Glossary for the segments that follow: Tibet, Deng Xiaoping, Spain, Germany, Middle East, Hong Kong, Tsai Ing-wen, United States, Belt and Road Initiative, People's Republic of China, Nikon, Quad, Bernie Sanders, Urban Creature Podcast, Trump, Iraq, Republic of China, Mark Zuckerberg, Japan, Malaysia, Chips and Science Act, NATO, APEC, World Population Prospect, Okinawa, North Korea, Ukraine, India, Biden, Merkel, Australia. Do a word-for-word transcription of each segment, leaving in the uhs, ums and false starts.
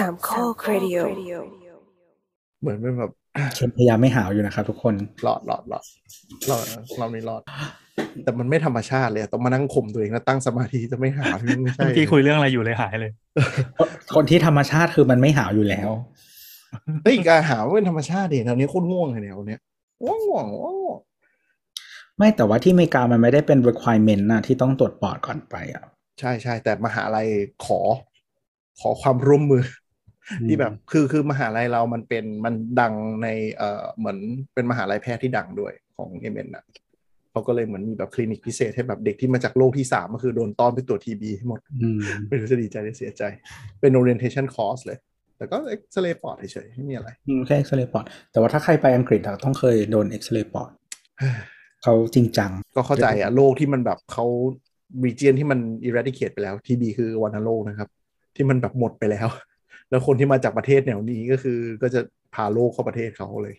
สามข้อครีดิโอเหมือนเป็นแบบเชนพยายามไม่หาวอยู่นะครับทุกคนหลอดหลอดหลอดหลอดเราไม่หลอดแต่มันไม่ธรรมชาติเลยต้องมานั่งข่มตัวเองแล้วตั้งสมาธิจะไม่หาวไม่ใช่ที่คุยเรื่องอะไรอยู่เลยหายเลยคนที่ธรรมชาติคือมันไม่หาวอยู่แล้วไอ้การหาวเป็นธรรมชาติเองตอนนี้โคตรง่วงเลยเนี่ยวันนี้ง่วงง่วงไม่แต่ว่าที่อเมริกามันไม่ได้เป็น requirement นะที่ต้องตรวจปอดก่อนไปอ่ะใช่ใช่แต่มหาลัยขอขอความร่วมมือที่แบบคือคือมหาลัยเรามันเป็นมันดังในเอ่อเหมือนเป็นมหาลัยแพทย์ที่ดังด้วยของ เอ็ม เอ็น น่ะเขาก็เลยเหมือนมีแบบคลินิกพิเศษให้แบบเด็กที่มาจากโลกที่สามก็คือโดนต้อนไปตรวจ ที บี ให้หมดไม่รู้จะดีใจหรือเสียใจเป็น orientation course เลยแต่ก็เอ็กซเรย์ปอดเฉยๆไม่มีอะไรแค่เอ็กซเรย์ปอดแต่ว่าถ้าใครไปอังกฤษต้องเคยโดนเอ็กซเรย์ปอดเขาจริงจังก็เข้าใจอ่ะโลกที่มันแบบเขาregion ที่มัน eradicate ไปแล้ว ที บี คือวัณโรคนะครับที่มันแบบหมดไปแล้วแล้วคนที่มาจากประเทศแนวนี้ก็คือก็จะพาโลกเข้าประเทศเขาเลย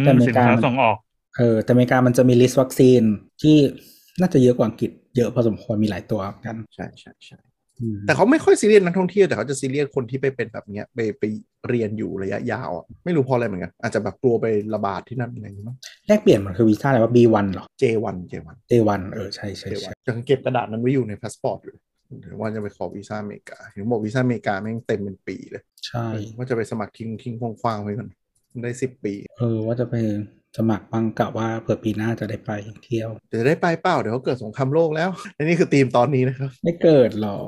แต่อเมริกาส่งออกเออแต่อเมริกามันจะมีลิสต์วัคซีนที่น่าจะเยอะกว่าอังกฤษเยอะพอสมควรมีหลายตัวกันใช่ๆๆแต่เขาไม่ค่อยซีเรียสนักท่องเที่ยวแต่เขาจะซีเรียสคนที่ไปเป็นแบบเนี้ยไปไปเรียนอยู่ระยะยาวอ่ะไม่รู้พออะไรเหมือนกันอาจจะแบบกลัวไประบาดที่นั่นอะไรอย่างเงี้ยแลกเปลี่ยนมันคือวีซ่าอะไรว่า บี วัน หรอ เจ วัน เจ วัน เจ วัน เออใช่ๆๆยังเก็บกระดาษนั้นไว้อยู่ในพาสปอร์ตอยู่ว่าจะไปขอวีซ่าอเมริกาเห็นบอกวีซ่าอเมริกาแม่งเต็มเป็นปีเลยใช่ว่าจะไปสมัครทิ้งทิ้งคว้างๆไว้ก่อนได้สิบปีเออว่าจะไปสมัครบังกะว่าเผื่อปีหน้าจะได้ไปเที่ยวจะได้ไปเปล่าเดี๋ยวเกิดสงครามโลกแล้วและนี่คือธีมตอนนี้นะครับไม่เกิดหรอก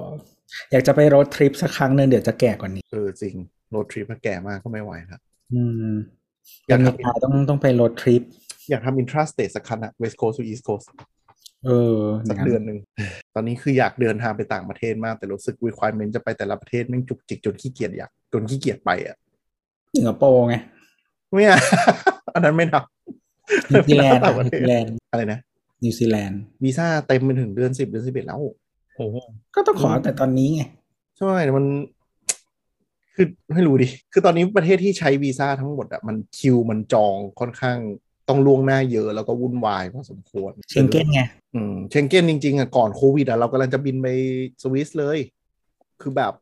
อยากจะไปโรดทริปสักครั้งนึงเดี๋ยวจะแก่กว่านี้เออจริงโรดทริปถ้าแก่มากก็ไม่ไหวครับอืมอยากทำต้องต้องไปโรดทริปอยากทำอินทราสเตทสักครั้งอะ West Coast to East Coast เออสักเดือนนึงตอนนี้คืออยากเดินทางไปต่างประเทศมากแต่รู้สึก requirement จะไปแต่ละประเทศแม่งจุกจิกจนขี้เกียจอยากจนขี้เกียจไปอะสิงคโปร์ไงไม่อะอันนั้นไม่ทำนิวซีแลนด์อะไรนะนิวซีแลนด์วีซ่าเต็มไปถึงเดือนสิบเดือนสิบเอ็ดแล้วโอ้โหก็ต้องขอแต่ตอนนี้ไงใช่มันคือไม่รู้ดิคือตอนนี้ประเทศที่ใช้วีซ่าทั้งหมดอ่ะมันคิวมันจองค่อนข้างต้องล่วงหน้าเยอะแล้วก็วุ่นวายพอสมควรเชงเก้นไงอืมเชงเก้นจริงๆอ่ะก่อนโควิดอ่ะเรากำลังจะบินไปสวิสเลยคือแบบ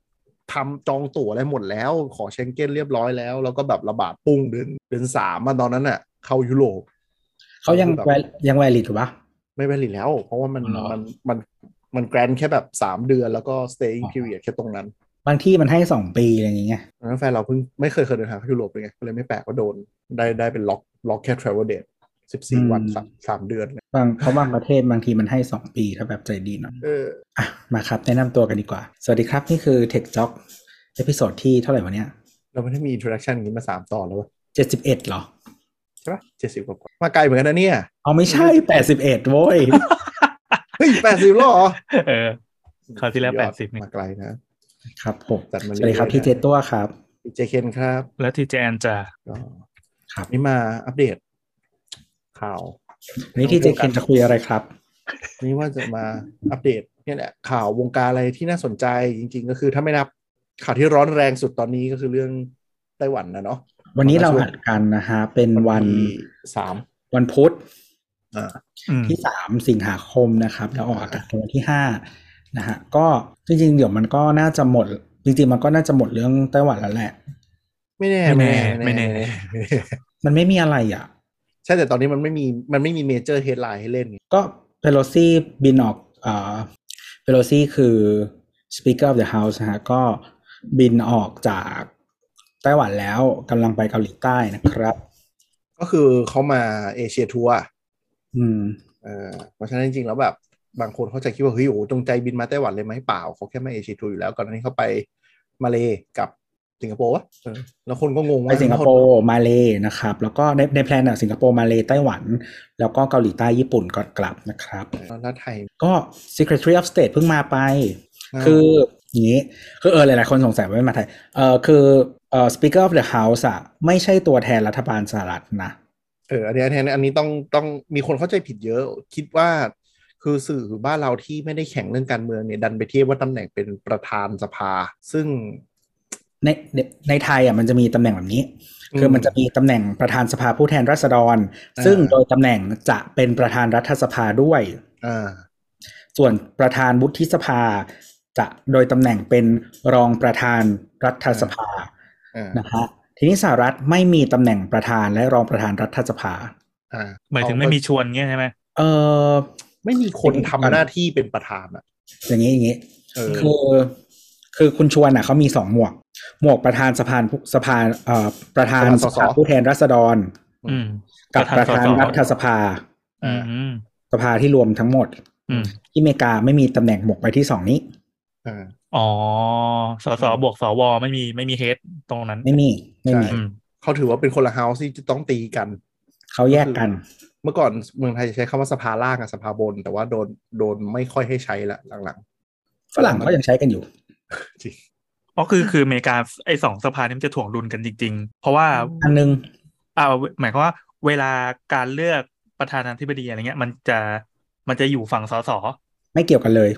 ทำจองตั๋วอะไรหมดแล้วขอเชงเก้นเรียบร้อยแล้วแล้วก็แบบระบาดปุ้งเดือนเดือนสามมาตอนนั้นอ่ะเข้ายุโรปเขายังยังแวลิดถูกปะไม่แวลิดแล้วเพราะว่ามันมันมันมันแกรนแค่แบบสามเดือนแล้วก็ staying period แค่ตรงนั้นบางที่มันให้สองปีอะไรอย่างเงี้ยแล้วแฟนเราเพิ่งไม่เคยเคยเดินทางเข้ายุโรปเลยไงก็เลยไม่แปลกว่าโดนได้ได้เป็นล็อกล็อกแค่ travel date สิบสี่วันสามเดือนบางเพราะบางประเทศบางทีมันให้สองปีถ้าแบบใจดีหน่อยเอออ่ะมาครับแนะนำตัวกันดีกว่าสวัสดีครับนี่คือ Tech Talk เอพิโซดที่เท่าไหร่วะเนี่ยเราไม่ได้มี introduction อย่างนี้มาสามตอนแล้ววะเจ็ดสิบเอ็ดหรอใช่ป่ะเจ็ดสิบกว่ามาไกลเหมือนกันนะเนี่ยเอาไม่ใช่แปดสิบเอ็ดโว้ยเฮ้ยแปดสิบหรอเออคราวที่แล้วแปดสิบมาไกลนะครับผมสวัสดีครับพี่เจตัวครับพี่เจเคนครับและที่เจแอนจ้าครับนี่มาอัปเดตข่าวนี่ที่เจเคนจะคุยอะไรครับนี่ว่าจะมาอัปเดตเนี่ยแหละข่าววงการอะไรที่น่าสนใจจริงๆก็คือถ้าไม่นับข่าวที่ร้อนแรงสุดตอนนี้ก็คือเรื่องไต้หวันนะเนาะวันนี้เราหัดกันนะฮะเป็นวันสามวันพุธที่สามสิงหาคมนะครับแล้วออกอากาศวันที่ห้านะฮะก็จริงๆเดี๋ยวมันก็น่าจะหมดจริงๆมันก็น่าจะหมดเรื่องไต้หวันแล้วแหละไม่แน่ไม่แน่ไม่แน่มันไม่มีอะไรอ่ะใช่แต่ตอนนี้มันไม่มีมันไม่มีเมเจอร์เฮดไลน์ให้เล่นก็เพโลซี่บินออกอ่าเพโลซี่คือ Speaker of the House นะฮะก็บินออกจากไต้หวันแล้วกำลังไปเกาหลีใต้นะครับก็คือเขามาเอเชียทัวร์อืมเออเพราะฉะนั้นจริงๆแล้วแบบบางคนเข้าใจคิดว่าเฮ้ยโอ้จงใจบินมาไต้หวันเลยไหมเปล่าเขาแค่มาเอเชียทัวร์อยู่แล้วก่อนหน้านี้เขาไปมาเลกับสิงคโปร์วะแล้วคนก็งงว่าสิงคโปร์มาเลนะครับแล้วก็ในในแพลนอ่ะสิงคโปร์มาเลไต้หวันแล้วก็เกาหลีใต้ญี่ปุ่นก่อนกลับนะครับแล้วไทยก็ Secretary of State เพิ่งมาไปคืออย่างนี้คือเออหลายๆคนสงสัยว่าไม่มาไทยเออคือเอ่อ Speaker of the House อ่ะไม่ใช่ตัวแทนรัฐบาลสหรัฐนะเอออันนี้อันนี้ต้องต้องมีคนเข้าใจผิดเยอะคิดว่าคือสื่อบ้านเราที่ไม่ได้แข่งเรื่องการเมืองเนี่ยดันไปเทียบว่าตำแหน่งเป็นประธานสภาซึ่งในในไทยอ่ะมันจะมีตำแหน่งแบบนี้คือมันจะมีตำแหน่งประธานสภาผู้แทนราษฎรซึ่งโดยตำแหน่งจะเป็นประธานรัฐสภาด้วยส่วนประธานวุฒิสภา จะโดยตำแหน่งเป็นรองประธานรัฐสภานะครับทีนี้สหรัฐไม่มีตำแหน่งประธานและรองประธานรัฐสภาหมายถึงไม่มีชวนเงี้ยใช่ไหมเออไม่มีคนทำหน้าที่เป็นประธานอะอย่างนี้อย่างนี้คือคือคุณชวนอ่ะเขามีสองหมวกหมวกประธานสภาสภาเอ่อประธานสภาผู้แทนราษฎรกับประธานรัฐสภาสภาที่รวมทั้งหมดที่อเมริกาไม่มีตำแหน่งหมวกใบที่สองนี้อ๋อสสบวกสวไม่มีไม่มีเฮดตรงนั้นไม่มีไม่มีเขาถือว่าเป็นคนละเฮาส์ที่จะต้องตีกันเขาแยกกันเมื่อก่อนเมืองไทยจะใช้คำว่าสภาล่างกับสภาบนแต่ว่าโดนโดนไม่ค่อยให้ใช้ละหลังๆฝรั่งเขายังใช้กันอยู่จริงอ๋อคือคืออเมริกาไอ้สองสภานี่มันจะถ่วงดุลกันจริงๆเพราะว่าอันนึงอ่าหมายความว่าเวลาการเลือกประธานาธิบดีอะไรเงี้ยมันจะมันจะอยู่ฝั่งสสไม่เกี่ยวกันเลย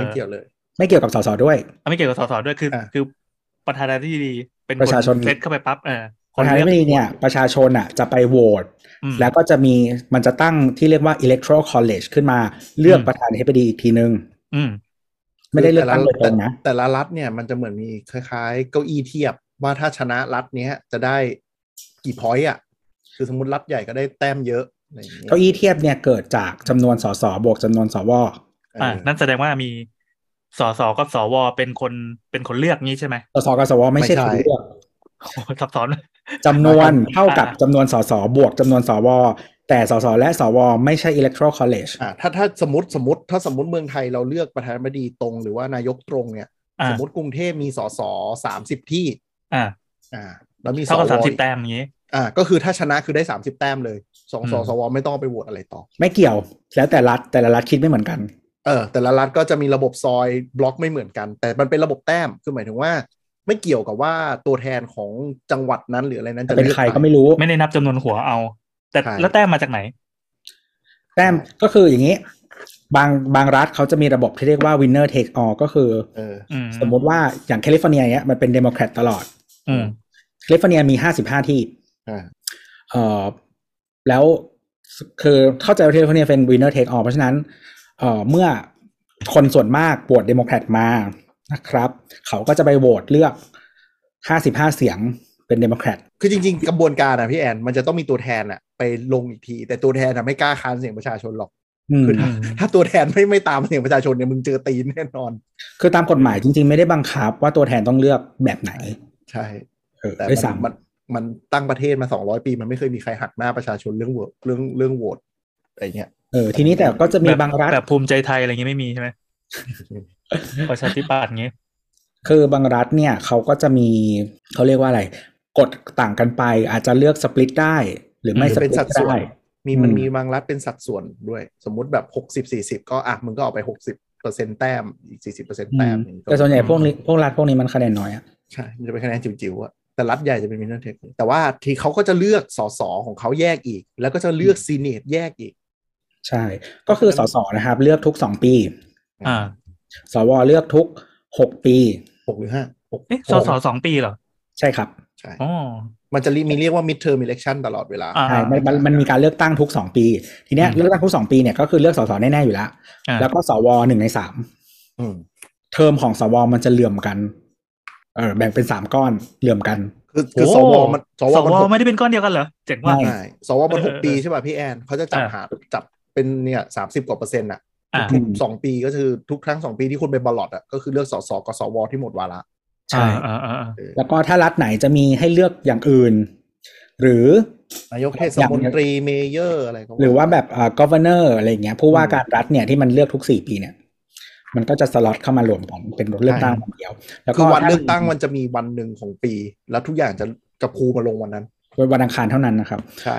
ไม่เกี่ยวเลยไม่เกี่ยวกับสสด้วยไม่เกี่ยวกับสสด้วยคือคือประธานาธิบดีเป็นประชาชนเซตเข้าไปปั๊บเออประธานาธิบดีเนี่ยประชาชนอ่ะจะไปโหวตแล้วก็จะมีมันจะตั้งที่เรียกว่า electoral college ขึ้นมาเลือกประธานาธิบดีอีกทีนึงไม่ได้เลือกตั้งโดยตรงนะแต่ละรัฐเนี่ยมันจะเหมือนมีคล้ายๆเก้าอี้เทียบว่าถ้าชนะรัฐเนี้ยจะได้กี่ point อ่ะคือสมมติรัฐใหญ่ก็ได้แต้มเยอะเก้าอี้เทียบเนี่ยเกิดจากจำนวนสสบวกจำนวนสวอ่านั่นแสดงว่ามีสสกับสวเป็นคนเป็นคนเลือกนี้ใช่ไหมสสกับสวไม่ใช่คนเลือกซับซ้อนจำนวนเท่ากับจำนวนสสบวกจำนวนสวแต่สสและสวไม่ใช่ electoral college อ่าถ้าถ้าสมมติสมมติถ้าสมมติเมืองไทยเราเลือกประธานาธิบดีตรงหรือว่านายกตรงเนี่ยสมมติกรุงเทพมีสสสามสิบที่อ่าอ่าแล้วมีสวสามสิบแต้มอย่างนี้อ่าก็คือถ้าชนะคือได้สามสิบแต้มเลยสองสอสวไม่ต้องไปโหวตอะไรต่อไม่เกี่ยวแล้วแต่รัฐแต่ละรัฐคิดไม่เหมือนกันเออแต่ละรัฐก็จะมีระบบซอยบล็อกไม่เหมือนกันแต่มันเป็นระบบแต้มคือหมายถึงว่าไม่เกี่ยวกับว่าตัวแทนของจังหวัดนั้นหรืออะไรนั้นจะเป็นใครก็ไม่รู้ไม่ได้นับจำนวนหัวเอาแต่แล้วแต้มมาจากไหนแต้มก็คืออย่างนี้บางบางรัฐเขาจะมีระบบที่เรียกว่า winner take all ก็คือเออสมมติว่าอย่างแคลิฟอร์เนียเนี้ยมันเป็นเดโมแครตตลอดแคลิฟอร์เนียมีห้าสิบห้าที่เอ่อแล้วคือเข้าใจว่าแคลิฟอร์เนียเป็น winner take all เพราะฉะนั้นเอ่อเมื่อคนส่วนมากโหวตเดโมแครตมานะครับเขาก็จะไปโหวตเลือกห้าสิบห้าเสียงเป็นเดโมแครตคือจริงๆกระบวนการอ่ะพี่แอนมันจะต้องมีตัวแทนอ่ะไปลงอีกทีแต่ตัวแทนอ่ะไม่กล้าค้านเสียงประชาชนหรอกคือถ้าถ้าตัวแทนไม่ไม่ตามเสียงประชาชนเนี่ยมึงเจอตีนแน่นอนคือตามกฎหมายจริงๆไม่ได้บังคับว่าตัวแทนต้องเลือกแบบไหนใช่แต่มันมันตั้งประเทศมาสองร้อยปีมันไม่เคยมีใครหักหน้าประชาชนเรื่องโหวตเรื่องเรื่องโหวตอะไรเงี้ยเออทีนี้แต่ก็จะมีบางรัฐแบบภูมิใจไทยอะไรเงี้ยไม่มีใช่ไหม ประชาธิปัตย์เงี้ยคือบางรัฐเนี่ยเขาก็จะมีเขาเรียกว่าอะไรกฎต่างกันไปอาจจะเลือกสปลิตได้หรือไม่สปลิตได้มีมันมีบางรัฐเป็นสัดส่วนด้วยสมมุติแบบหกสิบสี่สิบก็อ่ะมึงก็ออกไปหกสิบเปอร์เซ็นต์แต้มอีกสี่สิบเปอร์เซ็นต์แต้มแต่ส่วนใหญ่พวกนี้พวกรัฐพวกนี้มันคะแนนน้อยอ่ะใช่มันจะเป็นคะแนนจิ๋วๆอ่ะแต่รัฐใหญ่จะเป็นมินเนอร์เทคแต่ว่าที่เขาก็จะเลือกสสของเขาแยกอีกแล้วก็จะเลือกซีเนตแยกอีกใช่ก็คือสสนะครับเลือกทุกสองปีอ่าสวเลือกทุกหกปีหกหรือห้า หกเอ๊ะสสสองปีเหรอใช่ครับใช่อ๋อมันจะมีเรียกว่า midterm election ตลอดเวลาใช่มันมันมีการเลือกตั้งทุกสองปีทีเนี้ยเลือกตั้งทุกสองปีเนี่ยก็คือเลือกสสแน่ๆอยู่แล้วแล้วก็สวหนึ่งในสามอืมเทอมของสวมันจะเหลื่อมกันเออแบ่งเป็นสามก้อนเหลื่อมกันคือคือสวมันสวมันไม่ได้เป็นก้อนเดียวกันเหรอเจ๋งมากสวมันหกปีใช่ป่ะพี่แอนเขาจะจับหาจับเป็นเนี่ยสามสิบกว่าเปอร์เซ็นต์อ่ะทุกสองปีก็คือทุกครั้งสองปีที่คุณไปบอลล็อตอ่ะก็คือเลือกสสกับสวที่หมดวาระใช่แล้วก็ถ้ารัฐไหนจะมีให้เลือกอย่างอื่นหรือนายกเทศมนตรีเมเยอร์อะไรหรือว่าแบบอ่า governor อะไรอย่างเงี้ยผู้ว่าการรัฐเนี่ยที่มันเลือกทุกสี่ปีเนี่ยมันก็จะสล็อตเข้ามารวมกันเป็นเลือกตั้งวันเดียวแล้วก็วันเลือกตั้งมันจะมีวันหนึ่งของปีแล้วทุกอย่างจะกระพูมาลงวันนั้นเป็นวันอังคารเท่านั้นนะครับใช่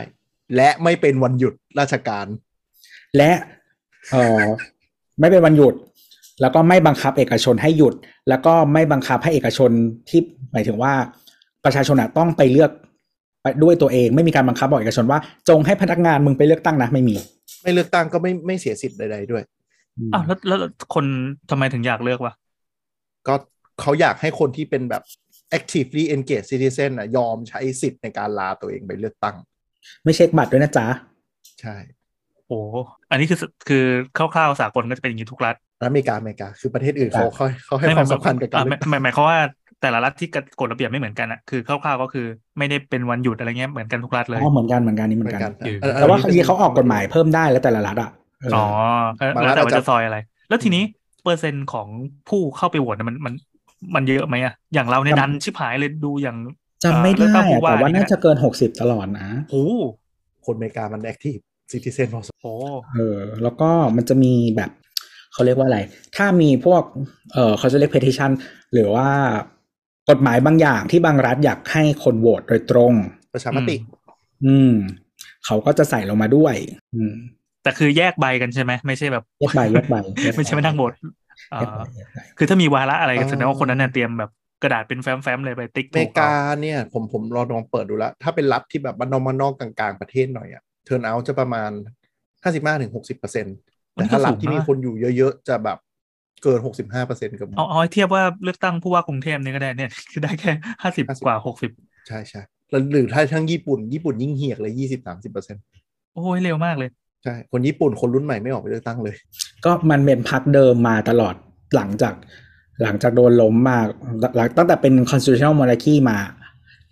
และไม่เป็นวันหยุดราชการและเอ่อไม่เป็นวันหยุดแล้วก็ไม่บังคับเอกชนให้หยุดแล้วก็ไม่บังคับให้เอกชนที่หมายถึงว่าประชาชนต้องไปเลือกด้วยตัวเองไม่มีการบังคับบอกเอกชนว่าจงให้พนักงานมึงไปเลือกตั้งนะไม่มีไม่เลือกตั้งก็ไม่ไม่เสียสิทธิ์ใดๆด้วยอ้าวแล้วแล้วคนทำไมถึงอยากเลือกวะก็เขาอยากให้คนที่เป็นแบบ actively engaged citizen น่ะยอมใช้สิทธิ์ในการลาตัวเองไปเลือกตั้งไม่เช็คบัตรด้วยนะจ๊ะใช่ โอ้อันนี้คือคือคร่าวๆสากลก็จะเป็นอย่างนี้ทุกรัฐอเมริกาอเมริกาคือประเทศอื่นเขาค่อยเขาให้ความสำคัญกับการหมายความว่าแต่ละรัฐที่กฎระเบียบไม่เหมือนกันอ่ะคือคร่าวๆก็คือไม่ได้เป็นวันหยุดอะไรเงี้ยเหมือนกันทุกรัฐเลยอ๋อเหมือนกันเหมือนกันนี่เหมือนกันแต่ว่าเขาออกกฎหมายเพิ่มได้แล้วแต่ละรัฐอ่ะอ๋อแล้วแต่ว่าจะซอยอะไรแล้วทีนี้เปอร์เซ็นต์ของผู้เข้าไปโหวตมันมันมันเยอะไหมอ่ะอย่างเราในดันชิบหายเลยดูอย่างจำไม่ได้แต่ว่าน่าจะเกินหกสิบตลอดนะโอ้คนอเมริกามันแอคทีฟซิติเซนพอสมควรเออแล้วก็มันจะมีแบบเขาเรียกว่าอะไรถ้ามีพวกเออเขาจะเรียก petition หรือว่ากฎหมายบางอย่างที่บางรัฐอยากให้คนโหวตโดยตรงประชามติอืมเขาก็จะใส่ลงมาด้วยอืมแต่คือแยกใบกันใช่ไหมไม่ใช่แบบแยกใบแยกใบไม่ใช่ไม่นั่งโหวตอ่าคือถ้ามีวาระอะไรก็แสดงว่าคนนั้นเนี่ยเตรียมแบบกระดาษเป็นแฟ้มๆเลยไปติ๊กถูกอเมริกาเนี่ยผมผมรอลองเปิดดูละถ้าเป็นรัฐที่แบบบ้านนอกบ้านนอกกลางๆประเทศหน่อยอ่ะเทิร์นเอาท์จะประมาณ ห้าสิบห้าถึงหกสิบเปอร์เซ็นต์ แต่ถ้ารัฐที่มีคนอยู่เยอะๆจะแบบเกิน หกสิบห้าเปอร์เซ็นต์ กับเอาๆเทียบว่าเลือกตั้งผู้ว่ากรุงเทพนี่ก็ได้เนี่ยคือได้แค่ห้าสิบกว่าหกสิบใช่ๆแล้วหรือถ้าทั้งญี่ปุ่นญี่ปุ่นยิ่งเหี้ยกเลย ยี่สิบถึงสามสิบเปอร์เซ็นต์ โอ้ยเร็วมากเลยใช่คนญี่ปุ่นคนรุ่นใหม่ไม่ออกไปเลือกตั้งเลยก็มันเป็นพรรคเดิมมาตลอดหลังจากหลังจากโดนล้มมาหลังตั้งแต่เป็น constitutional monarchy มา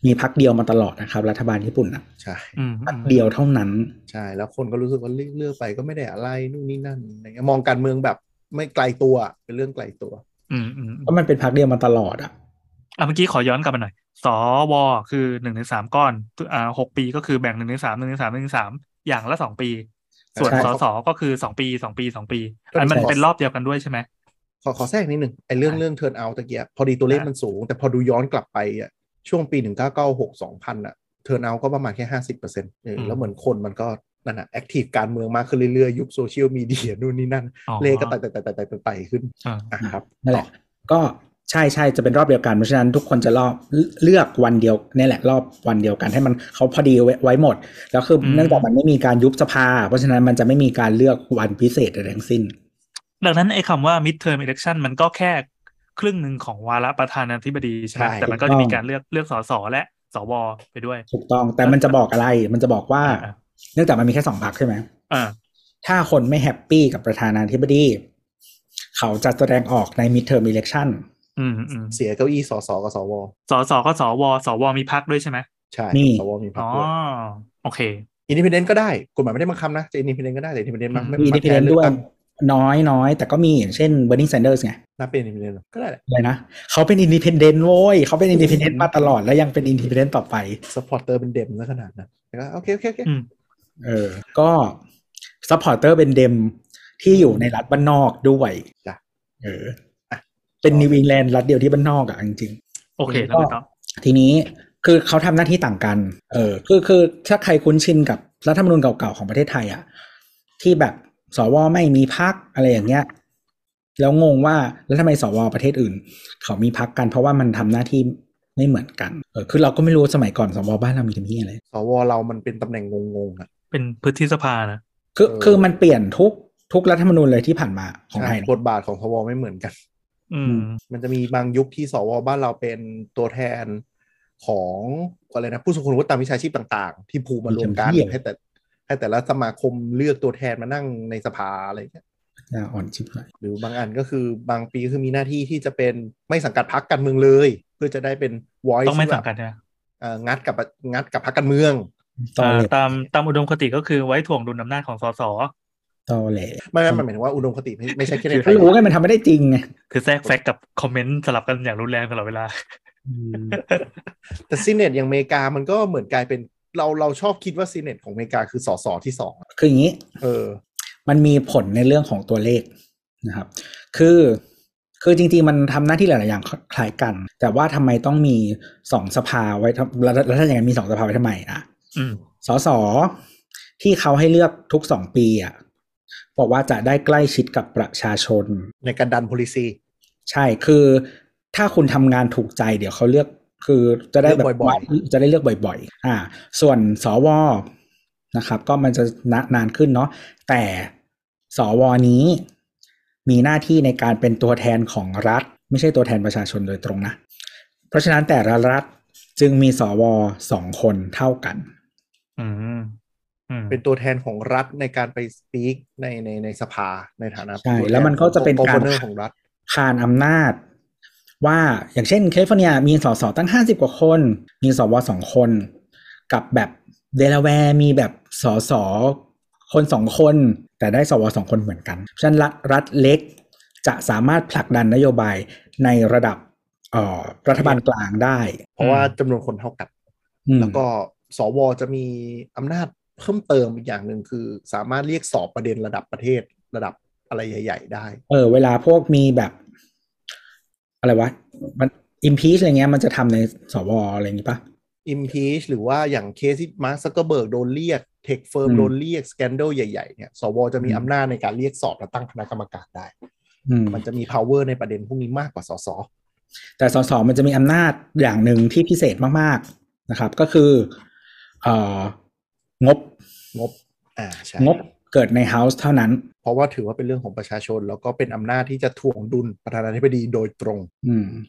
มีพรรคเดียวมาตลอดนะครับรัฐบาลญี่ปุ่นนะใช่พรรคเดียวเท่านั้นใช่แล้วคนก็รู้สึกว่าเลือกไปก็ไม่ได้อะไรนู่นนี่นั่นมองการเมืองแบบไม่ไกลตัวเป็นเรื่องไกลตัวอืมเพราะมันเป็นพรรคเดียวมาตลอดอ่ะอ่ะเมื่อกี้ขอย้อนกลับมาหน่อยสวคือหนึ่งในสามก้อนอ่าหกปีก็คือแบ่งหนึ่งในสามหนึ่งในสามหนึ่งในสามอย่างละสองปีส่วนสสก็คือสองปีสองปีสองปีอันมันเป็นรอบเดียวกันด้วยใช่ไหมขอขอแทรกนิดนึงไอ้เรื่องเรื่อง turn out ตะเกียบพอดีตัวเลขมันสูงแต่พอดูย้อนกลับไปอ่ะช่วงปีหนึ่งพันเก้าร้อยเก้าสิบหก สองพัน อ่ะ turn out ก็ประมาณแค่ ห้าสิบเปอร์เซ็นต์ เออแล้วเหมือนคนมันก็นั่นน่ะ active การเมืองมากขึ้นเรื่อยๆยุคโซเชียลมีเดียนู่นนี่นั่นเลขก็ไต่ๆๆๆๆไปขึ้นอ่ะครับนั่นแหละก็ใช่ๆจะเป็นรอบเดียวกันเพราะฉะนั้นทุกคนจะรอบเลือกวันเดียวนี่แหละรอบวันเดียวกันให้มันเขาพอดีไว้หมดแล้วคือเนื่องจากมันไม่มีการยุบสภาเพราะฉะนั้นมันจะไม่มีการเลือกวันพิเศษอะไรทั้งสิ้นดังนั้นไอ้คำว่า midterm election มันก็แค่ครึ่งหนึ่งของวาระประธานาธิบดีใช่ไหมแต่มันก็จะมีการเลือกเลือกสสและสวไปด้วยถูกต้องแต่มันจะบอกอะไรมันจะบอกว่าเนื่องจากมันมีแค่สองพรรคใช่ไหมถ้าคนไม่แฮปปี้กับประธานาธิบดีเขาจะแสดงออกใน midterm electionอืมเสียเก้าอี้สสกับสวสสก็สวสวมีพรรคด้วยใช่ไหมใช่สวมีพรรคด้วยอ๋อโอเคอินดิเพนเดนต์ก็ได้กฎหมายไม่ได้บังคับนะจะอินดิเพนเดนต์ก็ได้แต่อินดิเพนเดนต์มันไม่อินดิเพนเดนต์ด้วยน้อยๆแต่ก็มีอย่างเช่นเบอร์นีแซนเดอร์สไงน่าเป็นอินดิเพนเดนต์ก็ได้เลยนะเขาเป็นอินดิเพนเดนต์โว้ยเขาเป็นอินดิเพนเดนต์มาตลอดและยังเป็นอินดิเพนเดนต์ต่อไปซัพพอร์เตอร์เป็นเดมซะขนาดนั้นแต่ก็โอเคโอเคโอเคเออก็ซัพพอร์เตอร์เป็นเดมที่อยู่ในรัฐบ้านนอกด้วยจ้ะเออเป็นนิวอิงแลนด์รัฐเดียวที่บ้านนอกอ่ะจริงๆโอเคแล้วก็ทีนี้คือเขาทำหน้าที่ต่างกันเออคือคือถ้าใครคุ้นชินกับรัฐธรรมนูญเก่าๆของประเทศไทยอ่ะที่แบบสวไม่มีพรรคอะไรอย่างเงี้ยแล้วงงว่าแล้วทำไมสวประเทศอื่นเขามีพรรคกันเพราะว่ามันทำหน้าที่ไม่เหมือนกันเออคือเราก็ไม่รู้สมัยก่อนสวบ้านเรามีทำที่อะไรสวเรามันเป็นตำแหน่งงงๆอ่ะเป็นพื้นที่สภานะคือคือมันเปลี่ยนทุกทุกรัฐธรรมนูญเลยที่ผ่านมาของไทยบทบาทของสวไม่เหมือนกันอืมมันจะมีบางยุคที่สวบ้านเราเป็นตัวแทนของอะไรนะผู้ทรงคุณวุฒิตามวิชาชีพต่างๆที่ภูมิมารวมกันให้แต่ให้แต่ละสมาคมเลือกตัวแทนมานั่งในสภาอะไรอย่างเงี้ยอ่อนชิบหายหรือบางอันก็คือบางปีคือมีหน้าที่ที่จะเป็นไม่สังกัดพรรคการเมืองเลยเพื่อจะได้เป็น voice ต้องไม่สังกัดนะเอ่องัดกับงัดกับพรรคการเมืองตามตามอุดมคติก็คือไว้ถ่วงดุลอำนาจของสสตอแหละไม่ไม่หมายถึงว่าอุดมคติไม่ไม่ใช่แค่ในไทยรู้ไงมันทำไม่ได้จริงไงคือแทรกแฟกกับคอมเมนต์สลับกันอย่างรุนแรงตลอดเวลาแต่ซีเนตอย่างอเมริกามันก็เหมือนกลายเป็นเราเราชอบคิดว่าซีเนตของอเมริกาคือสสที่สองคืออย่างนี้เออมันมีผลในเรื่องของตัวเลขนะครับคือคือจริงๆมันทำหน้าที่หลายๆอย่างคล้ายกันแต่ว่าทำไมต้องมีสองสภาไว้แล้วถ้าอย่างนั้นมีสองสภาไว้ทำไมอ่ะสสที่เขาให้เลือกทุกสองปีอ่ะบอกว่าจะได้ใกล้ชิดกับประชาชนในการดัน policy ใช่คือถ้าคุณทำงานถูกใจเดี๋ยวเขาเลือกคือจะได้แบบจะได้เลือกบ่อยๆอ่าส่วนสวนะครับก็มันจะนานขึ้นเนาะแต่สวนี้มีหน้าที่ในการเป็นตัวแทนของรัฐไม่ใช่ตัวแทนประชาชนโดยตรงนะเพราะฉะนั้นแต่ละรัฐจึงมีสวสองคนเท่ากันอืม เป็นตัวแทนของรัฐในการไปสปีกในในในสภาในฐานะใช่แล้วมันก็จะเป็นการของรัฐคานอำนาจว่าอย่างเช่นแคลิฟอร์เนียมีสสตั้งห้าสิบกว่าคนมีสวสองคนกับแบบเดลาแวร์มีแบบสสคนสองคนแต่ได้สวสองคนเหมือนกันฉะนั้นรัฐเล็กจะสามารถผลักดันนโยบายในระดับเอ่อรัฐบาลกลางได้เพราะว่าจำนวนคนเท่ากันแล้วก็สวจะมีอำนาจเพิ่มเติมอีกอย่างหนึ่งคือสามารถเรียกสอบประเด็นระดับประเทศระดับอะไรใหญ่ๆได้เออเวลาพวกมีแบบอะไรวะมัน impeach อะไรเงี้ยมันจะทำในสวอะไรอย่างงี้ป่ะ impeach หรือว่าอย่างเคสที่มาร์ค ซักเคอร์เบิร์กโดนเรียกเทคเฟิร์มโดนเรียก scandal ใหญ่ๆเนี่ยสวจะมีอำนาจในการเรียกสอบและตั้งคณะกรรมการได้มันจะมี power ในประเด็นพวกนี้มากกว่าสสแต่สสมันจะมีอำนาจอย่างหนึ่งที่พิเศษมากๆนะครับก็คือเอ่องบงบอ่าใช่งบเกิดใน house เท่านั้นเพราะว่าถือว่าเป็นเรื่องของประชาชนแล้วก็เป็นอำนาจที่จะถ่วงดุลประธานาธิบดีโดยตรง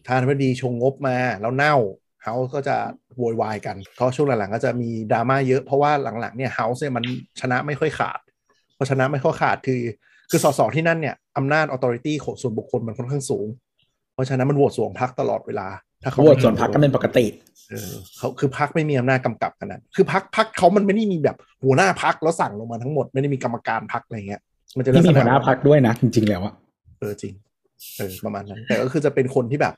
ถ้าประธานาธิบดีชงงบมาแล้วเน่า house ก็จะโวยวายกันเพราะช่วงหลังๆก็จะมีดราม่าเยอะเพราะว่าหลังๆเนี่ย house เนี่ยมันชนะไม่ค่อยขาดเพราะชนะไม่ค่อยขาดคือคือสสที่นั่นเนี่ยอำนาจ authority ของส่วนบุคคลมันค่อนข้างสูงเพราะฉะนั้นมันโหวตส่วนพรรคตลอดเวลาถ้าเขาโหวตส่วนพรรคก็เป็นปกติเออเขาคือพรรคไม่มีอำนาจกำกับขนาดคือพรรคพรรคเขามันไม่ได้มีแบบหัวหน้าพรรคแล้วสั่งลงมาทั้งหมดไม่ได้มีกรรมการพรรคอะไรเงี้ยมันจะเรียกหัวหน้าพรรคด้วยนะจริงๆแล้วอะเออจริงเออประมาณนั้นแต่ก็คือจะเป็นคนที่แบบ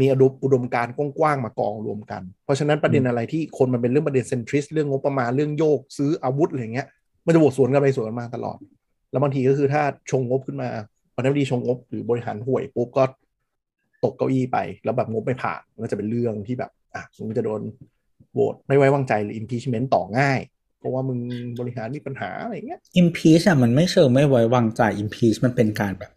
มีอุดมการณ์กว้างๆมากองรวมกันเพราะฉะนั้นประเด็นอะไรที่คนมันเป็นเรื่องประเด็นเซนทริสเรื่องงบประมาณเรื่องโยกซื้ออาวุธอะไรเงี้ยมันจะโหวตสวนกันไปสวนกันมาตลอดแล้วบางทีก็คือถ้าชงงบขึ้นมาประธานาธิบดีชงงบหรือบริหารห่วยปุ๊บก็ตกเก้าอี้ไปแล้วแบบงบไม่ผ่านมันจะเป็นเรื่องที่แบบอ่ะมึงจะโดนโหวตไม่ไว้วางใจหรือ impeachment ต่อง่ายเพราะว่ามึงบริหารมีปัญหาอะไรเงี้ย impeach อ่ะมันไม่เชิงไม่ไว้วางใจ impeach มันเป็นการแบบ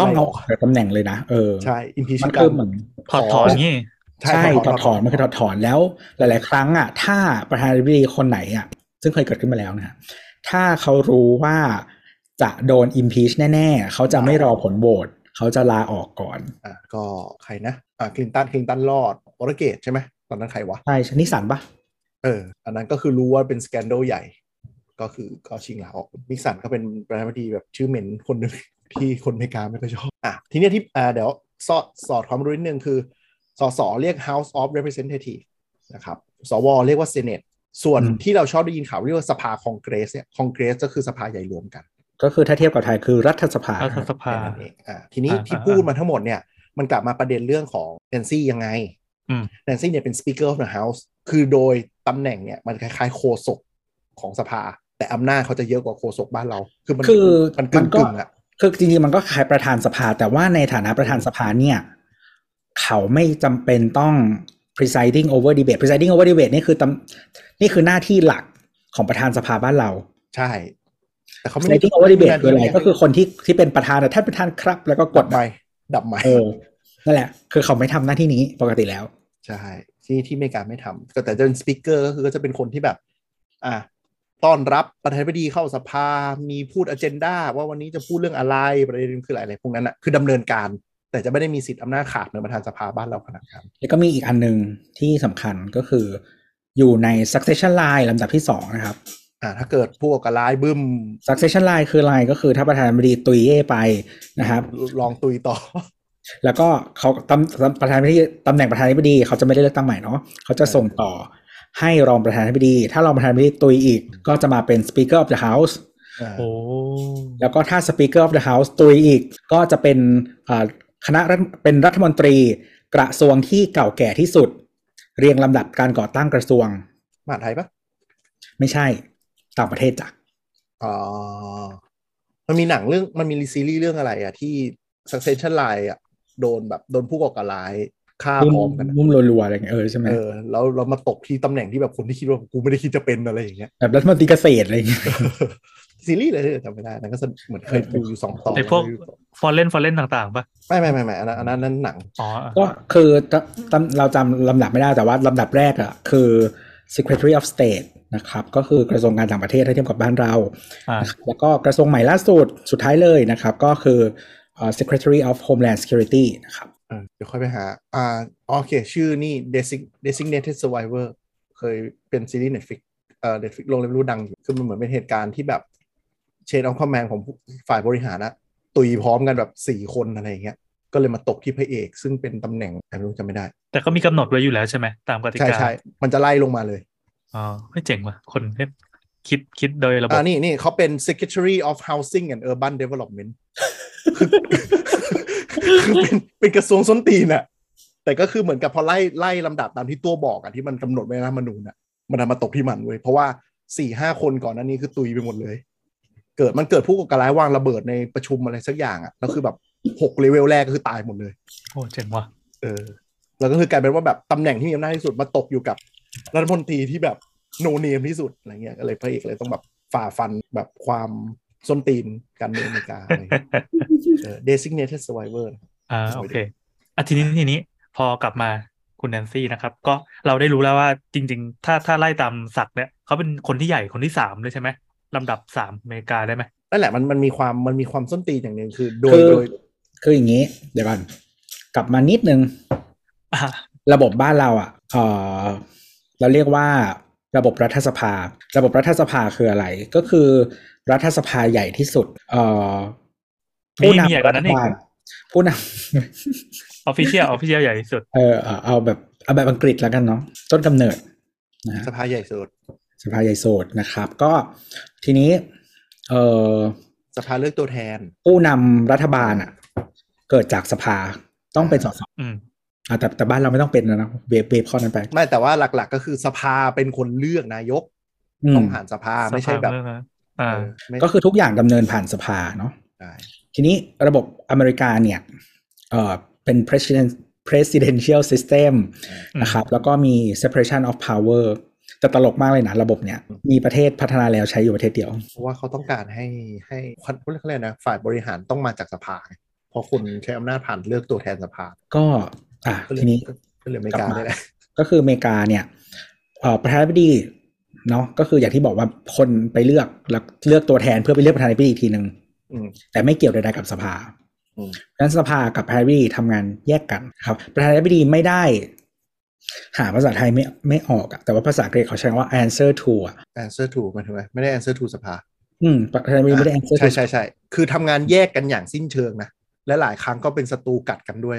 ต้องเอาออกจากตำแหน่งเลยนะเออใช่ impeach มันคือเหมือนถอดถอนงี้ใช่ถอดถอนมันคือถอดถอนแล้วหลายๆครั้งอ่ะถ้าประธานาธิบดีคนไหนอ่ะซึ่งเคยเกิดขึ้นมาแล้วนะถ้าเขารู้ว่าจะโดน impeach แน่ๆเขาจะไม่รอผลโหวตเขาจะลาออกก่อนอ่ะก็ใครนะอ่ะคลินตันคลินตันรอดวอร์เกตใช่ไหมตอนนั้นใครวะใช่ชนิสันปะเอออันนั้นก็คือรู้ว่าเป็นสแกนโดลใหญ่ก็คือก็ชิงลาออกนิสันก็เป็นประธานาธิบดีแบบชื่อเหม็นคนนึงที่คนอเมริกาไม่ค่อยชอบอ่ะทีนี้ที่อ่าเดี๋ยวสอดสอดความรู้นิดนึงคือสสเรียก House of Representatives นะครับสวเรียกว่า Senate ส่วนที่เราชอบได้ยินข่าวเรียกว่าสภาคองเกรสเนี่ยคองเกรสก็คือสภาใหญ่รวมกันก็คือถ้าเทียบกับไทยคือรัฐสภารัฐสภาอ่าทีนี้ที่พูดมาทั้งหมดเนี่ยมันกลับมาประเด็นเรื่องของแนนซี่ยังไงแนนซี่เนี่ยเป็น Speaker of the House คือโดยตำแหน่งเนี่ยมันคล้ายๆโฆษกของสภาแต่อำนาจเขาจะเยอะกว่าโฆษกบ้านเราคือมันคือมันกึ่งๆอ่ะคือจริงๆมันก็คล้ายประธานสภาแต่ว่าในฐานะประธานสภาเนี่ยเขาไม่จำเป็นต้อง presiding over debate presiding over debate นี่คือนี่คือหน้าที่หลักของประธานสภาบ้านเราใช่แต่เขาไม่ได้ที่โอเวอร์ดิเบตคืออะไรก็คือคนที่ที่เป็นประธานแต่ท่านประธานครับแล้วก็กดไปดับไม้เออนั่นแหละคือเขาไม่ทำหน้าที่นี้ปกติแล้วใช่ที่ที่อเมริกาไม่ทำก็แต่จะเป็นสปีกเกอร์ก็คือก็จะเป็นคนที่แบบอ่ะต้อนรับประธานาธิบดีเข้าสภามีพูดอเจนดาว่าวันนี้จะพูดเรื่องอะไรประเด็นคืออะไรพวกนั้นอ่ะคือดำเนินการแต่จะไม่ได้มีสิทธิ์อำนาจขาดเหมือนประธานสภาบ้านเราขนาดนั้นแล้วก็มีอีกอันนึงที่สำคัญก็คืออยู่ใน succession line ลำดับที่สองนะครับถ้าเกิดพวกกระไรบึ้ม succession line คืออะไรก็คือถ้าประธานาธิบดีตุยเย่ไปนะครับลองตุยต่อแล้วก็เขาตำประธานาธิบดีตำแหน่งประธานาธิบดีเขาจะไม่ได้เลือกตั้งใหม่เนาะเขาจะส่งต่อให้รองประธานาธิบดีถ้ารองประธานาธิบดีตุยอีกก็จะมาเป็น speaker of the house โอ้แล้วก็ถ้า speaker of the house ตุยอีกก็จะเป็นคณะเป็นรัฐมนตรีกระทรวงที่เก่าแก่ที่สุดเรียงลำดับการก่อตั้งกระทรวงมหาดไทยปะไม่ใช่ต่างประเทศจ้ะอ๋อมันมีหนังเรื่องมันมีซีรีส์เรื่องอะไรอ่ะที่ Succession Line อ่ะโดนแบบโดนผู้ก่อการร้ายฆ่าพร้อมกันมุ่มรัวๆอะไรเงี้ยเออใช่ไหมเออแล้วเรามาตกที่ตำแหน่งที่แบบคนที่คิดว่ากูไม่ได้คิดจะเป็นอะไรอย่างเงี้ยแบบรัฐมนตรีเกษตรอะไรอย่างเงี้ยซีรีส์อะไรจำไม่ได้นั่นก็เหมือนเคยดูอยู่สองตอนไอ้พวก Foreign Foreign ต่างๆป่ะไม่ไม่ไม่อันนั้นนั้นหนังอ๋อก็คือเราจำลำดับไม่ได้แต่ว่าลำดับแรกอ่ะคือ Secretary of Stateนะครับก็คือกระทรวงการต่างประเทศถ้าเทียบกับบ้านเราแล้วก็กระทรวงใหม่ล่าสุดสุดท้ายเลยนะครับก็คือ Secretary of Homeland Security นะครับเดี๋ยวค่อยไปหาอ่าโอเคชื่อนี่ Designated Survivor เคยเป็นซีรีส์ Netflix เอ่อ Netflix ลงรีวิวดังอยู่คือมันเหมือนเป็นเหตุการณ์ที่แบบเชนเอาข้อแมงของฝ่ายบริหารนะตุยพร้อมกันแบบสี่คนอะไรอย่างเงี้ยก็เลยมาตกที่พระเอกซึ่งเป็นตำแหน่งแต่รู้จำไม่ได้แต่ก็มีกำหนดไว้อยู่แล้วใช่ไหมตามกติกาใช่ใช่มันจะไล่ลงมาเลยอ๋อไม่เจ๋งว่ะคนคิดคิดโดยระบบอ่านี่นี่เขาเป็น Secretary of Housing and Urban Development คือเป็นเป็นกระทรวงส้นตีนอะแต่ก็คือเหมือนกับพอไล่ไล่ลำดับตามที่ตัวบอกอะที่มันกำหนดไว้ในรัฐธรรมนูญอะมันทำมาตกที่มันเว้ยเพราะว่า สี่ห้า คนก่อนหน้านี้คือตุยไปหมดเลยเกิดมันเกิดผู้ก่อการร้ายวางระเบิดในประชุมอะไรสักอย่างอะแล้วคือแบบหกเลเวลแรกก็คือตายหมดเลยโอ้เจ๋งว่ะเออแล้วก็คือกลายเป็นว่าแบบตำแหน่งที่มีอำนาจที่สุดมาตกอยู่กับรัฐมนตรีที่แบบโนเนมที่สุดอะไรเงี้ยก็เลยพระเอกเลยต้องแบบฝ่าฟันแบบความส้นตีนการเมืองอเมริกาอะไรเออ designated survivor อ่าโอเคอ่ะทีนี้ทีนี้พอกลับมาคุณแนนซี่นะครับก็เราได้รู้แล้วว่าจริงๆถ้าถ้าไล่ตามศักดิ์เนี่ยเขาเป็นคนที่ใหญ่คนที่สามเลยใช่ไหมลำดับสามอเมริกาได้ไหมนั่นแหละมันมันมีความมันมีความส้นตีนอย่างนึงคือโดยโดยคืออย่างนี้เดี๋ยวก่อนกลับมานิดนึงระบบบ้านเราอ่ะเออเราเรียกว่าระบบรัฐสภาระบบรัฐสภาคืออะไรก็คือรัฐสภาใหญ่ที่สุดเออผู้นำรัฐบาลผู้นำ official official ใหญ่ที่สุดเออเอาแบบเอาแบบอังกฤษแล้วกันเนาะต้นกำเนิดสภาใหญ่สุดสภาใหญ่สุดนะครับก็ทีนี้เออสภาเลือกตัวแทนผู้นำรัฐบาลอ่ะเกิดจากสภาต้องเป็นสสอืมอ่าแต่แต่บ้านเราไม่ต้องเป็นนะเวฟเวฟข้อนั้นไปไม่แต่ว่าหลักๆก็คือสภาเป็นคนเลือกนายกต้องผ่านสภาไม่ใช่แบบอ่าก็คือทุกอย่างดำเนินผ่านสภาเนาะทีนี้ระบบอเมริกาเนี่ยเอ่อเป็น president presidential system นะครับแล้วก็มี separation of power แต่ตลกมากเลยนะระบบเนี่ยมีประเทศพัฒนาแล้วใช้อยู่ประเทศเดียวเพราะว่าเขาต้องการให้ให้คนพวกอะไรนะฝ่ายบริหารต้องมาจากสภาพอคุณใช้อำนาจผ่านเลือกตัวแทนสภาก็อ่ะทีนี้ก็เลยอเมริกาได้แหละก็คืออเมริกาเนี่ยเอ่อประธานาธิบดีเนาะก็คืออย่างที่บอกว่าคนไปเลือกเลือกตัวแทนเพื่อไปเลือกประธานาธิบดีอีกทีนึงแต่ไม่เกี่ยวใดๆกับสภาดังนั้นสภากับประธานาธิบดีทำงานแยกกันครับประธานาธิบดีไม่ได้หาภาษาไทยไม่ไม่ออกอะแต่ว่าภาษาอังกฤษเขาใช้ว่า answer to อะ answer to มันทำไมไม่ได้ answer to สภาอืมประธานาธิบดีไม่ได้ answer to ใช่ใช่คือทำงานแยกกันอย่างสิ้นเชิงนะและหลายครั้งก็เป็นศัตรูกัดกันด้วย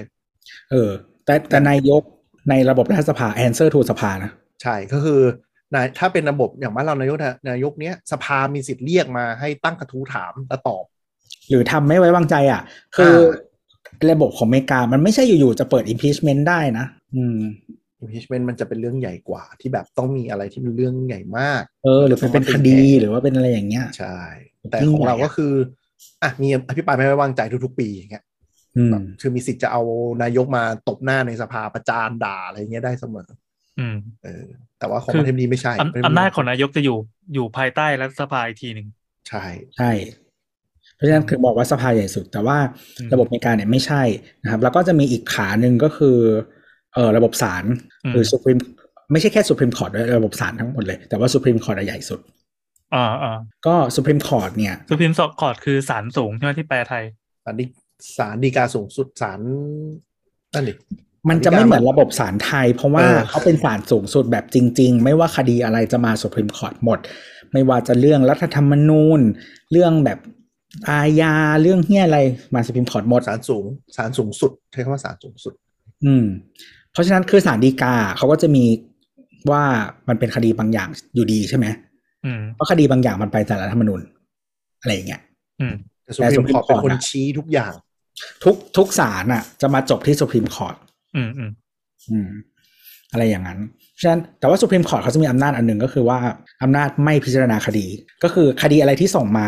เออแต่แต่นายกในระบบรัฐสภา answer to สภานะใช่ก็คือนายถ้าเป็นระบบอย่างบ้านเรานายกนายกเนี้ยสภามีสิทธิ์เรียกมาให้ตั้งกระทู้ถามและตอบหรือทำไม่ไว้วางใจอ่ะคือระบบของอเมริกามันไม่ใช่อยู่ๆจะเปิด impeachment ได้นะอืม impeachment มันจะเป็นเรื่องใหญ่กว่าที่แบบต้องมีอะไรที่เป็นเรื่องใหญ่มากเออหรือเป็นคดีหรือว่าเป็นอะไรอย่างเงี้ยใช่แต่ของเราก็คืออ่ะมีอภิปรายไม่ไว้วางใจทุกๆปีอย่างเงี้ยคือมีสิทธิ์จะเอานายกมาตบหน้าในสภาประจานด่าอะไรเงี้ยได้เสมออืมเออแต่ว่าของประเทศนี้ไม่ใช่อำนาจของนายกจะอยู่อยู่ภายใต้รัฐสภาอีกทีนึงใช่ใช่เพราะฉะนั้นคือบอกว่าสภาใหญ่สุดแต่ว่าระบบอเมริกาเนี่ยไม่ใช่นะครับแล้วก็จะมีอีกขานึงก็คือเอ่อระบบศาลหรือสุพรีมไม่ใช่แค่สุพรีมคอร์ตด้วยระบบศาลทั้งหมดเลยแต่ว่าสุพรีมคอร์ตใหญ่สุดอ่าอ่าก็สุพรีมคอร์ตเนี่ยสุพรีมคอร์ตคือศาลสูงใช่ไหมที่แปลไทยอันนี้ศาลฎีกาสูงสุดศาลนั่นดิมันจะไม่เหมือนระบบศาลไทยเพราะว่าเขาเป็นศาลสูงสุดแบบจริงๆไม่ว่าคดีอะไรจะมาสุพรีมคอร์ตหมดไม่ว่าจะเรื่องรัฐธรรมนูญเรื่องแบบอาญาเรื่องเหี้ยอะไรมาสุพรีมคอร์ตหมดศาลสูงศาลสูงสุดใช้คำว่าศาลสูงสุดอืมเพราะฉะนั้นคือศาลฎีกาเขาก็จะมีว่ามันเป็นคดีบางอย่างอยู่ดีใช่ไหมอืมเพราะคดีบางอย่างมันไปศาลรัฐธรรมนูญอะไรอย่างเงี้ยอืมแต่สุพรีมคอร์ตเป็นคนชี้ทุกอย่างทุกทุกศาลน่ะจะมาจบที่สุพรีมคอร์ตอืมอืมอืมอะไรอย่างนั้นเพราะฉะนั้นแต่ว่าสุพรีมคอร์ตเขาจะมีอำนาจอันหนึ่งก็คือว่าอำนาจไม่พิจารณาคดีก็คือคดีอะไรที่ส่งมา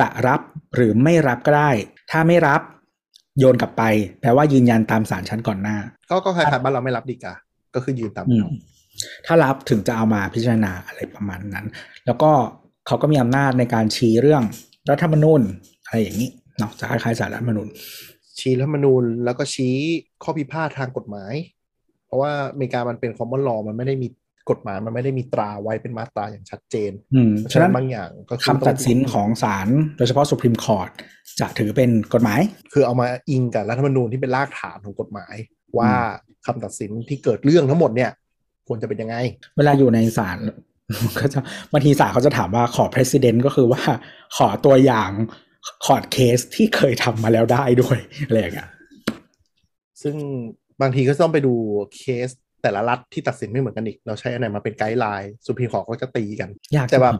จะรับหรือไม่รับก็ได้ถ้าไม่รับโยนกลับไปแปลว่ายืนยันตามศาลชั้นก่อนหน้าก็ก็ใครผ่านบ้านเราไม่รับดีกาก็คือยืนตามเราถ้ารับถึงจะเอามาพิจารณาอะไรประมาณนั้นแล้วก็เขาก็มีอำนาจในการชี้เรื่องรัฐธรรมนูญอะไรอย่างนี้เนาะจะคล้ายๆศาลรัฐธรรมนูญชี้รัฐธรรมนูญแล้วก็ชี้ข้อพิพาททางกฎหมายเพราะว่าอเมริกามันเป็น common law มันไม่ได้มีกฎหมายมันไม่ได้มีตราไว้เป็นมาตราอย่างชัดเจนฉะนั้นบางอย่างก็คำตัดสินของศาลโดยเฉพาะ Supreme Court จะถือเป็นกฎหมายคือเอามาอิงกับรัฐธรรมนูญที่เป็นรากฐานของกฎหมายว่าคำตัดสินที่เกิดเรื่องทั้งหมดเนี่ยควรจะเป็นยังไงเวลาอยู่ในศาล ก็จะบางทีศาลเขาจะถามว่าขอ president ก็คือว่าขอตัวอย่างขอเคสที่เคยทำมาแล้วได้ด้วยอะไรอย่างเงี้ยซึ่งบางทีก็ต้องไปดูเคสแต่ละรัฐที่ตัดสินไม่เหมือนกันอีกเราใช้อันไหนมาเป็นไกด์ไลน์สุพรีมคอร์ตก็จะตีกันแต่แบบ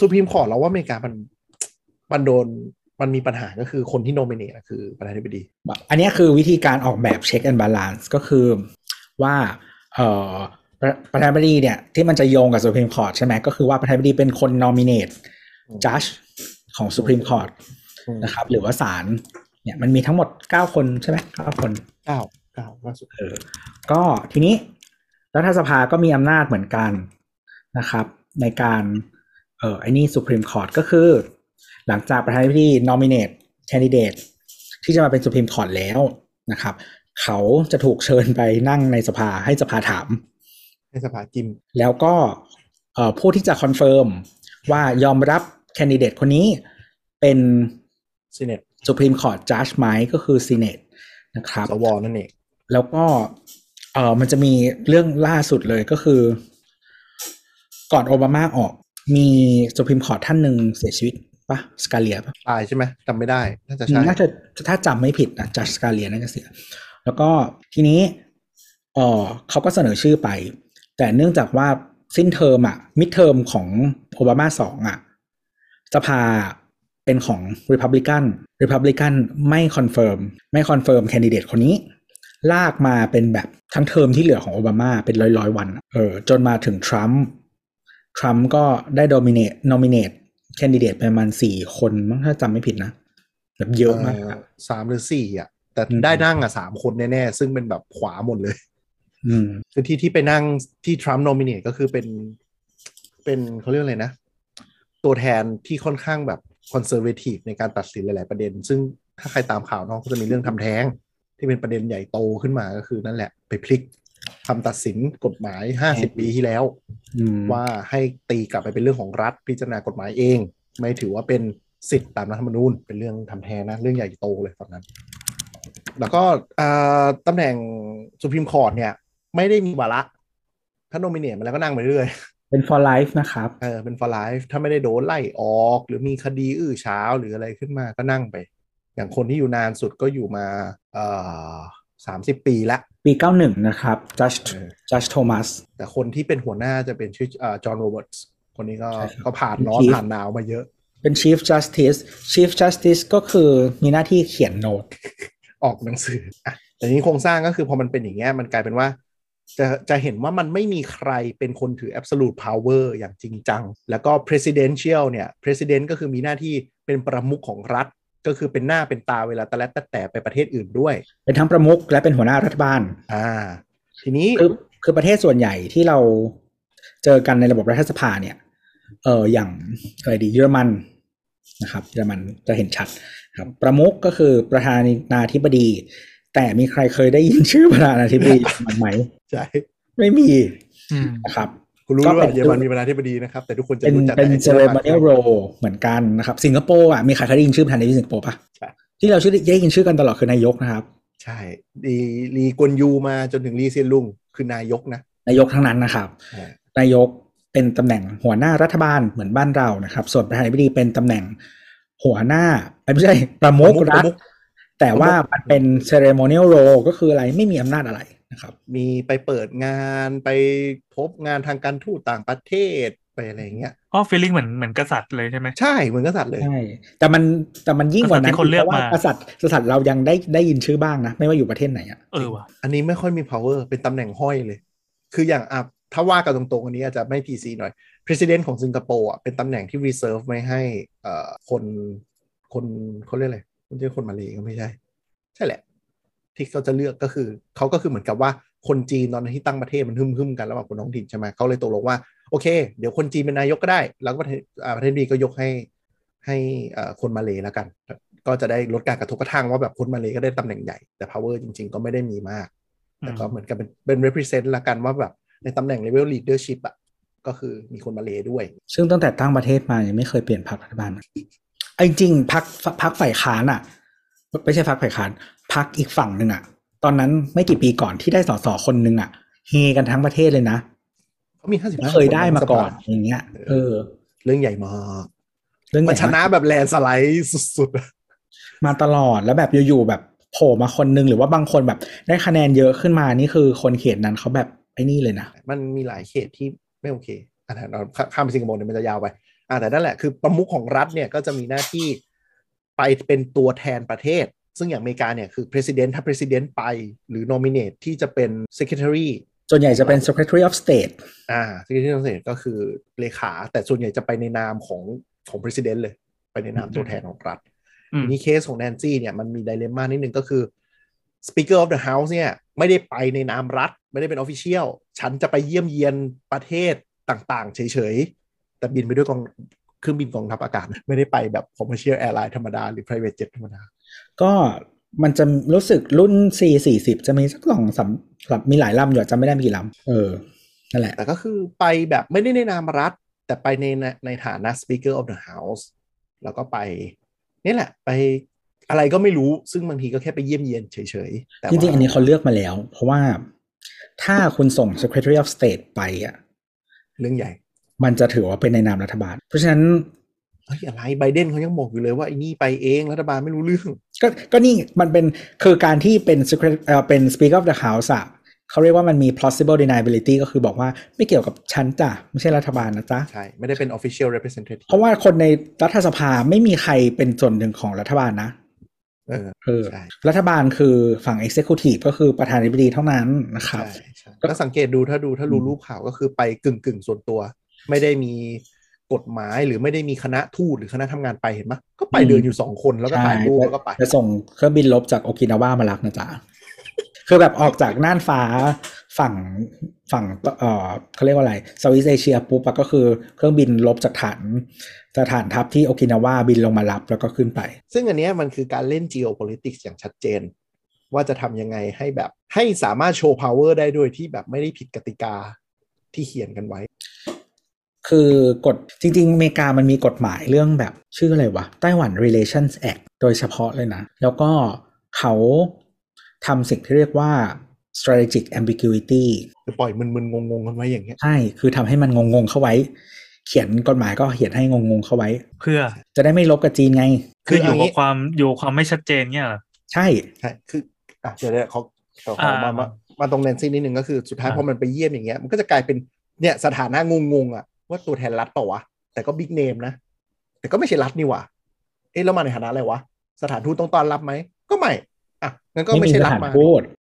สุพรีมคอร์ตเราว่าอเมริกามันมันโดนมันมีปัญหาก็คือคนที่โนมิเนตคือประธานาธิบดีอันนี้คือวิธีการออกแบบเช็คแอนด์บาลานซ์ก็คือว่าเอ่อประธานาธิบดีเนี่ยที่มันจะโยงกับสุพรีมคอร์ตใช่ไหมก็คือว่าประธานาธิบดีเป็นคนโนมิเนตจัดของสุพรีมคอร์ตนะครับหรือว่าศาลเนี่ยมันมีทั้งหมดเก้าคนใช่ไหมเก้าคนเก้า เก้าว่าสุดเออก็ทีนี้รัฐสภาก็มีอำนาจเหมือนกันนะครับในการเอ่อไอ้นี่สุพรีมคอร์ตก็คือหลังจากประธานาธิบดี nominate candidate ที่จะมาเป็นสุพรีมคอร์ตแล้วนะครับเขาจะถูกเชิญไปนั่งในสภาให้สภาถามให้สภาจิมแล้วก็เอ่อผู้ที่จะคอนเฟิร์มว่ายอมรับแคนดิเดตคนนี้เป็นซีเนตสุพรีมคอร์ตจัดไหมก็คือซีเนตนะครับสวนั่นเองแล้วก็เออมันจะมีเรื่องล่าสุดเลยก็คือก่อนโอบามาออกมีสุพรีมคอร์ตท่านหนึ่งเสียชีวิตปะสกาเลียปะตายใช่ไหมจำไม่ได้น่าจะใช่น่าจะถ้าจำไม่ผิดนะจัดสกาเลียน่าจะเสียแล้วก็ทีนี้เออเขาก็เสนอชื่อไปแต่เนื่องจากว่าสิ้นเทอมอะมิดเทอมของโอบามาสองอะสภาเป็นของ Republican Republican ไม่คอนเฟิร์มไม่คอนเฟิร์มแคนดิเดตคนนี้ลากมาเป็นแบบทั้งเทอมที่เหลือของโอบามาเป็นร้อยๆวันเออจนมาถึงทรัมป์ทรัมป์ก็ได้โดมิเนตโนมิเนตแคนดิเดตประมาณสี่คนมั้งถ้าจำไม่ผิดนะแบบเยอะมากสามหรือสี่อ่ะแต่ได้นั่งอ่ะสามคนแน่ๆซึ่งเป็นแบบขวาหมดเลยอืมคือที่ที่ไปนั่งที่ทรัมป์โนมิเนตก็คือเป็นเป็นเขาเรียกอะไรนะตัวแทนที่ค่อนข้างแบบคอนเซอร์เวทีฟในการตัดสินหลายๆประเด็นซึ่งถ้าใครตามข่าวน้องก็จะมีเรื่องทำแท้งที่เป็นประเด็นใหญ่โตขึ้นมาก็คือนั่นแหละไปพลิกคำตัดสินกฎหมายห้าสิบปีที่แล้วว่าให้ตีกลับไปเป็นเรื่องของรัฐพิจารณากฎหมายเองไม่ถือว่าเป็นสิทธิตามรัฐธรรมนูญเป็นเรื่องทำแท้งนะเรื่องใหญ่โตเลยฝั่งนั้นแล้วก็ตำแหน่งสุพรีมคอร์ตเนี่ยไม่ได้มีวาระถ้าโนมิเนตมาแล้วก็นั่งไปเรื่อยเป็น for life นะครับเออเป็น for life ถ้าไม่ได้โดนไล่ออกหรือมีคดีอื้อฉาวหรืออะไรขึ้นมาก็นั่งไปอย่างคนที่อยู่นานสุดก็อยู่มาเอ่อสามสิบปีละปีเก้าสิบเอ็ดนะครับ Judge Judge Thomas แต่คนที่เป็นหัวหน้าจะเป็นชื่อเอ่อ John Roberts คนนี้ก็ก็ผ่านร้อนผ่านหนาวมาเยอะเป็น Chief Justice Chief Justice ก็คือมีหน้าที่เขียนโน้ต ออกหนังสืออ่ะแต่นี้โครงสร้างก็คือพอมันเป็นอย่างเงี้ยมันกลายเป็นว่าจะจะเห็นว่ามันไม่มีใครเป็นคนถือ absolute power อย่างจริงจังแล้วก็ presidential เนี่ย president ก็คือมีหน้าที่เป็นประมุขของรัฐก็คือเป็นหน้าเป็นตาเวลาตะแลตะแต่ไปประเทศอื่นด้วยเป็นทั้งประมุขและเป็นหัวหน้ารัฐบาลอ่าทีนี้คือคือประเทศส่วนใหญ่ที่เราเจอกันในระบบรัฐสภาเนี่ยเอออย่างอะไรดีเยอรมันนะครับเยอรมันจะเห็นชัดครับประมุขก็คือประธานาธิบดีแต่มีใครเคยได้ยินชื่อประธานาธิบดีมันไหมใช่ไม่มีนะครับคุณรู้ว่าเยอรมันมีประธานาธิบดีนะครับแต่ทุกคนจะรู้จักเป็นเซเลบเนียโรเหมือนกันนะครับสิงคโปร์อ่ะมีใครเคยได้ยินชื่อประธานาธิบดีสิงคโปร์ป่ะที่เราชื่อได้ยินชื่อกันตลอดคือนายกนะครับใช่ดีลีกวนยูมาจนถึงลีเซียนลุงคือนายกนะนายกทั้งนั้นนะครับนายกเป็นตำแหน่งหัวหน้ารัฐบาลเหมือนบ้านเรานะครับส่วนประธานาธิบดีเป็นตำแหน่งหัวหน้าไม่ใช่ประมุขรัฐแต่ว่ามันเป็น ceremonial role ก็คืออะไรไม่มีอำนาจอะไรนะครับมีไปเปิดงานไปพบงานทางการทูตต่างประเทศไปอะไรอย่างเงี้ยอ๋อ feeling เหมือนเหมือนกษัตริย์เลยใช่ไหมใช่เหมือนกษัตริย์เลยใช่แต่มันแต่มันยิ่งกว่านั้นเพราะว่ากษัตริย์กษัตริย์เรายังได้ได้ยินชื่อบ้างนะไม่ว่าอยู่ประเทศไหนอ่ะเออว่ะอันนี้ไม่ค่อยมี power เป็นตำแหน่งห้อยเลยคืออย่างอ่ะถ้าว่ากันตรงๆอันนี้อาจจะไม่ พี ซี หน่อย president ของสิงคโปร์อ่ะเป็นตำแหน่งที่ reserve ไม่ให้เอ่อคนคนเขาเรียกอะไรไม่ใช่คนมาเลก็ไม่ใช่ใช่แหละที่เขาจะเลือกก็คือเขาก็คือเหมือนกับว่าคนจีนตอนนั้นที่ตั้งประเทศมันหึ่มๆกันแล้วแบบคนท้องถิ่นใช่ไหมเขาเลยตกลงว่าโอเคเดี๋ยวคนจีนเป็นนายกก็ได้แล้วประเทศประเทศนี้ก็ยกให้ให้คนมาเลแล้วกันก็จะได้ลดการกระทบกระทั่งว่าแบบคนมาเลก็ได้ตำแหน่งใหญ่แต่ power จริงๆก็ไม่ได้มีมากแต่ก็เหมือนกับเป็นเป็น represent ละกันว่าแบบในตำแหน่ง level leadership อ่ะก็คือมีคนมาเลด้วยซึ่งตั้งแต่ตั้งประเทศมายังไม่เคยเปลี่ยนพรรครัฐบาลจริงๆพรรคพรรคฝ่ายค้านอ่ะไม่ใช่พรรคฝ่ายค้านพรรคอีกฝั่งหนึ่งอ่ะตอนนั้นไม่กี่ปีก่อนที่ได้สสคนหนึ่งอ่ะเฮกันทั้งประเทศเลยนะ ก็มีห้าสิบเคยได้มาก่อนอย่างเงี้ยเออเรื่องใหญ่มากมันชนะแบบแลนสไลด์สุดๆมาตลอดแล้วแบบอยู่ๆแบบโผล่มาคนนึงหรือว่าบางคนแบบได้คะแนนเยอะขึ้นมานี่คือคนเขตนั้นเขาแบบไอ้นี่เลยนะมันมีหลายเขตที่ไม่โอเคอ่ะเราข้ามไปสิงคโปร์เนี่ยมันจะยาวไปอ่ะแต่นั่นแหละคือประมุขของรัฐเนี่ยก็จะมีหน้าที่ไปเป็นตัวแทนประเทศซึ่งอย่างอเมริกาเนี่ยคือ president ถ้า president ไปหรือ nominate ที่จะเป็น secretary ส่วนใหญ่จะเป็น secretary of state อ่า secretary of state ก็คือเลขาแต่ส่วนใหญ่จะไปในนามของของ president เลยไปในนามตัวแทนของรัฐนี่เคสของแนนซี่เนี่ยมันมีไดเลมม่านิดนึงก็คือ speaker of the house เนี่ยไม่ได้ไปในนามรัฐไม่ได้เป็น official ฉันจะไปเยี่ยมเยียนประเทศต่างๆเฉยๆแต่บินไปด้วยกองเครื่องบินกองทัพอากาศไม่ได้ไปแบบ commercial airline ธรรมดาหรือ private jet ธรรมดาก็มันจะรู้สึกรุ่น ซี สี่สิบ จะมีสักสองสามมีหลายลำอยู่จำไม่ได้มีกี่ลำเออนั่นแหละแต่ก็คือไปแบบไม่ได้ในนามรัฐแต่ไปในในฐานะ speaker of the house แล้วก็ไปนี่แหละไปอะไรก็ไม่รู้ซึ่งบางทีก็แค่ไปเยี่ยมเยียนเฉยๆแต่จริงๆอันนี้เขาเลือกมาแล้วเพราะว่าถ้าคุณส่ง secretary of state ไปอะเรื่องใหญ่มันจะถือว่าเป็นในนามรัฐบาลเพราะฉะนั้นเฮ้ยอะไรไบเดนเขายังบอกอยู่เลยว่าไอ้นี่ไปเองรัฐบาลไม่รู้เรื่องก็ก็นี่มันเป็นคือการที่เป็น secret เอ่อเป็น speaker of the house อ่ะเขาเรียกว่ามันมี plausible deniability ก็คือบอกว่าไม่เกี่ยวกับฉันจ้ะไม่ใช่รัฐบาลนะจ๊ะใช่ไม่ได้เป็น official representative เพราะว่าคนในรัฐสภาไม่มีใครเป็นส่วนหนึ่งของรัฐบาลนะเออเออรัฐบาลคือฝั่ง executive ก็คือประธานาธิบดีเท่านั้นนะครับก็สังเกตดูถ้าดูถ้ารู้รูปข่าวก็คือไปกึ่งๆส่วนตัวไม่ได้มีกฎหมายหรือไม่ได้มีคณะทูตหรือคณะทำงานไปเห็นไหมก็ไปเดินอยู่สองคนแล้วก็ถ่ายรูปแล้วก็ไปจะส่งเครื่องบินรบจากโอกินาวามารับนะจ๊ะคือแบบออกจากน่านฟ้าฝั่งฝั่งเอ่อเขาเรียกว่าอะไรเซาท์อีสต์เอเชียปุ๊บก็คือเครื่องบินลบจากฐานจากฐานทัพที่โอกินาวาบินลงมารับแล้วก็ขึ้นไปซึ่งอันนี้มันคือการเล่น geopolitics อย่างชัดเจนว่าจะทำยังไงให้แบบให้สามารถโชว์ power ได้ด้วยที่แบบไม่ได้ผิดกติกาที่เขียนกันไว้คือกฎจริงๆอเมริกามันมีกฎหมายเรื่องแบบชื่ออะไรวะไต้หวัน Relations Act โดยเฉพาะเลยนะแล้วก็เขาทำสิ่งที่เรียกว่า strategic ambiguity คือปล่อยมึนๆงงๆกันไว้อย่างเงี้ยใช่คือทำให้มันงงๆเข้าไว้เขียนกฎหมายก็เขียนให้งงๆเข้าไว้เพื่อจะได้ไม่ลบกับจีนไงคืออยู่กับความอยู่ความไม่ชัดเจนเนี่ยใช่ใช่คืออ่ะเดี๋ยวเดี๋ยวเขาเขามามาตรงแนนซี่นิดนึงก็คือสุดท้ายพอมันไปเยี่ยมอย่างเงี้ยมันก็จะกลายเป็นเนี่ยสถานะงงๆอ่ะว่าตัวแทนรัฐเปล่าวะแต่ก็บิ๊กเนมนะแต่ก็ไม่ใช่รัฐนี่หว่าเอ๊ะแล้วมาในฐานะอะไรวะสถานทูตต้องต้อนรับไหมก็ไม่อ่ะงั้นก็ไม่ใช่รัฐมา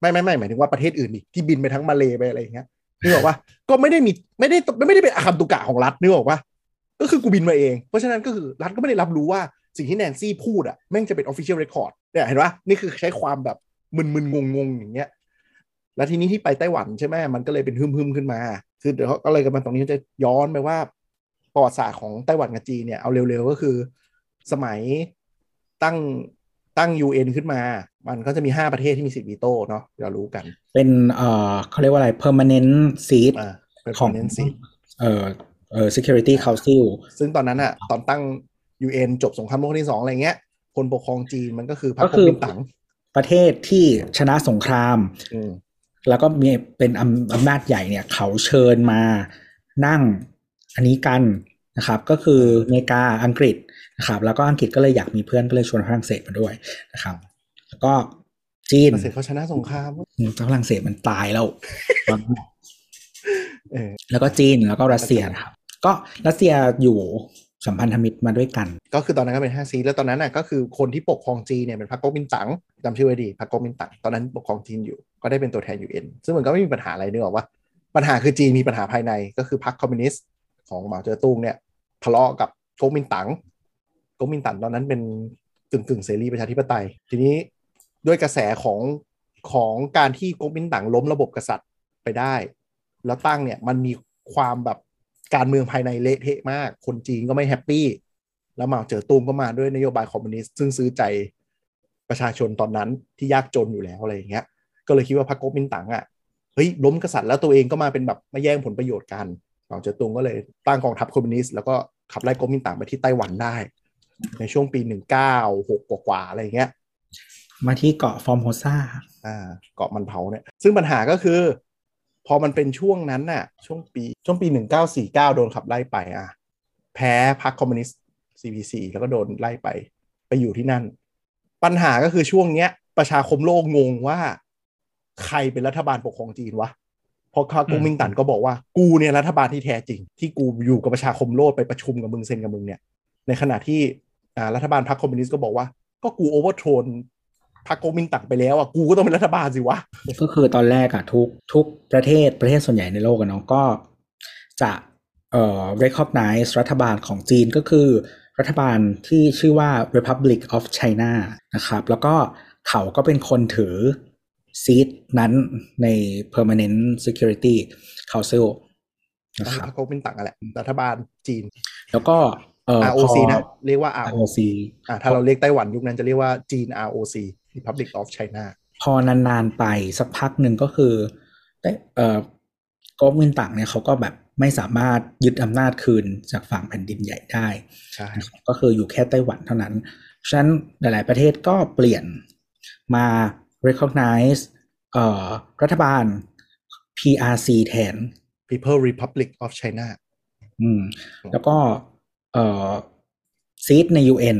ไม่ไม่ไม่หมายถึงว่าประเทศอื่นดิที่บินไปทั้งมาเลไปอะไรอย่างเงี้ยนึกออกว่าก็ไม่ได้มีไม่ได้ไม่ได้เป็นอาคันตุกะของรัฐนึกออกว่าก็คือกูบินมาเองเพราะฉะนั้นก็คือรัฐก็ไม่ได้รับรู้ว่าสิ่งที่แนนซี่พูดอ่ะแม่งจะเป็น official record เนี่ยเห็นป่ะนี่คือใช้ความแบบมึนๆงงๆอย่างเงี้ยแล้วทีนี้ที่ไปไต้หวันใช่ไหมมันก็เลยเป็นฮึมๆขึ้นมาคือเดี๋ยวเขาอะไรกันมาตรงนี้จะย้อนไปว่าประวัติศาสตร์ของไต้หวันกับจีนเนี่ยเอาเร็วๆก็คือสมัยตั้งตั้ง ยู เอ็น ขึ้นมามันก็จะมีห้าประเทศที่มีสิทธิ์วีโต้เนาะเรารู้กันเป็นเอ่อเขาเรียกว่าอะไร permanent seat ของ permanent seat เอ่อเอ่อ security council ซึ่งตอนนั้นอะตอนตั้ง ยู เอ็น จบสงครามโลกครั้งที่สองอะไรเงี้ยคนปกครองจีนมันก็คือพรรคก๊กมินตั๋งประเทศที่ชนะสงครามแล้วก็มีเป็นอำนาจใหญ่เนี่ยเขาเชิญมานั่งอันนี้กันนะครับก็คืออเมริกาอังกฤษนะครับแล้วก็อังกฤษก็เลยอยากมีเพื่อนก็เลยชวนฝรั่งเศสมาด้วยนะครับแล้วก็จีนฝรั่งเศสเขาชนะสงครามฝรั่งเศสมันตายแล้ว แล้วก็จีนแล้วก็รัสเซียนะครับก็รัสเซียอยู่สัมพันธมิตรมาด้วยกันก็คือตอนนั้นก็เป็นห้าซีแล้วตอนนั้นน่ะก็คือคนที่ปกครองจีนเนี่ยเป็นพรรคก๊กมินตั๋งจำชื่อไว้ดีพรรคก๊กมินตั๋งตอนนั้นปกครองจีนอยู่ก็ได้เป็นตัวแทน ยู เอ็น ซึ่งมันก็ไม่มีปัญหาอะไรนึกออกว่าปัญหาคือจีนมีปัญหาภายในก็คือพรรคคอมมิวนิสต์ของเหมาเจ๋อตุงเนี่ยทะเลาะกับก๊กมินตั๋งก๊กมินตั๋งตอนนั้นเป็นกึ่งๆเสรีประชาธิปไตยทีนี้ด้วยกระแสของของการที่ก๊กมินตั๋งล้มระบบกษัตริย์ไปได้แล้วตั้งเนี่ยมันมีความแบบการเมืองภายในเละเทะมากคนจีนก็ไม่แฮปปี้แล้วเหมาเจ๋อตุงก็มาด้วยนโยบายคอมมิวนิสต์ซึ่งซื้อใจประชาชนตอนนั้นที่ยากจนอยู่แล้วอะไรอย่างเงี้ยก็เลยคิดว่าพรรคก๊กมินตั๋งอ่ะเฮ้ยล้มกษัตริย์แล้วตัวเองก็มาเป็นแบบมาแย่งผลประโยชน์กันเหมาเจ๋อตุงก็เลยตั้งกองทัพคอมมิวนิสต์แล้วก็ขับไล่ก๊กมินตั๋งไปที่ไต้หวันได้ในช่วงปีหนึ่งเก้าหกกว่าๆอะไรอย่างเงี้ยมาที่เกาะฟอร์โมซ่าอ่าเกาะมันเผาเนี่ยซึ่งปัญหาก็คือพ พอมันเป็นช่วงนั้นน่ะช่วงปีช่วงปีหนึ่งเก้าสี่เก้าโดนขับไล่ไปอ่ะแพ้พรรคคอมมิวนิสต์ ซี พี ซี แล้วก็โดนไล่ไปไปอยู่ที่นั่นปัญหาก็คือช่วงเนี้ยประชาคมโลกงงว่าใครเป็นรัฐบาลปกครองจีนวะพอคากูมินตันก็บอกว่ากูเนี่ยรัฐบาลที่แท้จริงที่กูอยู่กับประชาคมโลกไปประชุมกับมึงเซ็นกับมึงเนี่ยในขณะที่อ่ารัฐบาลพรรคคอมมิวนิสต์ก็บอกว่าก็กูโอเวอร์โทรนพรรคโกมินตักไปแล้วอ่ะกูก็ต้องเป็นรัฐบาลสิวะก็คือตอนแรกอ่ะทุกทุกประเทศประเทศส่วนใหญ่ในโลกอะเนาะก็จะเอ่อ recognize รัฐบาลของจีนก็คือรัฐบาลที่ชื่อว่า Republic of China นะครับแล้วก็เขาก็เป็นคนถือซีทนั้นใน permanent security council นะครับพรรคโกมินตักแหละรัฐบาลจีนแล้วก็อาร์ โอ ซี นะเรียกว่า อาร์ โอ ซี อ่ะถ้าเราเรียกไต้หวันยุคนั้นจะเรียกว่าจีน อาร์ โอ ซี Republic of China พอนานๆไปสักพักหนึ่งก็คือเอ่อก๊กมินตั๋งเนี่ยเขาก็แบบไม่สามารถยึดอำนาจคืนจากฝั่งแผ่นดินใหญ่ได้ใช่ก็คืออยู่แค่ไต้หวันเท่านั้นฉะนั้นหลายๆประเทศก็เปลี่ยนมา recognize เอ่อรัฐบาล พี อาร์ ซี แทน People Republic of China อืมแล้วก็เอ่อซีทใน ยู เอ็น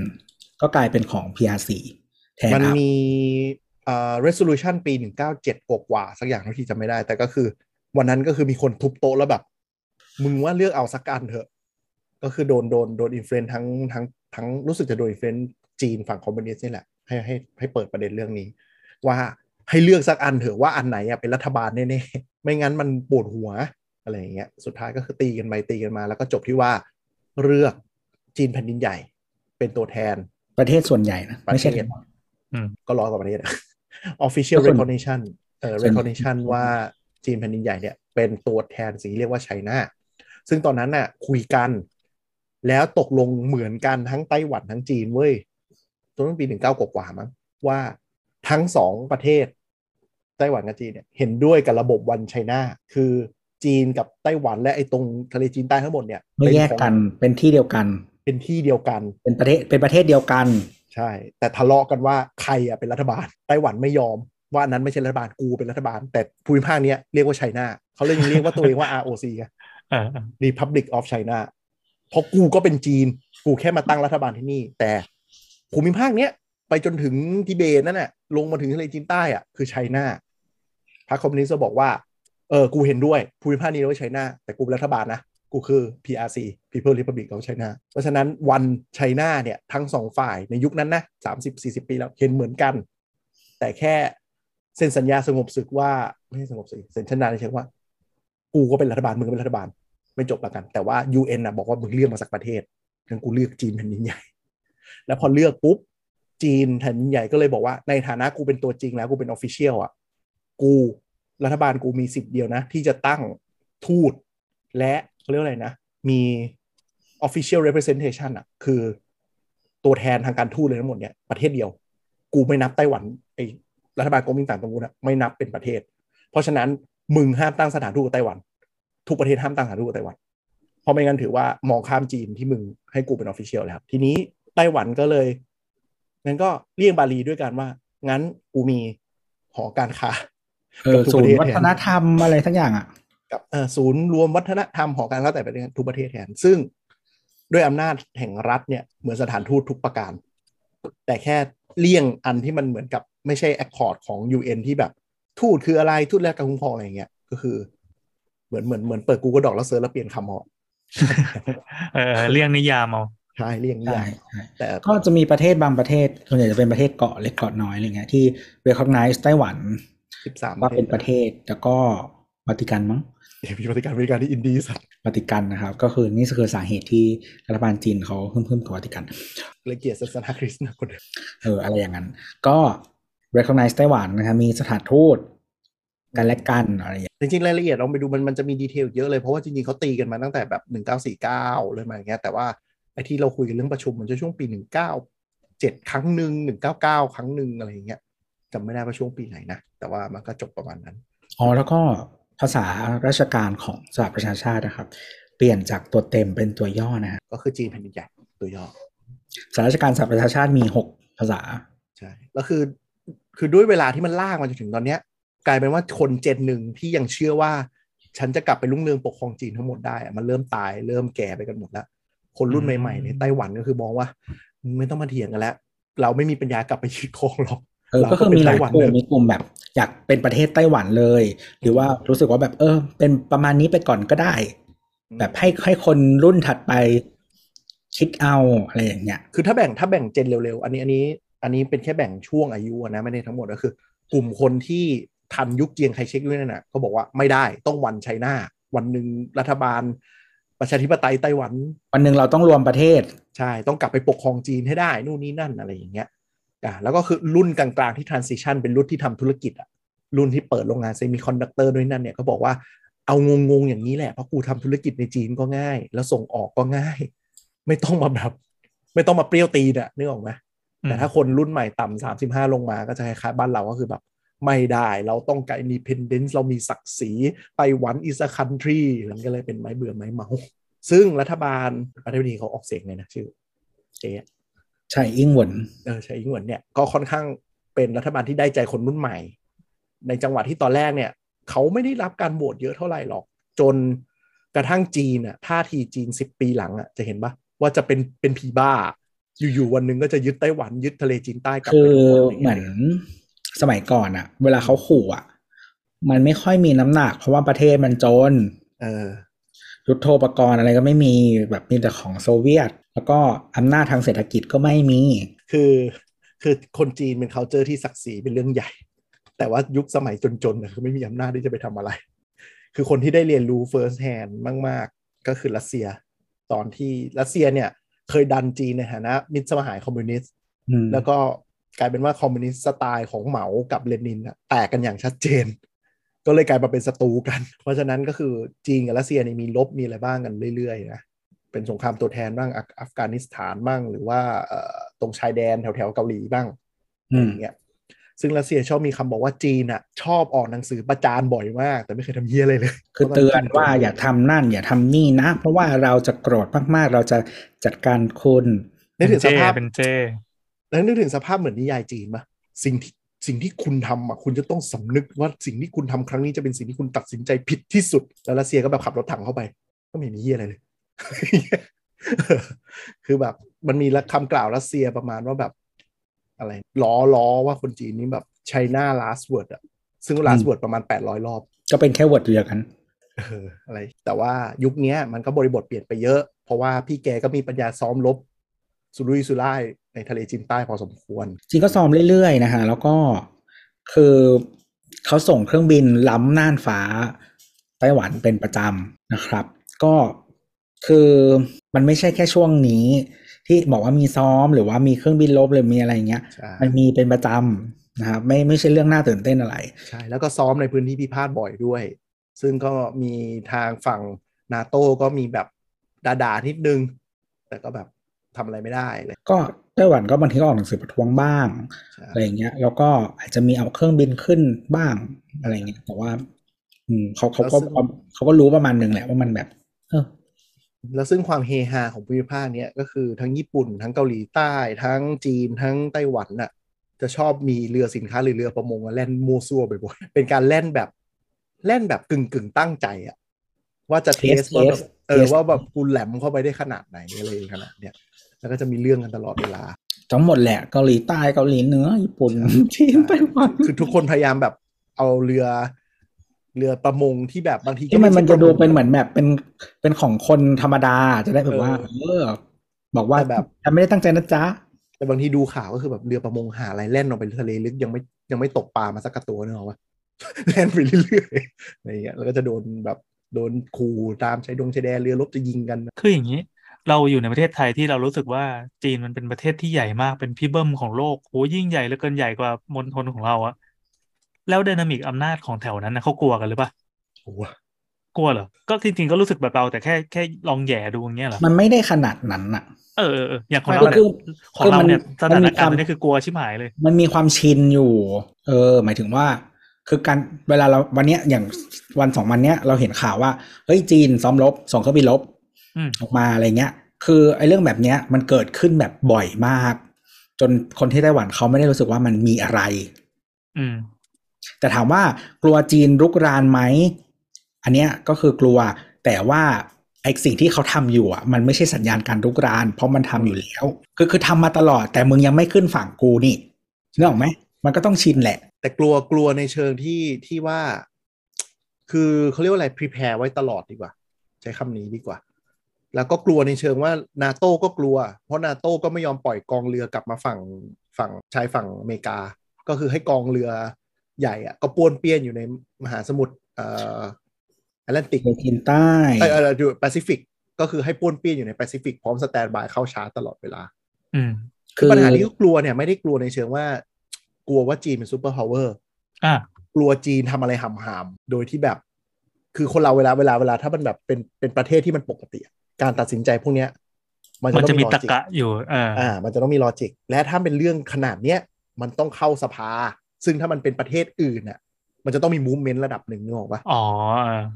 ก็กลายเป็นของ พี อาร์ ซี แทนมันมีเอ่อ resolution ปีหนึ่งเก้าเจ็ดกว่าสักอย่างที่จำไม่ได้แต่ก็คือวันนั้นก็คือมีคนทุบโต๊ะแล้วแบบมึงว่าเลือกเอาสักอันเถอะก็คือโดนโดนโดนอินฟลูเอนซ์ทั้งทั้งทั้งรู้สึกจะโดนอินฟลูเอนซ์จีนฝั่งคอมมิวนิสต์นี่แหละให้ให้ให้เปิดประเด็นเรื่องนี้ว่าให้เลือกสักอันเถอะว่าอันไหนอ่ะเป็นรัฐบาลแน่ๆไม่งั้นมันปวดหัวอะไรอย่างเงี้ยสุดท้ายก็คือตีกันไปตีกันมาแล้วก็จบที่ว่าเลือกจีนแผ่นดินใหญ่เป็นตัวแทนประเทศส่วนใหญ่นะไม่ใช่เห็นก็ร้อยกว่าประเทศ official recognition เอ่อ recognition ว่าจีนแผ่นดินใหญ่เนี่ยเป็นตัวแทนสิ่งที่เรียกว่าไชน่าซึ่งตอนนั้นน่ะคุยกันแล้วตกลงเหมือนกันทั้งไต้หวันทั้งจีนเว้ยตอนปีหนึ่งเก้ากว่าๆมั้งว่าทั้งสองประเทศไต้หวันกับจีนเนี่ยเห็นด้วยกับระบบวันไชน่าคือจีนกับไต้หวันและไอ้ตรงทะเลจีนใต้ทั้งหมดเนี่ยไม่แยกกันเป็นที่เดียวกันเป็นที่เดียวกันเป็นประเทศเป็นประเทศเดียวกันใช่แต่ทะเลาะกันว่าใครอ่ะเป็นรัฐบาลไต้หวันไม่ยอมว่านั้นไม่ใช่รัฐบาลกูเป็นรัฐบาลแต่ภูมิภาคเนี้ยเรียกว่าไชน่าเขาเลยยังเรียกว่าตัวเองว่า อาร์ โอ ซี ไง Republic of China เพราะกูก็เป็นจีนกูแค่มาตั้งรัฐบาลที่นี่แต่ภูมิภาคเนี้ยไปจนถึงทิเบตนั่นน่ะลงมาถึงทะเลจีนใต้อ่ะคือไชน่าพรรคคอมมิวนิสต์บอกว่าเออกูเห็นด้วยภูมิภาคนี้เรียกว่าไชน่าแต่กูเป็นรัฐบาลนะกูคือ พี อาร์ ซี People Republic of China เพราะฉะนั้นวันไชน่าเนี่ยทั้งสองฝ่ายในยุคนั้นนะ สามสิบสี่สิบ ปีแล้วเห็นเหมือนกันแต่แค่เซ็นสัญญาสงบศึกว่าไม่ใช่สงบศึกเซ็นสัญญาในเชิงว่ากูก็เป็นรัฐบาลมึงก็เป็นรัฐบาลไม่จบละกันแต่ว่า ยู เอ็น น่ะบอกว่ามึงเลือกมาสักประเทศงั้นกูเลือกจีนแผ่นดินใหญ่แล้วพอเลือกปุ๊บจีนแผ่นดินใหญ่ก็เลยบอกว่าในฐานะกูเป็นตัวจริงแล้วกูเป็น official อ่ะกูรัฐบาลกูมีสิทธิ์เดียวนะที่จะตั้งทูตและเขาเรียกอะไรนะมี official representation อ่ะคือตัวแทนทางการทูตเลยทั้งหมดเนี่ยประเทศเดียวกูไม่นับไต้หวันไอ้รัฐบาลก๊กมินตั๋งตรงกูนะไม่นับเป็นประเทศเพราะฉะนั้นมึงห้ามตั้งสถานทูตกับไต้หวันทุกประเทศห้ามตั้งสถานทูตกับไต้หวันเพราะไม่งั้นถือว่ามองข้ามจีนที่มึงให้กูเป็น official แล้วทีนี้ไต้หวันก็เลยงั้นก็เลี่ยงบาลีด้วยกันว่างั้นกูมีหอการค้าศูนย์วัฒนธรรมอะไรทั้งอย่างอ่ะกับศูนย์รวมวัฒนธรรมหอการค้าแต่ประเทศทุกประเทศแทนซึ่งด้วยอำนาจแห่งรัฐเนี่ยเหมือนสถานทูตทุกประการแต่แค่เลี่ยงอันที่มันเหมือนกับไม่ใช่แอคคอร์ดของ ยู เอ็น ที่แบบทูตคืออะไรทูตแรกกับคุ้มครองอะไรอย่างเงี้ยก็คือเหมือนเหมือนเหมือนเปิด Google Doc แล้วเสิร์ชแล้วเปลี่ยนคำหอเออเลี่ยงนิยามเอาใช่เลี่ยงนิยามแต่ก็จะมีประเทศบางประเทศส่วนใหญ่จะเป็นประเทศเกาะเล็กเกาะน้อยอะไรเงี้ยที่ recognize ไต้หวันสิบสามว่าเป็นประเทศแล้วก็วาติกันมั้งมีวาติกันวาติกันที่อินดีสัตว์วาติกันนะครับก็คือนี่คือสาเหตุที่รัฐบาลจีนเขาเพิ่มเพิ่มกับวาติกันเลยเกียรติศาสนาคริสต์นะคนเอออะไรอย่างนั้นก็ recognize ไต้หวันนะครับมีสถานทูตกันและกันอะไรอย่างจริงๆรายละเอียดลองไปดูมันมันจะมีดีเทลเยอะเลยเพราะว่าจริงๆเขาตีกันมาตั้งแต่แบบหนึ่งเก้าสี่เก้าเลยมาอย่างเงี้ยแต่ว่าไอ้ที่เราคุยกันเรื่องประชุมมันจะช่วงปีหนึ่งเก้าเจ็ดครั้งนึงหนึ่งเก้าเก้าครั้งนึงอะไรอย่างเงี้ยจำไม่ได้ว่าช่วงปีไหนนะแต่ว่ามันก็จบประมาณนั้นอ๋อแล้วก็ภาษาราชการของสหประชาชาตินะครับเปลี่ยนจากตัวเต็มเป็นตัวย่อนะก็คือจีนแผ่นดินใหญ่ตัวย่อภาษาราชการสหประชาชาติมีหกภาษาใช่แล้วคือคือด้วยเวลาที่มันลากมาจนถึงตอนเนี้ยกลายเป็นว่าคนเจนหนึ่งที่ยังเชื่อว่า ฉันจะกลับไปรุ่งเรืองปกครองจีนทั้งหมดได้มันเริ่มตายเริ่มแก่ไปกันหมดแล้วคนรุ่นใหม่ๆในไต้หวันก็คือมองว่าไม่ต้องมาเถียงกันแล้วเราไม่มีปัญญากลับไปยึดครองหรอกก็คือมีหลายกลุ่มมีกลุ่มแบบอยากเป็นประเทศไต้หวันเลยหรือว่ารู้สึกว่าแบบเออเป็นประมาณนี้ไปก่อนก็ได้แบบให้ให้คนรุ่นถัดไปคิดเอาอะไรอย่างเงี้ยคือถ้าแบ่งถ้าแบ่งเจนเร็วๆอันนี้อันนี้อันนี้เป็นแค่แบ่งช่วงอายุนะไม่ได้ทั้งหมดก็คือกลุ่มคนที่ทันยุคเกียงไคเชกด้วยนั่นน่ะเขาบอกว่าไม่ได้ต้องวันไชน่าวันหนึ่งรัฐบาลประชาธิปไตยไต้หวันวันหนึ่งเราต้องรวมประเทศใช่ต้องกลับไปปกครองจีนให้ได้นู่นนี่นั่นอะไรอย่างเงี้ยอ่ะแล้วก็คือรุ่นกลางๆที่ transition เป็นรุ่นที่ทำธุรกิจอ่ะรุ่นที่เปิดโรงงานเซมิคอนดักเตอร์ด้วยนั่นเนี่ยเขาบอกว่าเอางงๆอย่างนี้แหละเพราะกูทำธุรกิจในจีนก็ง่ายแล้วส่งออกก็ง่ายไม่ต้องมาแบบไม่ต้องมาเปรี้ยวตีนอ่ะนึกออกไหมแต่ถ้าคนรุ่นใหม่ต่ำสามสิบห้าลงมาก็จะคล้ายๆบ้านเราก็คือแบบไม่ได้เราต้องการ independence เรามีศักดิ์ศรีไต้หวัน is a country มันก็เลยเป็นไม้เบื่อไม้เมาซึ่งรัฐบาลประเทศนี้เขาออกเสียงไงนะชื่อเจ๊ไฉอิงเหวินเออไฉอิงเหวินเนี่ยก็ค่อนข้างเป็นรัฐบาลที่ได้ใจคนรุ่นใหม่ในจังหวะที่ตอนแรกเนี่ยเขาไม่ได้รับการโหวตเยอะเท่าไหร่หรอกจนกระทั่งจีนอ่ะท่าทีจีนสิบปีหลังอ่ะจะเห็นป่ะว่าจะเป็นเป็นผีบ้าอยู่ๆวันนึงก็จะยึดไต้หวันยึดทะเลจีนใต้กลับไปคือเหมือนสมัยก่อนอ่ะเวลาเขาขู่อ่ะมันไม่ค่อยมีน้ำหนักเพราะว่าประเทศมันจนเออยุทโธปกรณ์อะไรก็ไม่มีแบบมีแต่ของโซเวียตแล้วก็อำนาจทางเศรษฐกิจก็ไม่มีคือคือคนจีนเป็น culture ที่ศักดิ์ศรีเป็นเรื่องใหญ่แต่ว่ายุคสมัยจนๆคือไม่มีอำนาจที่จะไปทำอะไรคือคนที่ได้เรียนรู้ first hand มากๆก็คือรัสเซียตอนที่รัสเซียเนี่ยเคยดันจีนในฐานะมิตรสหายคอมมิวนิสต์แล้วก็กลายเป็นว่าคอมมิวนิสต์สไตล์ของเหมากับเลนินแตกกันอย่างชัดเจนก็เลยกลายมาเป็นศัตรูกันเพราะฉะนั้นก็คือจีนกับรัสเซียมีลบมีอะไรบ้างกันเรื่อยๆนะเป็นสงครามตัวแทนบ้างอัฟกานิสถานบ้างหรือว่าตรงชายแดนแถวๆเกาหลีบ้างอย่างเงี้ยซึ่งรัสเซียชอบมีคำบอกว่าจีนอ่ะชอบออกหนังสือประจานบ่อยมากแต่ไม่เคยทำเหี้ยอะไรเลยคือเตือนว่าอย่าทำนั่นอย่าทำนี่นะเพราะว่าเราจะโกรธมากๆเราจะจัดการคุณนึกถึงสภาพเป็นเจแล้วนึกถึงสภาพเหมือนนิยายจีนป่ะสิ่งที่สิ่งที่คุณทำอ่ะคุณจะต้องสำนึกว่าสิ่งที่คุณทำครั้งนี้จะเป็นสิ่งที่คุณตัดสินใจผิดที่สุดแล้วรัสเซียก็แบบขับรถถังเข้าไปก็ไม่มีเหี้ยอะไรเลยคือแบบมันมีคำกล่าวรัสเซียประมาณว่าแบบอะไรล้อล้อว่าคนจีนนี่แบบ China last word อ่ะซึ่ง last word ประมาณแปดร้อยรอบก็เป็นแค่ word เดียวกันเอออะไรแต่ว่ายุคนี้มันก็บริบทเปลี่ยนไปเยอะเพราะว่าพี่แกก็มีปัญญาซ้อมลบสุรุ่ยสุร่ายในทะเลจีนใต้พอสมควรจีนก็ซ้อมเรื่อยๆนะฮะแล้วก็คือเขาส่งเครื่องบินล้ำน่านฟ้าไต้หวันเป็นประจำนะครับก็คือมันไม่ใช่แค่ช่วงนี้ที่บอกว่ามีซ้อมหรือว่ามีเครื่องบินลบหรือมีอะไรอย่างเงี้ยมันมีเป็นประจำนะครับไม่ไม่ใช่เรื่องน่าตื่นเต้นอะไรใช่แล้วก็ซ้อมในพื้นที่พิพาทบ่อยด้วยซึ่งก็มีทางฝั่ง NATO ก็มีแบบด่าๆนิดนึงแต่ก็แบบทำอะไรไม่ได้เลยก็ไต้หวันก็บางทีก็ออกหนังสือประท้วงบ้างอะไรอย่างเงี้ยแล้วก็อาจจะมีเอาเครื่องบินขึ้นบ้างอะไรอย่างเงี้ยแต่ว่าอืมเขาเขาก็เขาก็รู้ประมาณนึงแหละว่ามันแบบเออแล้วซึ่งความเฮฮาของภูมิภาคเนี้ยก็คือทั้งญี่ปุ่นทั้งเกาหลีใต้ทั้งจีนทั้งไต้หวันน่ะจะชอบมีเรือสินค้าหรือเรือประมงมาแล่นมั่วซั่วบ่อยๆเป็นการแล่นแบบแล่นแบบกึ่งๆตั้งใจอ่ะว่าจะเทสว่าแบบเออว่าแบบกูแหลมเข้าไปได้ขนาดไหนอะไรขนาดเนี้ยแล้วก็จะมีเรื่องกันตลอดเวลาทั้งหมดแหละเกาหลีใต้เกาหลีเหนือญี่ปุ่นจีนไต้หวันคือทุกคนพยายามแบบเอาเรือเรือประมงที่แบบบางทีก็มันมันจะดูเป็นเหมือนแบบเป็นเป็นของคนธรรมดาจะได้แบบว่าเออบอกว่าแบบฉันไม่ได้ตั้งใจนะจ๊ะแต่บางทีดูข่าวก็คือแบบเรือประมงหาอะไรแล่นลงไปทะเลลึกยังไม่ยังไม่ตกปลามาสักตัวนึกออกป่ะแล่นไปเรื่อยๆอะไรอย่างเงี้ยแล้วก็จะโดนแบบโดนขู่ตามชายดงชายแดนเรือรบจะยิงกันคืออย่างงี้เราอยู่ในประเทศไทยที่เรารู้สึกว่าจีนมันเป็นประเทศที่ใหญ่มากเป็นพี่เบิ้มของโลกโหยิ่งใหญ่เหลือเกินใหญ่กว่ามณฑลของเราอะแล้วไดนามิกอำนาจของแถวนั้นนะเขากลัวกันหรือเปล่ากลัวกลัวเหรอก็จริงๆก็รู้สึกแบบเราแต่แค่แค่ลองแย่ดูอย่างเงี้ยเหรอมันไม่ได้ขนาดนั้นอะเออเอออย่างของเราเนี่ยของเราเนี่ยสถานการณ์นี่คือกลัวชิบหายเลยมันมีความชินอยู่เออหมายถึงว่าคือการเวลาเราวันเนี้ยอย่างวันสองวันเนี้ยเราเห็นข่าวว่าเฮ้ยจีนซ้อมรบส่งเครื่องบินรบออกมาอะไรเงี้ยคือไอ้เรื่องแบบเนี้ยมันเกิดขึ้นแบบบ่อยมากจนคนที่ไต้หวันเขาไม่ได้รู้สึกว่ามันมีอะไรแต่ถามว่ากลัวจีนรุกรานไหม อันเนี้ยก็คือกลัวแต่ว่าไอ้สิ่งที่เขาทำอยู่อ่ะมันไม่ใช่สัญญาณการรุกรานเพราะมันทำอยู่แล้วคือคือทำมาตลอดแต่มึงยังไม่ขึ้นฝั่งกูนี่นึกออกไหมมันก็ต้องชินแหละแต่กลัวกลัวในเชิงที่ที่ว่าคือเขาเรียกว่าอะไร prepare ไว้ตลอดดีกว่าใช้คำนี้ดีกว่าแล้วก็กลัวในเชิงว่า NATO ก็กลัวเพราะ NATO ก็ไม่ยอมปล่อยกองเรือกลับมาฝั่งฝั่งชายฝั่งอเมริกาก็คือให้กองเรือใหญ่อ่ะก็ป้วนเปี้ยนอยู่ในมหาสมุทรเอ่อแอตแลนติกจีนใต้เอ่ออยู่แปซิฟิกก็คือให้ป้วนเปี้ยนอยู่ในแปซิฟิกพร้อมสแตนด์บายเข้าชาร์จตลอดเวลาอืมคือปัญหาที่กลัวเนี่ยไม่ได้กลัวในเชิงว่ากลัวว่าจีนเป็นซูเปอร์พาวเวอร์อ่ะกลัวจีนทำอะไรห่ำๆโดยที่แบบคือคนเราเวลาเวลาเวลาถ้ามันแบบเป็นเป็นประเทศที่มันปกติการตัดสินใจพวกเนี้ยมันจะมีตรรกะอยู่อ่าอ่ามันจะต้องมีลอจิกและถ้าเป็นเรื่องขนาดเนี้ยมันต้องเข้าสภาซึ่งถ้ามันเป็นประเทศอื่นน่ะมันจะต้องมีมูฟเมนต์ระดับหนึ่งนึกออกป่ะอ๋อ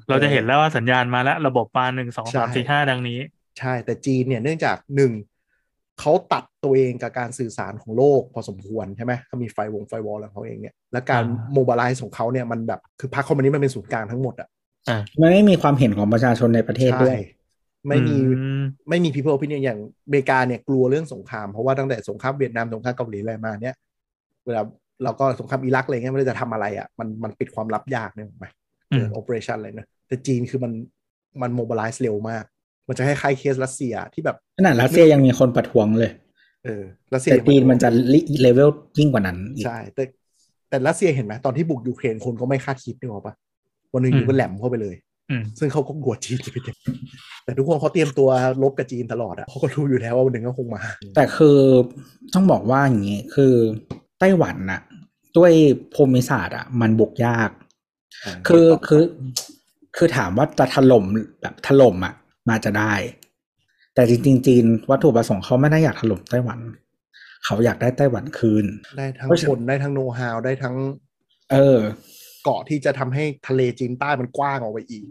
เราจะเห็นแล้วว่าสัญญาณมาแล้วระบบมาหนึ่ง สอง สาม สี่ ห้าดังนี้ใช่แต่จีนเนี่ยเนื่องจากหนึ่งเขาตัดตัวเองกับการสื่อสารของโลกพอสมควรใช่มั้ยเขามีไฟวงไฟวอลแล้วเขาเองเนี่ยและการโมบไลซ์ของเขาเนี่ยมันแบบคือพรรคคอมมิวนิสต์มันเป็นศูนย์กลางทั้งหมดอ่ะอ่ามันไม่มีความเห็นของประชาชนในประเทศด้วยไม่มีไม่มี people opinion อย่างอเมริกาเนี่ยกลัวเรื่องสงครามเพราะว่าตั้งแต่สงครามเวียดนามสงครามเกาหลีอะไรมาเนี่ยเวลาเราก็สงครามอิรักอะไรเงี้ยมันจะทำอะไรอ่ะมันมันปิดความลับยากเนี่ยถูกไหมเรื่อง operation อะไรนะแต่จีนคือมันมัน mobilize เร็วมากมันจะคล้ายๆเคสรัสเซียที่แบบขนาดรัสเซียยังมีคนประท้วงเลยเออรัสเซียแต่จีนมันจะ level ยิ่งกว่านั้นใช่แต่แต่รัสเซียเห็นไหมตอนที่บุกยูเครนคนก็ไม่คาดคิดนึกออกปะวันนึงอยู่ก็แหลมเข้าไปเลยซึ่งเขาก็กลัวจีนไปเต็มแต่ทุกคนเขาเตรียมตัวลบกับจีนตลอดอ่ะเขาก็รู้อยู่แล้วว่าวันหนึ่งก็คงมาแต่คือต้องบอกว่าอย่างนี้คือไต้หวันน่ะด้วยภูมิศาสตร์อ่ะมันบุกยากคือคือคือถามว่าจะถล่มแบบถล่มอ่ะมาจะได้แต่จริงๆจีนวัตถุประสงค์เขาไม่ได้อยากถล่มไต้หวันเขาอยากได้ไต้หวันคืนได้ทั้งคนได้ทั้งโนว์ฮาวได้ทั้งเออเกาะที่จะทำให้ทะเลจีนใต้มันกว้างออกไปอีก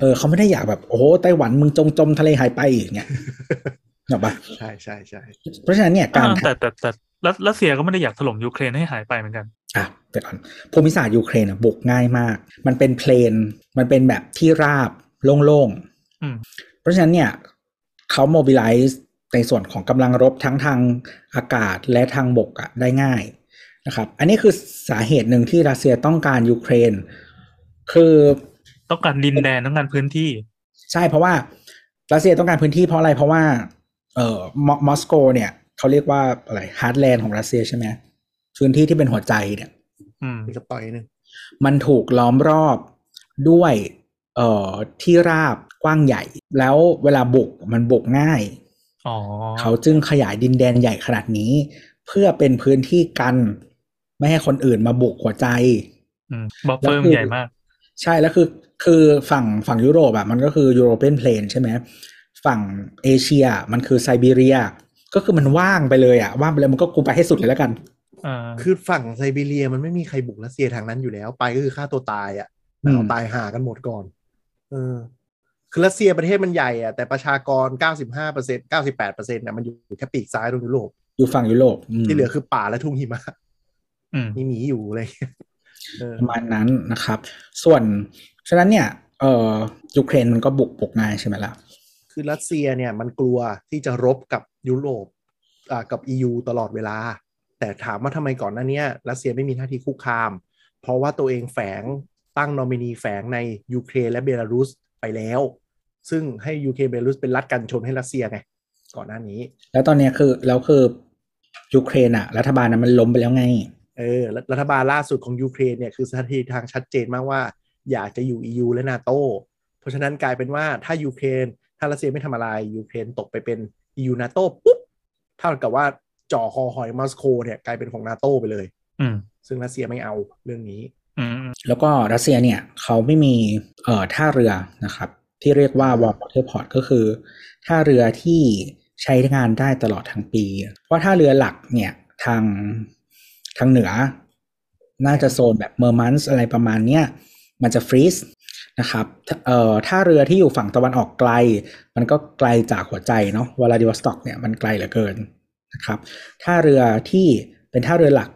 เออเขาไม่ได้อยากแบบโอ้โหไต้หวันมึงจมจมทะเลหายไปอย่างเงี้ยหรอปะใช่ใช่ใช่เพราะฉะนั้นเนี่ยการแต่แต่แต่รัสเซียก็ไม่ได้อยากถล่มยูเครนให้หายไปเหมือนกันอ่ะแต่ก่อนภูมิศาสตร์ยูเครนอ่ะบุกง่ายมากมันเป็นเพลนมันเป็นแบบที่ราบโล่งๆเพราะฉะนั้นเนี่ยเขาโมบิไลซ์ในส่วนของกำลังรบทั้งทางอากาศและทางบกอ่ะได้ง่ายนะครับอันนี้คือสาเหตุหนึ่งที่รัสเซียต้องการยูเครนคือต้องการดินแดนต้องการพื้นที่ใช่เพราะว่ารัสเซียต้องการพื้นที่เพราะอะไรเพราะว่าเอ่อมอสโกเนี่ยเขาเรียกว่าอะไรฮาร์ดแลนด์ของรัสเซียใช่ไหมพื้นที่ที่เป็นหัวใจเนี่ยอืมกระต่อยนึงมันถูกล้อมรอบด้วยเอ่อที่ราบกว้างใหญ่แล้วเวลาบุกมันบุกง่ายอ๋อเขาจึงขยายดินแดนใหญ่ขนาดนี้เพื่อเป็นพื้นที่กันไม่ให้คนอื่นมาบุกหัวใจอืมบัฟเฟอร์ใหญ่มากใช่แล้วคือคือฝั่งฝั่งยุโรปอ่ะมันก็คือยุโรเปียนเพลนใช่ไหมฝั่งเอเชียมันคือไซบีเรียก็คือมันว่างไปเลยอ่ะว่างไปเลยมันก็กูไปให้สุดเลยแล้วกันอ่าคือฝั่งไซบีเรียมันไม่มีใครบุกรัสเซียทางนั้นอยู่แล้วไปก็คือฆ่าตัวตายอ่ะเอาตายหากันหมดก่อนเออคือรัสเซียประเทศมันใหญ่อ่ะแต่ประชากร เก้าสิบห้าเปอร์เซ็นต์ เก้าสิบแปดเปอร์เซ็นต์ น่ะมันอยู่แค่ปีกซ้ายตรงยุโรปอยู่ฝั่งยุโรปที่เหลือคือป่าและทุ่งหิมะมีหมีอยู่เลยประมาณนั้นนะครับส่วนฉะนั้นเนี่ยเอ่อยูเครนมันก็บุกปกง่ายใช่ไหมล่ะคือรัสเซียเนี่ยมันกลัวที่จะรบกับยุโรปอ่ากับ อี ยู ตลอดเวลาแต่ถามว่าทำไมก่อนหน้านี้รัสเซียไม่มีท่าทีคุกคามเพราะว่าตัวเองแฝงตั้งนอมินีแฝงในยูเครนและเบลารุสไปแล้วซึ่งให้ยูเครนเบลารุสเป็นรัฐกันชนให้รัสเซียไงก่อนหน้านี้แล้วตอนนี้คือแล้วคือยูเครนอ่ะรัฐบาลน่ะมันล้มไปแล้วไงเออรัฐบาลล่าสุดของยูเครนเนี่ยคือท่าทีทางชัดเจนมากว่าอยากจะอยู่ อี ยู และ NATO เพราะฉะนั้นกลายเป็นว่าถ้ายูเครนถ้ารัสเซียไม่ทำอะไรยูเครนตกไปเป็น อี ยู NATO ปุ๊บเท่ากับว่าจ่อคอหอยมอสโกเนี่ยกลายเป็นของ NATO ไปเลยอืมซึ่งรัสเซียไม่เอาเรื่องนี้อืมแล้วก็รัสเซียเนี่ยเขาไม่มีเอ่อท่าเรือนะครับที่เรียกว่าวอเตอร์พอร์ตก็คือท่าเรือที่ใช้งานได้ตลอดทั้งปีเพราะท่าเรือหลักเนี่ยทางทางเหนือน่าจะโซนแบบเมอร์มันส์อะไรประมาณเนี้ยมันจะฟรีซนะครับเอ่อท่าเรือที่อยู่ฝั่งตะวันออกไกลมันก็ไกลจากหัวใจเนาะวลาดิวอสต็อกเนี่ยมันไกลเหลือเกินนะครับท่าเรือที่เป็นท่าเรือหลัก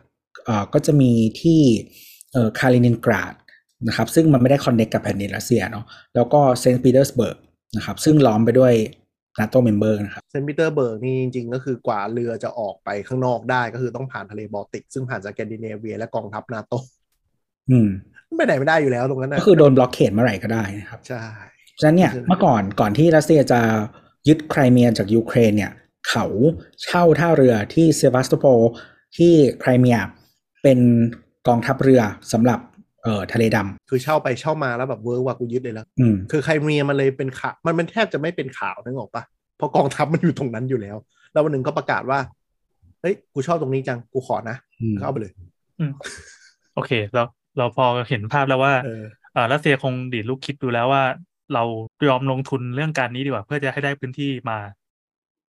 เอ่อก็จะมีที่เอ่อคาลินินกราด นะครับซึ่งมันไม่ได้คอนเนคกับแผ่นดินรัสเซียเนาะแล้วก็เซนต์ปีเตอร์สเบิร์กนะครับซึ่งล้อมไปด้วย NATO member นะครับเซนต์ปีเตอร์สเบิร์กนี่จริงๆก็คือกว่าเรือจะออกไปข้างนอกได้ก็คือต้องผ่านทะเลบอลติกซึ่งผ่านสแกนดิเนเวียและกองทัพ NATO อืมไม่ได้ไม่ได้อยู่แล้วตรงนั้นนะก็คือโดนบล็อกเขตเมื่อไหร่ก็ได้นะครับใช่ฉะนั้นเนี่ยเมื่อก่อนก่อนที่รัสเซียจะยึดไครเมียจากยูเครนเนี่ยเขาเช่าท่าเรือที่เซวัสโตโปลที่ไครเมียเป็นกองทัพเรือสำหรับเอ่อทะเลดำคือเช่าไปเช่ามาแล้วแบบเวิร์กว่ากูยึดเลยแล้วคือไครเมียมันเลยเป็นข่าวมันมันแทบจะไม่เป็นข่าวนึกออกปะเพราะกองทัพมันอยู่ตรงนั้นอยู่แล้วแล้ววันหนึ่งก็ประกาศว่าเฮ้ยกูชอบตรงนี้จังกูขอนะเข้าไปเลยโอเคแล้วเราพอเห็นภาพแล้วว่าเอ่อรัสเซียคงดีดลูกคิดดูแล้วว่าเรายอมลงทุนเรื่องการนี้ดีกว่าเพื่อจะให้ได้พื้นที่มา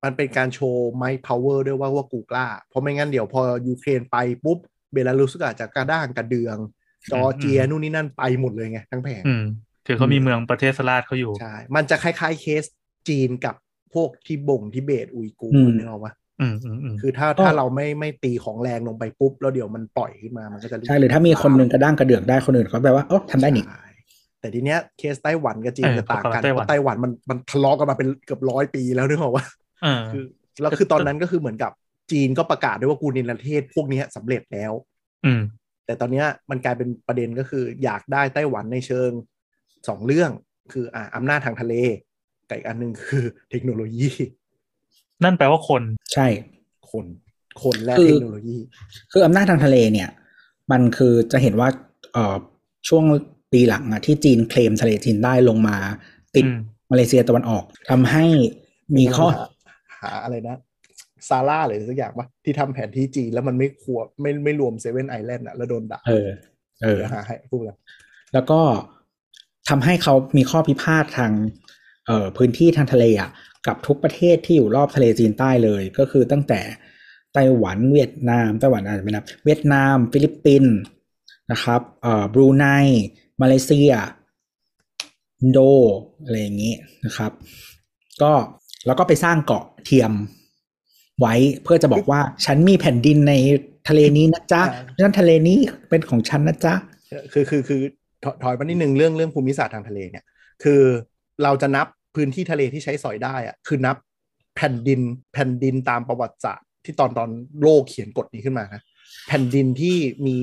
มันเป็นการโชว์ไมค์พาวเวอร์ด้วยว่าว่ากูกล้าเพราะไม่งั้นเดี๋ยวพอยูเครนไปปุ๊บเบลารุสก็อาจจะกระด้างกระเดืองจอร์เจียนู่นนี่นั่นไปหมดเลยไงทั้งแผงถือเขามีเมืองประเทศสลาดเขาอยู่ใช่มันจะคล้ายๆเคสจีนกับพวกที่บ่งที่เบตอุยกูร์นึกออกปะคือถ้าถ้าเราไม่ไม่ตีของแรงลงไปปุ๊บแล้วเดี๋ยวมันปล่อยขึ้นมามันก็จะใช่หรือถ้ามีคนนึงกระด้างกระเดืองได้คนอื่นก็แปลว่าเออทำได้นี่แต่ทีเนี้ยเคสไต้หวันกับจีนจะต่างกันเพราะไต้หวันมันมันทะเลาะกันมาเป็นเกือบร้อยปีแล้วนึกออกปะคือแล้วคือตอนนั้นก็คือเหมือนกับจีนก็ประกาศด้วยว่ากูนินประเทศพวกนี้สำเร็จแล้วแต่ตอนนี้มันกลายเป็นประเด็นก็คืออยากได้ไต้หวันในเชิงสองเรื่องคืออ่าอำนาจทางทะเลกับอีกอันนึงคือเทคโนโลยีนั่นแปลว่าคนใช่คนคนและเทคโนโลยีคืออำนาจทางทะเลเนี่ยมันคือจะเห็นว่าเอ่อช่วงปีหลังอะที่จีนเคลมทะเลจีนได้ลงมาติดมาเลเซียตะวันออกทำให้มีข้อหาอะไรนะซาร่าหรือสักอย่างวะที่ทำแผนที่จีนแล้วมันไม่ขวบไม่ไม่รวมเซเว่นไอแลนด์อ่ะแล้วโดนด่าเออเออหาให้พูดแล้วแล้วก็ทำให้เขามีข้อพิพาททางเอ่อพื้นที่ทางทะเลอ่ะกับทุกประเทศที่อยู่รอบทะเลจีนใต้เลยก็คือตั้งแต่ไต้หวันเวียดนามไต้หวันอาจจะไม่นับเวียดนามฟิลิปปินส์นะครับเอ่อบรูไนมาเลเซียอินโดอะไรอย่างงี้นะครับก็แล้วก็ไปสร้างเกาะเทียมไว้เพื่อจะบอกว่าฉันมีแผ่นดินในทะเลนี้นะจ๊ะนั่นทะเลนี้เป็นของฉันนะจ๊ะคือคือคือถอยมานิดนึงเรื่องเรื่องภูมิศาสตร์ทางทะเลเนี่ยคือเราจะนับพื้นที่ทะเลที่ใช้สอยได้อะคือนับแผ่นดินแผ่นดินตามประวัติศาสตร์ที่ตอนตอนโลกเขียนกฎนี้ขึ้นมานะแผ่นดินที่มี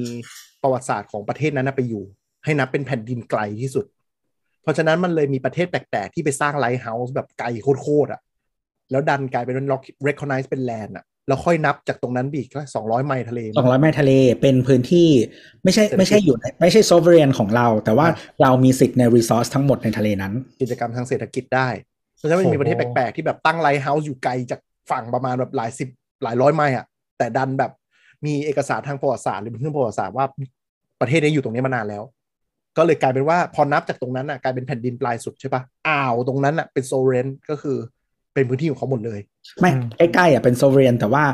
ประวัติศาสตร์ของประเทศนั้นไปอยู่ให้นับเป็นแผ่นดินไกลที่สุดเพราะฉะนั้นมันเลยมีประเทศแปลกๆที่ไปสร้างไลท์เฮาส์แบบไกลโคตรๆอะแล้วดันกลายเป็นล็อก recognize เป็นแลนด์อ่ะแล้วค่อยนับจากตรงนั้นบีกก็สองร้อยไมล์ทะเลสองร้อยไมล์ทะเลเป็นพื้นที่ไม่ใช่ไม่ใช่อยู่ไม่ใช่ sovereign ของเราแต่ว่าเรามีสิทธิ์ใน resource ทั้งหมดในทะเลนั้นกิจกรรมทางเศรษฐกิจได้เพราะฉะนั้นมันมีประเทศแปลกๆที่แบบตั้งไลท์เฮาส์อยู่ไกลจากฝั่งประมาณแบบหลายสิบหลายร้อยไมล์อ่ะแต่ดันแบบมีเอกสารทางประวัติศาสตร์หรือเรื่องประวัติศาสตร์ว่าประเทศนี้อยู่ตรงนี้มานานแล้วก็เลยกลายเป็นว่าพอนับจากตรงนั้นน่ะกลายเป็นแผ่นดินปลายสุดใช่ป่ะอ่าวตรงนั้นน่ะเป็น sovereign ก็คือเป็นพื้นที่ของเขาหมดเลยไม่ใกล้ๆอ่ะเป็นโซเวเรนแต่ว่า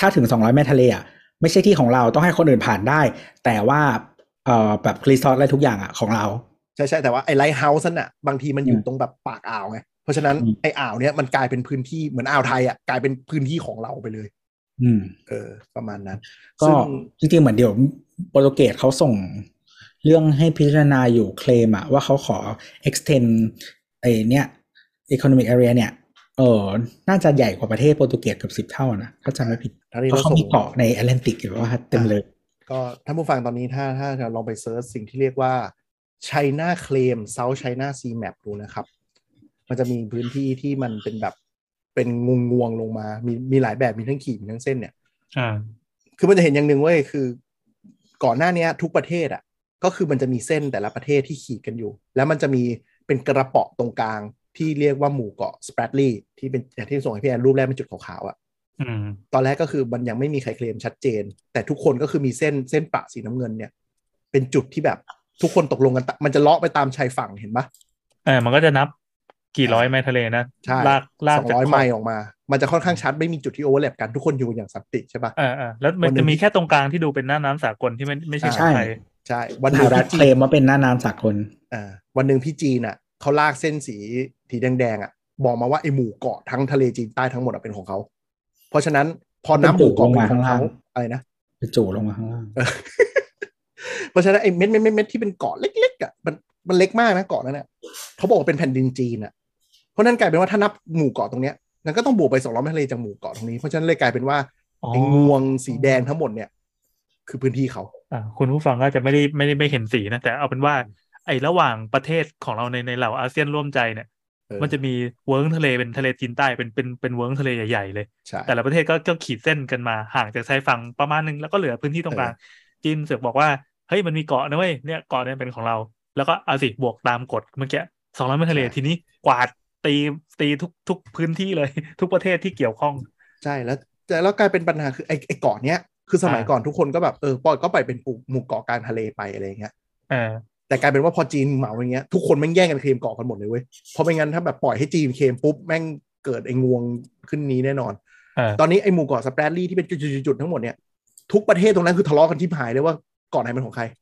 ถ้าถึงสองร้อยแม่ทะเลอ่ะไม่ใช่ที่ของเราต้องให้คนอื่นผ่านได้แต่ว่าเอ่อแบบรีสอร์ทอะไรทุกอย่างอ่ะของเราใช่ๆแต่ว่าไอ้ไลท์เฮาส์น่ะบางทีมันอยู่ตรงแบบปากอ่าวไงเพราะฉะนั้นไอ้อ่าวเนี้ยมันกลายเป็นพื้นที่เหมือนอ่าวไทยอ่ะกลายเป็นพื้นที่ของเราไปเลยอืมเออประมาณนั้นก็จริงๆเหมือนเดี๋ยวโปรตุเกสเขาส่งเรื่องให้พิจารณาอยู่เคลมอ่ะว่าเขาขอ extend ไอ้เนี้ย economic area เนี่ยเออน่าจะใหญ่กว่าประเทศโปรตุเกสเกือบสิบเท่านะถ้าจำไม่ผิดเพราะเขามีเกาะในแอตแลนติกอยู่ว่าเต็มเลยก็ท่านผู้ฟังตอนนี้ถ้าถ้าลองไปเซิร์ชสิ่งที่เรียกว่า China Claim South China Sea Map ดูนะครับมันจะมีพื้นที่ที่มันเป็นแบบเป็นงวงงวงลงมามีมีหลายแบบมีทั้งขีดมีทั้งเส้นเนี่ยอ่าคือมันจะเห็นอย่างหนึ่งเว้ยคือก่อนหน้านี้ทุกประเทศอ่ะก็คือมันจะมีเส้นแต่ละประเทศที่ขีดกันอยู่แล้วมันจะมีเป็นกระเปาะตรงกลางที่เรียกว่าหมู่เกาะสเปรดลีย์ที่เป็นที่ส่งให้พี่แอนรูปแรกเป็นจุดขาวๆอ่ะตอนแรกก็คือมันยังไม่มีใครเคลมชัดเจนแต่ทุกคนก็คือมีเส้นเส้นประสีน้ำเงินเนี่ยเป็นจุดที่แบบทุกคนตกลงกันมันจะเลาะไปตามชายฝั่งเห็นปะเออมันก็จะนับกี่ร้อยไมล์ทะเลนะลากลากจากร้อยไมล์ออกมามันจะค่อนข้างชัดไม่มีจุดที่โอเวอร์แลปกันทุกคนอยู่อย่างสันติใช่ปะเออเออแล้วมันจะมีแค่ตรงกลางที่ดูเป็นหน้าน้ำสากลที่ไม่ไม่ใช่ใช่ใช่วันนึงพี่เคลมว่าเป็นหน้าน้ำสากลอ่าวันนึงพี่จีนอ่ะเขาลากเส้นสีสีแดงๆอ่ะบอกมาว่าไอหมู่เกาะทั้งทะเลจีนใต้ทั้งหมดเป็นของเขาเพราะฉะนั้นพอน้ำหมู่เกาะเป็นของเขาอะไรนะเป็นจู่ลงมาข้างล่าง เพราะฉะนั้นไอ้เม็ดเม็ดเม็ดที่เป็นเกาะเล็กๆอ่ะมันมันเล็กมากนะเกาะนั้นเนี่ยเขาบอกว่าเป็นแผ่นดินจีนอ่ะเพราะนั่นกลายเป็นว่าถ้านับหมู่เกาะตรงเนี้ยนั่นก็ต้องบวกไปสองร้อยไมล์ทะเลจากหมู่เกาะตรงนี้เพราะฉะนั้นเลยกลายเป็นว่าไอ้งวงสีแดงทั้งหมดเนี่ยคือพื้นที่เขาอ่าคุณผู้ฟังก็จะไม่ได้ไม่ได้ไม่เห็นสีนะแต่เอาเป็นว่าไอ้ระหว่างประเทศของเราในในเหล่าอาเซียนร่วมใจเนี่ยมันจะมีเวิร์งทะเลเป็นทะเลจีนใต้เป็นเป็นเป็นเวิร์งทะเลใหญ่ๆเลยแต่ละประเทศก็ก็ขีดเส้นกันมาห่างจากชายฝั่งประมาณนึงแล้วก็เหลือพื้นที่ตรงกลางจีนเสือกบอกว่าเฮ้ยมันมีเกาะนะเว้ยเนี่ยเกาะเนี่ยเป็นของเราแล้วก็เอาสิบวกตามกฎเมื่อกี้สองร้อยไมล์ทะเลทีนี้กวาดตีตีทุกทุกพื้นที่เลยทุกประเทศที่เกี่ยวข้องใช่แล้วแต่แล้วกลายเป็นปัญหาคือไอ้ไอ้เกาะเนี้ยคือสมัยก่อนทุกคนก็แบบเออปล่อยก็ไปเป็นหมู่เกาะกลางทะเลไปอะไรอย่างเงี้ยแต่กลายเป็นว่าพอจีนเหมาอย่างเงี้ยทุกคนแม่งแย่งกันเคลมเกาะกันหมดเลยเว้ยเพราะไม่งั้นถ้าแบบปล่อยให้จีนเคลมปุ๊บแม่งเกิดไอ้งวงขึ้นนี้แน่นอนตอนนี้ไอ้หมู่เกาะสแปรดลี่ที่เป็นจุดๆๆทั้งหมดเนี่ยทุกประเทศตรงนั้นคือทะเลาะกันที่หายเลยว่าเกาะไหนเป็นของใคร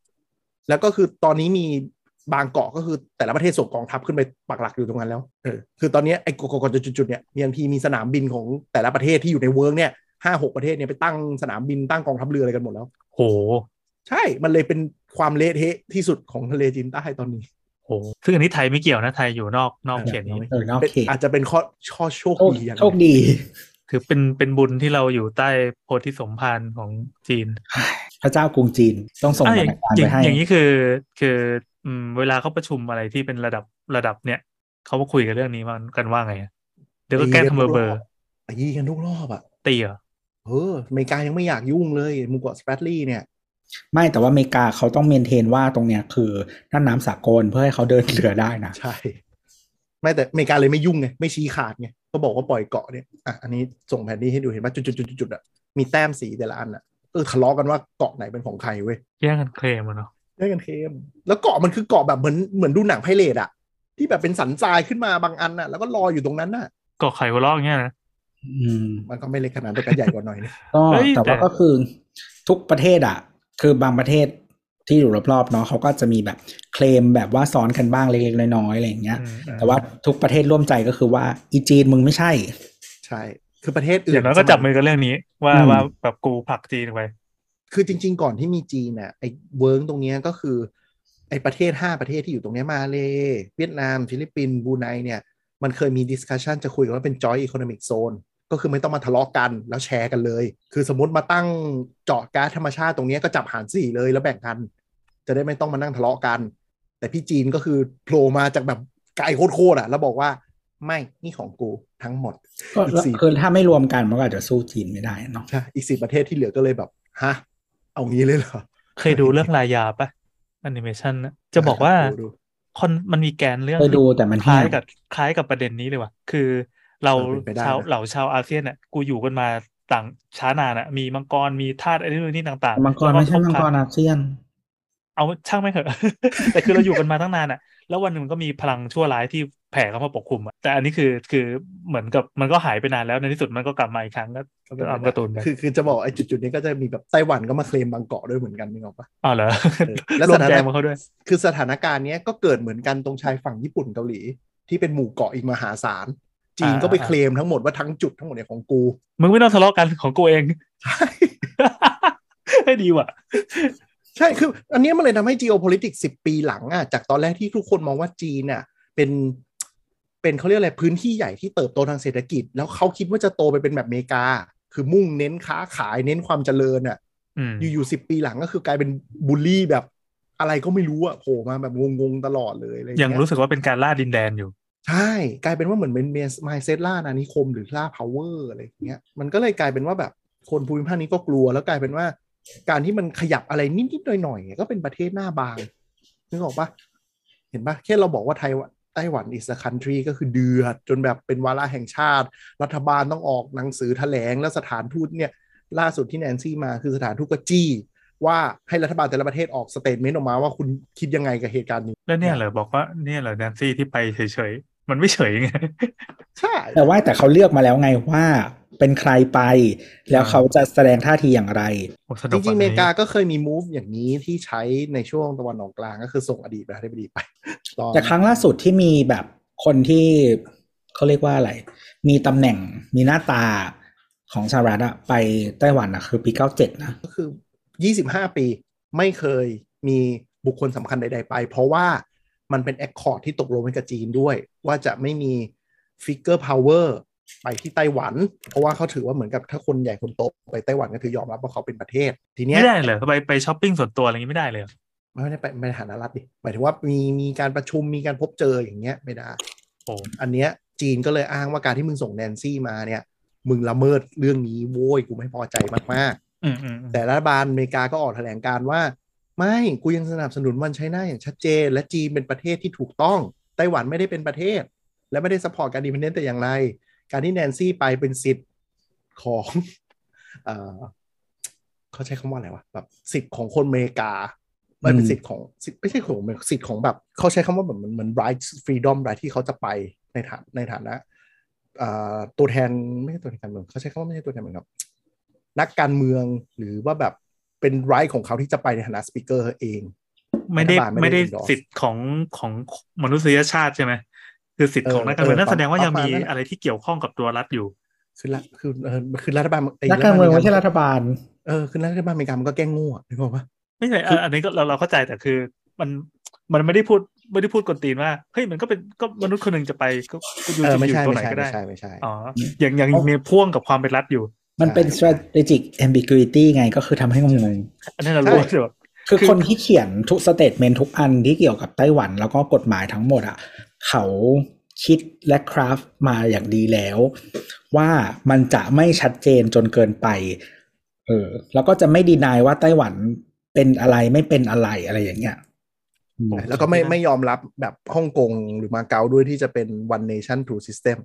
แล้วก็คือตอนนี้มีบางเกาะก็คือแต่ละประเทศส่งกองทัพขึ้นไปปักหลักอยู่ตรงนั้นแล้วเออคือตอนนี้ไอ้เกาะๆจุดๆเนี่ยบางทีมีสนามบินของแต่ละประเทศที่อยู่ในเวิร์กเนี่ยห้าหกประเทศเนี่ยไปตั้งสนามบินตั้งกองทัพเรืออะไรกันหมดแล้วโหใช่มันเลยเป็นความเละเทะที่สุดของทะเลจีนใต้ตอนนี้โอ้ซึ่งอันนี้ไทยไม่เกี่ยวนะไทยอยู่นอกนอกเขตนี้อาจจะเป็นข้อข้อโชคดีอย่างโชคดีถือเป็นเป็นบุญที่เราอยู่ใต้โพธิสมภารของจีนพระเจ้ากรุงจีนต้องส่งมาไปให้อย่างนี้คือคือเวลาเขาประชุมอะไรที่เป็นระดับระดับเนี่ยเขามาคุยกันเรื่องนี้มันกันว่าไงเดี๋ยวก็แก้ทำเบอร์เบอร์ตีกันทุกรอบอะตีเหรอเอออเมริกายังไม่อยากยุ่งเลยหมู่เกาะสแปรดลี่เนี่ยไม่แต่ว่าอเมริกาเขาต้องเมนเทนว่าตรงเนี้ยคือน่านน้ำสากลเพื่อให้เขาเดินเรือได้นะใช่ไม่แต่อเมริกาเลยไม่ยุ่งไงไม่ชี้ขาดไงก็บอกว่าปล่อยเกาะเนี่ยอ่ะอันนี้ส่งแผนที่ให้ดูเห็นป่ะจุดๆๆๆอ่ะมีแต้มสีแต่ละอันอ่ะเออทะเลาะกันว่าเกาะไหนเป็นของใครเว้ยแย่งกันเคลมอ่ะเนาะแย่งกันเคลมแล้วเกาะมันคือเกาะแบบเหมือนเหมือนดูหนังไพเรตอ่ะที่แบบเป็นสันทรายขึ้นมาบางอันน่ะแล้วก็ลอยอยู่ตรงนั้นน่ะเกาะไข่วะล้ออย่างเงี้ยนะอืมมันก็ไม่เล็กขนาดนั้นก็ใหญ่กว่าหน่อยนึงก็แต่ว่าก็คือทุกประเทศอ่ะคือบางประเทศที่อยู่รอบๆเนาะเขาก็จะมีแบบเคลมแบบว่าซ้อนกันบ้างเล็กๆน้อยๆอะไรอย่างเงี้ยแต่ว่าทุกประเทศร่วมใจก็คือว่าอีจีนมึงไม่ใช่ใช่คือประเทศอื่นอย่างน้อยก็จับมือกันเรื่องนี้ว่าว่าแบบกูผลักจีนไปคือจริงๆก่อนที่มีจีนน่ะไอ้เวิร์งตรงเนี้ยก็คือไอ้ประเทศห้าประเทศที่อยู่ตรงเนี้ยมาเลเวียดนามฟิลิปปินส์บรูไนเนี่ยมันเคยมีดิสคัชชั่นจะคุยกันว่าเป็น joint economic zoneก็คือไม่ต้องมาทะเลาะ ก, กันแล้วแชร์กันเลยคือสมมติมาตั้งเจาะก๊าซธรรมชาติตรงนี้ก็จับหารสี่เลยแล้วแบ่งกันจะได้ไม่ต้องมานั่งทะเลาะ ก, กันแต่พี่จีนก็คือโผล่มาจากแบบไกลโคตรๆอ่ะแล้วบอกว่าไม่นี่ของกูทั้งหมดคือถ้าไม่รวมกันมันก็อาจจะสู้จีนไม่ได้เนาะใช่อีกสี่ประเทศที่เหลือก็เลยแบบฮะเอางี้เลยเหรอเคยดูเรื่องลายาปะแอนิเมชันนะจะบอกว่ามันมีแกนเรื่องคล้ายกับคล้ายกับประเด็นนี้เลยว่ะคือเราชาวเหล่าชาวอาเซียนเนี่ยกูอยู่กันมาต่างช้านานอ่ะมีมังกรมีธาตุอะไรนู่นนี่ต่างๆมังกรไม่ใช่มังกรอาเซียนเอาช่างไม่เถอะแต่คือเราอยู่กันมาตั้งนานอ่ะแล้ววันนึงมันก็มีพลังชั่วร้ายที่แผ่เข้ามาปกคลุมอ่ะแต่อันนี้คือคือเหมือนกับมันก็หายไปนานแล้วในที่สุดมันก็กลับมาอีกครั้งก็เอากระตุนคือคือจะบอกไอ้จุดๆนี้ก็จะมีแบบไต้หวันก็มาเคลมบางเกาะด้วยเหมือนกันนึกออกปะอ๋อเหรอแล้วสถานการณ์เขาด้วยคือสถานการณ์เนี้ยก็เกิดเหมือนกันตรงชายฝั่งญี่ปุ่นเกาหลีที่เป็นหมู่เกาะอีกมหาศาลจีนก็ไปเคลมทั้งหมดว่าทั้งจุดทั้งหมดเนี่ยของกูมึงไม่ต้องทะเลาะกันของกูเองใช่ให้ดีว่ะใช่คืออันนี้มันเลยทำให้ geopolitics สิบปีหลังอ่ะจากตอนแรกที่ทุกคนมองว่าจีนอ่ะเป็นเป็นเขาเรียกอะไรพื้นที่ใหญ่ที่เติบโตทางเศรษฐกิจแล้วเขาคิดว่าจะโตไปเป็นแบบอเมริกาคือมุ่งเน้นค้าขายเน้นความเจริญอ่ะอยู่ๆสิบปีหลังก็คือกลายเป็นบูลลี่แบบอะไรก็ไม่รู้อ่ะโผล่มาแบบงงๆตลอดเลยอะไรอย่างเงี้ยยังรู้สึกว่าเป็นการล่าดินแดนอยู่ใช่กลายเป็นว่าเหมือนเป็น mindset ล่าอาณานิคมหรือล่า power อะไรอย่างเงี้ยมันก็เลยกลายเป็นว่าแบบคนภูมิภาคนี้ก็กลัวแล้วกลายเป็นว่าการที่มันขยับอะไรนิดๆหน่อยๆก็เป็นประเทศหน้าบางนึกออกปะเห็นปะแค่เราบอกว่าไทยไต้หวัน is a country ก็คือเดือดจนแบบเป็นวาระแห่งชาติรัฐบาลต้องออกหนังสือแถลงแล้วสถานทูตเนี่ยล่าสุดที่แนนซี่มาคือสถานทูตก็จี้ว่าให้รัฐบาลแต่ละประเทศออกสเตทเมนต์ออกมาว่าคุณคิดยังไงกับเหตุการณ์นี้แล้วเนี่ยเหรอบอกว่าเนี่ยเหรอแนนซี่ที่ไปเฉยๆมันไม่เฉยไงใช่แต่ว่าแต่เขาเลือกมาแล้วไงว่าเป็นใครไปแล้วเขาจะแสดงท่าทีอย่างไรจริงๆอเมริกาก็เคยมี move อย่างนี้ที่ใช้ในช่วงตะวันออกกลางก็คือส่งอดีตประธานาธิบดีไปแต่ครั้งล่าสุดที่มีแบบคนที่เขาเรียกว่าอะไรมีตำแหน่งมีหน้าตาของสหรัฐอะไปไต้หวันอะคือปีเก้าสิบเจ็ดนะก็คือยี่สิบห้าปีไม่เคย มีบุคคลสำคัญใดๆไปเพราะว่ามันเป็นแอคคอร์ดที่ตกลงไว้กับจีนด้วยว่าจะไม่มีฟิกเกอร์พาวเวอร์ไปที่ไต้หวันเพราะว่าเขาถือว่าเหมือนกับถ้าคนใหญ่คนโตไปไต้หวันก็ถือยอมรับว่าเขาเป็นประเทศทีเนี้ยไม่ได้เลยไปไปช้อปปิ้งส่วนตัวอะไรงี้ไม่ได้เลยไม่ได้ไปในฐานะรัฐดิหมายถึงว่ามีมีการประชุมมีการพบเจออย่างเงี้ยไม่ได้โอ้อันเนี้ยจีนก็เลยอ้างว่าการที่มึงส่งแนนซี่มาเนี่ยมึงละเมิดเรื่องนี้โว้ยกูไม่พอใจมากๆแต่รัฐบาลอเมริกาก็ออกแถลงการว่าไม่กูยังสนับสนุนวันไชน่าอย่างชัดเจนและจีนเป็นประเทศที่ถูกต้องไต้หวันไม่ได้เป็นประเทศและไม่ได้ซัพพอร์ตการดิพเอนเดนต์แต่อย่างไรการที่แนนซี่ไปเป็นสิทธิ์ของเอ่อเขาใช้คำว่าอะไรวะแบบสิทธิ์ของคนอเมริกาไม่เป็นสิทธิ์ของไม่ใช่ของสิทธิ์ของแบบเขาใช้คำว่าแบบเหมือนเหมือน right freedom right ที่เขาจะไปในฐานในฐานะตัวแทนไม่ใช่ตัวแทนการเมืองเขาใช้คำว่าไม่ใช่ตัวแทนเหมือนกับนักการเมืองหรือว่าแบบเป็น right ของเขาที่จะไปในฐานะสปีกเกอร์เองไม่ได้ไม่ได้สิทธิ์ของของมนุษยชาติใช่ไหมคือสิทธิ์ของนักการเมืองนั่นแสดงว่ายังมีอะไรที่เกี่ยวข้องกับตัวรัฐอยู่คือละคือเออคือรัฐบาลนักการเมืองไม่ใช่รัฐบาลเออคือรัฐบาลอเมริกามันก็แกล้งโง่ถูกป่ะไม่ใช่อันนี้ก็เราเราเข้าใจแต่คือมันมันไม่ได้พูดไม่ได้พูดกวนตีนว่าเฮ้ยมันก็เป็นก็มนุษย์คนหนึ่งจะไปก็อยู่อยู่ตัวไหนก็ได้ไม่ใช่อ๋ออย่างอย่างมีพ่วงกับความเป็นรัฐอยู่มันเป็น strategic ambiguity ไงก็คือทำให้งงอันนั้นเรารู้ใช่ป่ะคือคนที่เขียนทุก statement ทุกอันที่เกี่ยวกับไต้หวันแล้วก็กฎหมายทั้งหมดอ่ะเขาคิดและคราฟมาอย่างดีแล้วว่ามันจะไม่ชัดเจนจนเกินไปเออแล้วก็จะไม่ดีนายว่าไต้หวันเป็นอะไรไม่เป็นอะไรอะไรอย่างเงี้ยแล้วก็ไม่ไม่ยอมรับแบบฮ่องกงหรือมาเก๊าด้วยที่จะเป็น one nation two system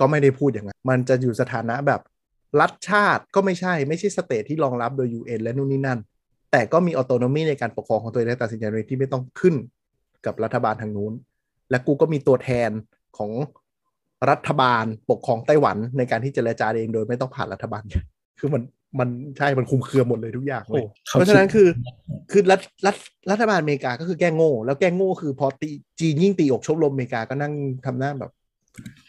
ก็ไม่ได้พูดอย่างนั้นมันจะอยู่สถานะแบบรัฐชาติก็ไม่ใช่ไม่ใช่สเตทที่รองรับโดย ยู เอ็น และนู่นนี่นั่นแต่ก็มีออโตโนมีในการปกครองของตัวเองและตัดสินใจโดยที่ไม่ต้องขึ้นกับรัฐบาลทางนู้นและกูก็มีตัวแทนของรัฐบาลปกครองไต้หวันในการที่เจรจาเองโดยไม่ต้องผ่านรัฐบาลคือมันมันใช่มันคุมเครือหมดเลยทุกอย่างเลยเพราะฉะนั้นคือคือรัฐรัฐรัฐบาลอเมริกาก็คือแก้งโง่แล้วแก้งโง่คือพอตีจีนยิ่งตีอกชกลมอเมริกาก็นั่งทำหน้าแบบ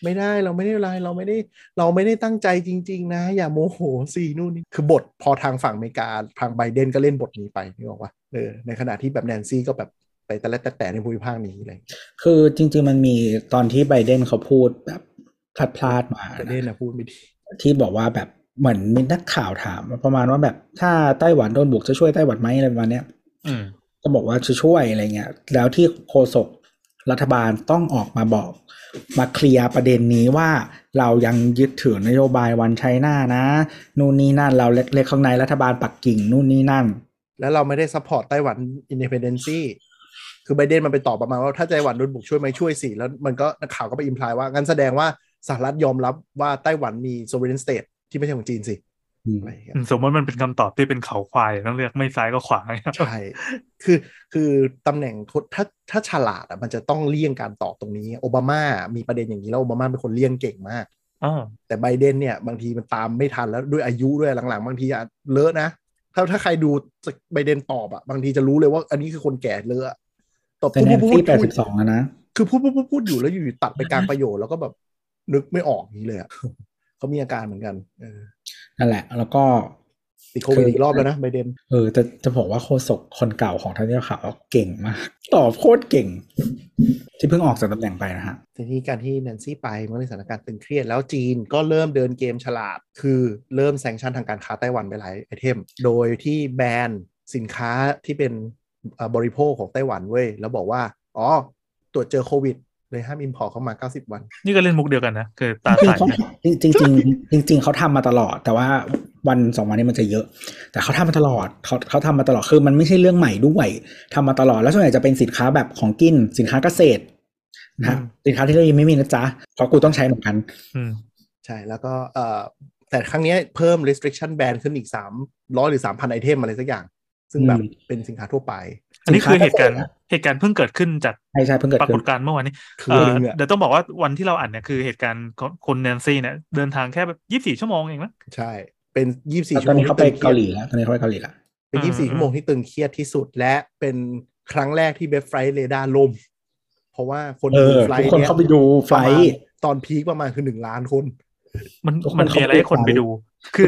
ไม่ได้เราไม่ได้อะไรเราไม่ได้เราไม่ได้ตั้งใจจริงๆนะอย่าโมโหสินู่นนี่คือบทพอทางฝั่งอเมริกาทางไบเดนก็เล่นบทนี้ไปนี่บอกว่าเออในขณะที่แบบแนนซี่ก็แบบไปแต่ละแต่ในภูมิภาคนี้อะไรคือจริงๆมันมีตอนที่ไบเดนเขาพูดแบบพลาดพลาดมาไบเดนนะพูดไม่ดีที่บอกว่าแบบเหมือนมีนักข่าวถามประมาณว่าแบบถ้าไต้หวันโดนบุกจะช่วยไต้หวันไหมอะไรประมาณเนี้ยก็บอกว่าจะช่วยอะไรเงี้ยแล้วที่โฆษกรัฐบาลต้องออกมาบอกมาเคลียร์ประเด็นนี้ว่าเรายังยึดถือนโยบายวันไชน่านะนู่นนี่นั่นเราเล็กๆข้างในรัฐบาลปักกิ่งนู่นนี่นั่นแล้วเราไม่ได้ซัพพอร์ตไต้หวันอินดิเพนเดนซี่คือไบเดนมันไปตอบประมาณว่าถ้าไต้หวันโดนบุกช่วยไหมช่วยสิแล้วมันก็นักข่าวก็ไปอิมพลายว่างั้นแสดงว่าสหรัฐยอมรับว่าไต้หวันมี sovereign state ที่ไม่ใช่ของจีนสิสมมติมันเป็นคำตอบที่เป็นเขาควายต้องเลือกไม่ซ้ายก็ขวาใช่คือคือตำแหน่งถ้าถ้าฉลาดอ่ะมันจะต้องเลี่ยงการตอบตรงนี้โอบามามีประเด็นอย่างนี้แล้วโอบามาเป็นคนเลี่ยงเก่งมากแต่ไบเดนเนี่ยบางทีมันตามไม่ทันแล้วด้วยอายุด้วยหลังๆบางทีเลอะนะถ้าถ้าใครดูไบเดนตอบอ่ะบางทีจะรู้เลยว่าอันนี้คือคนแก่เลอะตอบพูดพูดแปดสิบสองนะคือพูดพูดพูดอยู่แล้วอยู่ตัดไปกลางประโยชน์แล้วก็แบบนึกไม่ออกนี้เลยเขามีอาการเหมือนกันนั่นแหละแล้วก็ติดโควิดอีกรอบแล้วนะไบเดนเออจะจะบอกว่าโฆษกคนเก่าของทางเจ้าข่าวเก่งมากตอบโคตรเก่งที่เพิ่งออกจากตำแหน่งไปนะฮะทีนี้การที่แนนซี่ไปมันเลยสถานการณ์ตึงเครียดแล้วจีนก็เริ่มเดินเกมฉลาดคือเริ่มแซงชั่นทางการค้าไต้หวันไปหลายไอเทมโดยที่แบนสินค้าที่เป็นบริโภคของไต้หวันเว้ยแล้วบอกว่าอ๋อตรวจเจอโควิดเลยห้ามอิมพอร์ตเข้ามาเก้าสิบวันนี่ก็เล่นมุกเดียวกันนะคือตาใสจริงจริงจริงจริงเขาทำมาตลอดแต่ว่าวันสองวันนี้มันจะเยอะแต่เขาทำมาตลอดเขาเขาทำมาตลอดคือมันไม่ใช่เรื่องใหม่ด้วยทำมาตลอดแล้วส่วนใหญ่จะเป็นสินค้าแบบของกินสินค้าเกษตรนะสินค้าที่เรายังไม่มีนะจ๊ะเพราะกูต้องใช้เหมือนกันใช่แล้วก็เอ่อแต่ครั้งนี้เพิ่ม restriction ban ขึ้นอีกสามร้อยหรือ สามพัน ไอเทมอะไรสักอย่างซึ่งแบบเป็นสินค้าทั่วไปอันนี้คือเหตุการณ์เหตุการณ์เพิ่งเกิดขึ้นจากปรากฏการณ์เมื่อวานนี้เดี๋ยวต้องบอกว่าวันที่เราอ่านเนี่ยคือเหตุการณ์คนแนนซี่เนี่ยเดินทางแค่แบบยี่สิบสี่ชั่วโมงเองมั้งใช่เป็นยี่สิบสี่ชั่วโมงตอนนี้เขาไปเกาหลีแล้วตอนนี้เขาไปเกาหลีแล้วเป็นยี่สิบสี่ชั่วโมงที่ตึงเครียดที่สุดและเป็นครั้งแรกที่เว็บไฟล์เรดาร์ล่มเพราะว่าคนดูไฟล์เนี่ยเข้าไปดูไฟล์ตอนพีคประมาณคือหนึ่งล้านคนมันมันมีอะไรให้คนไปดูคือ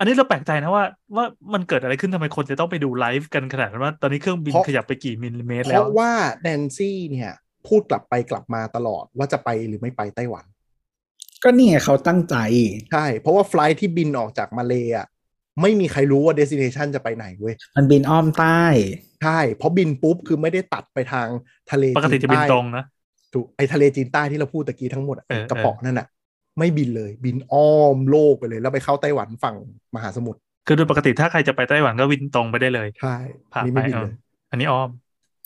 อันนี้เราแปลกใจนะว่าว่ามันเกิดอะไรขึ้นทำไมคนจะต้องไปดูไลฟ์กันขนาดนั้นว่าตอนนี้เครื่องบินขยับไปกี่มิลลิเมตรแล้วเพราะว่าแดนซี่เนี่ยพูดกลับไปกลับมาตลอดว่าจะไปหรือไม่ไปไต้หวันก็เนี่ยเขาตั้งใจใช่เพราะว่าไฟล์ที่บินออกจากมาเลอ่ะไม่มีใครรู้ว่าเดสติเนชันจะไปไหนเว้ยมันบินอ้อมใต้ใช่เพราะบินปุ๊บคือไม่ได้ตัดไปทางทะเลจีนใต้ปกติจะบินตรงนะถูกไอ้ทะเลจีนใต้ที่เราพูดตะกี้ทั้งหมดกระป๋องนั่นน่ะไม่บินเลยบินอ้อมโลกไปเลยแล้วไปเข้าไต้หวันฝั่งมหาสมุทรคือโดยปกติถ้าใครจะไปไต้หวันก็บินตรงไปได้เลยใช่ผ่านไปอันนี้อ้อม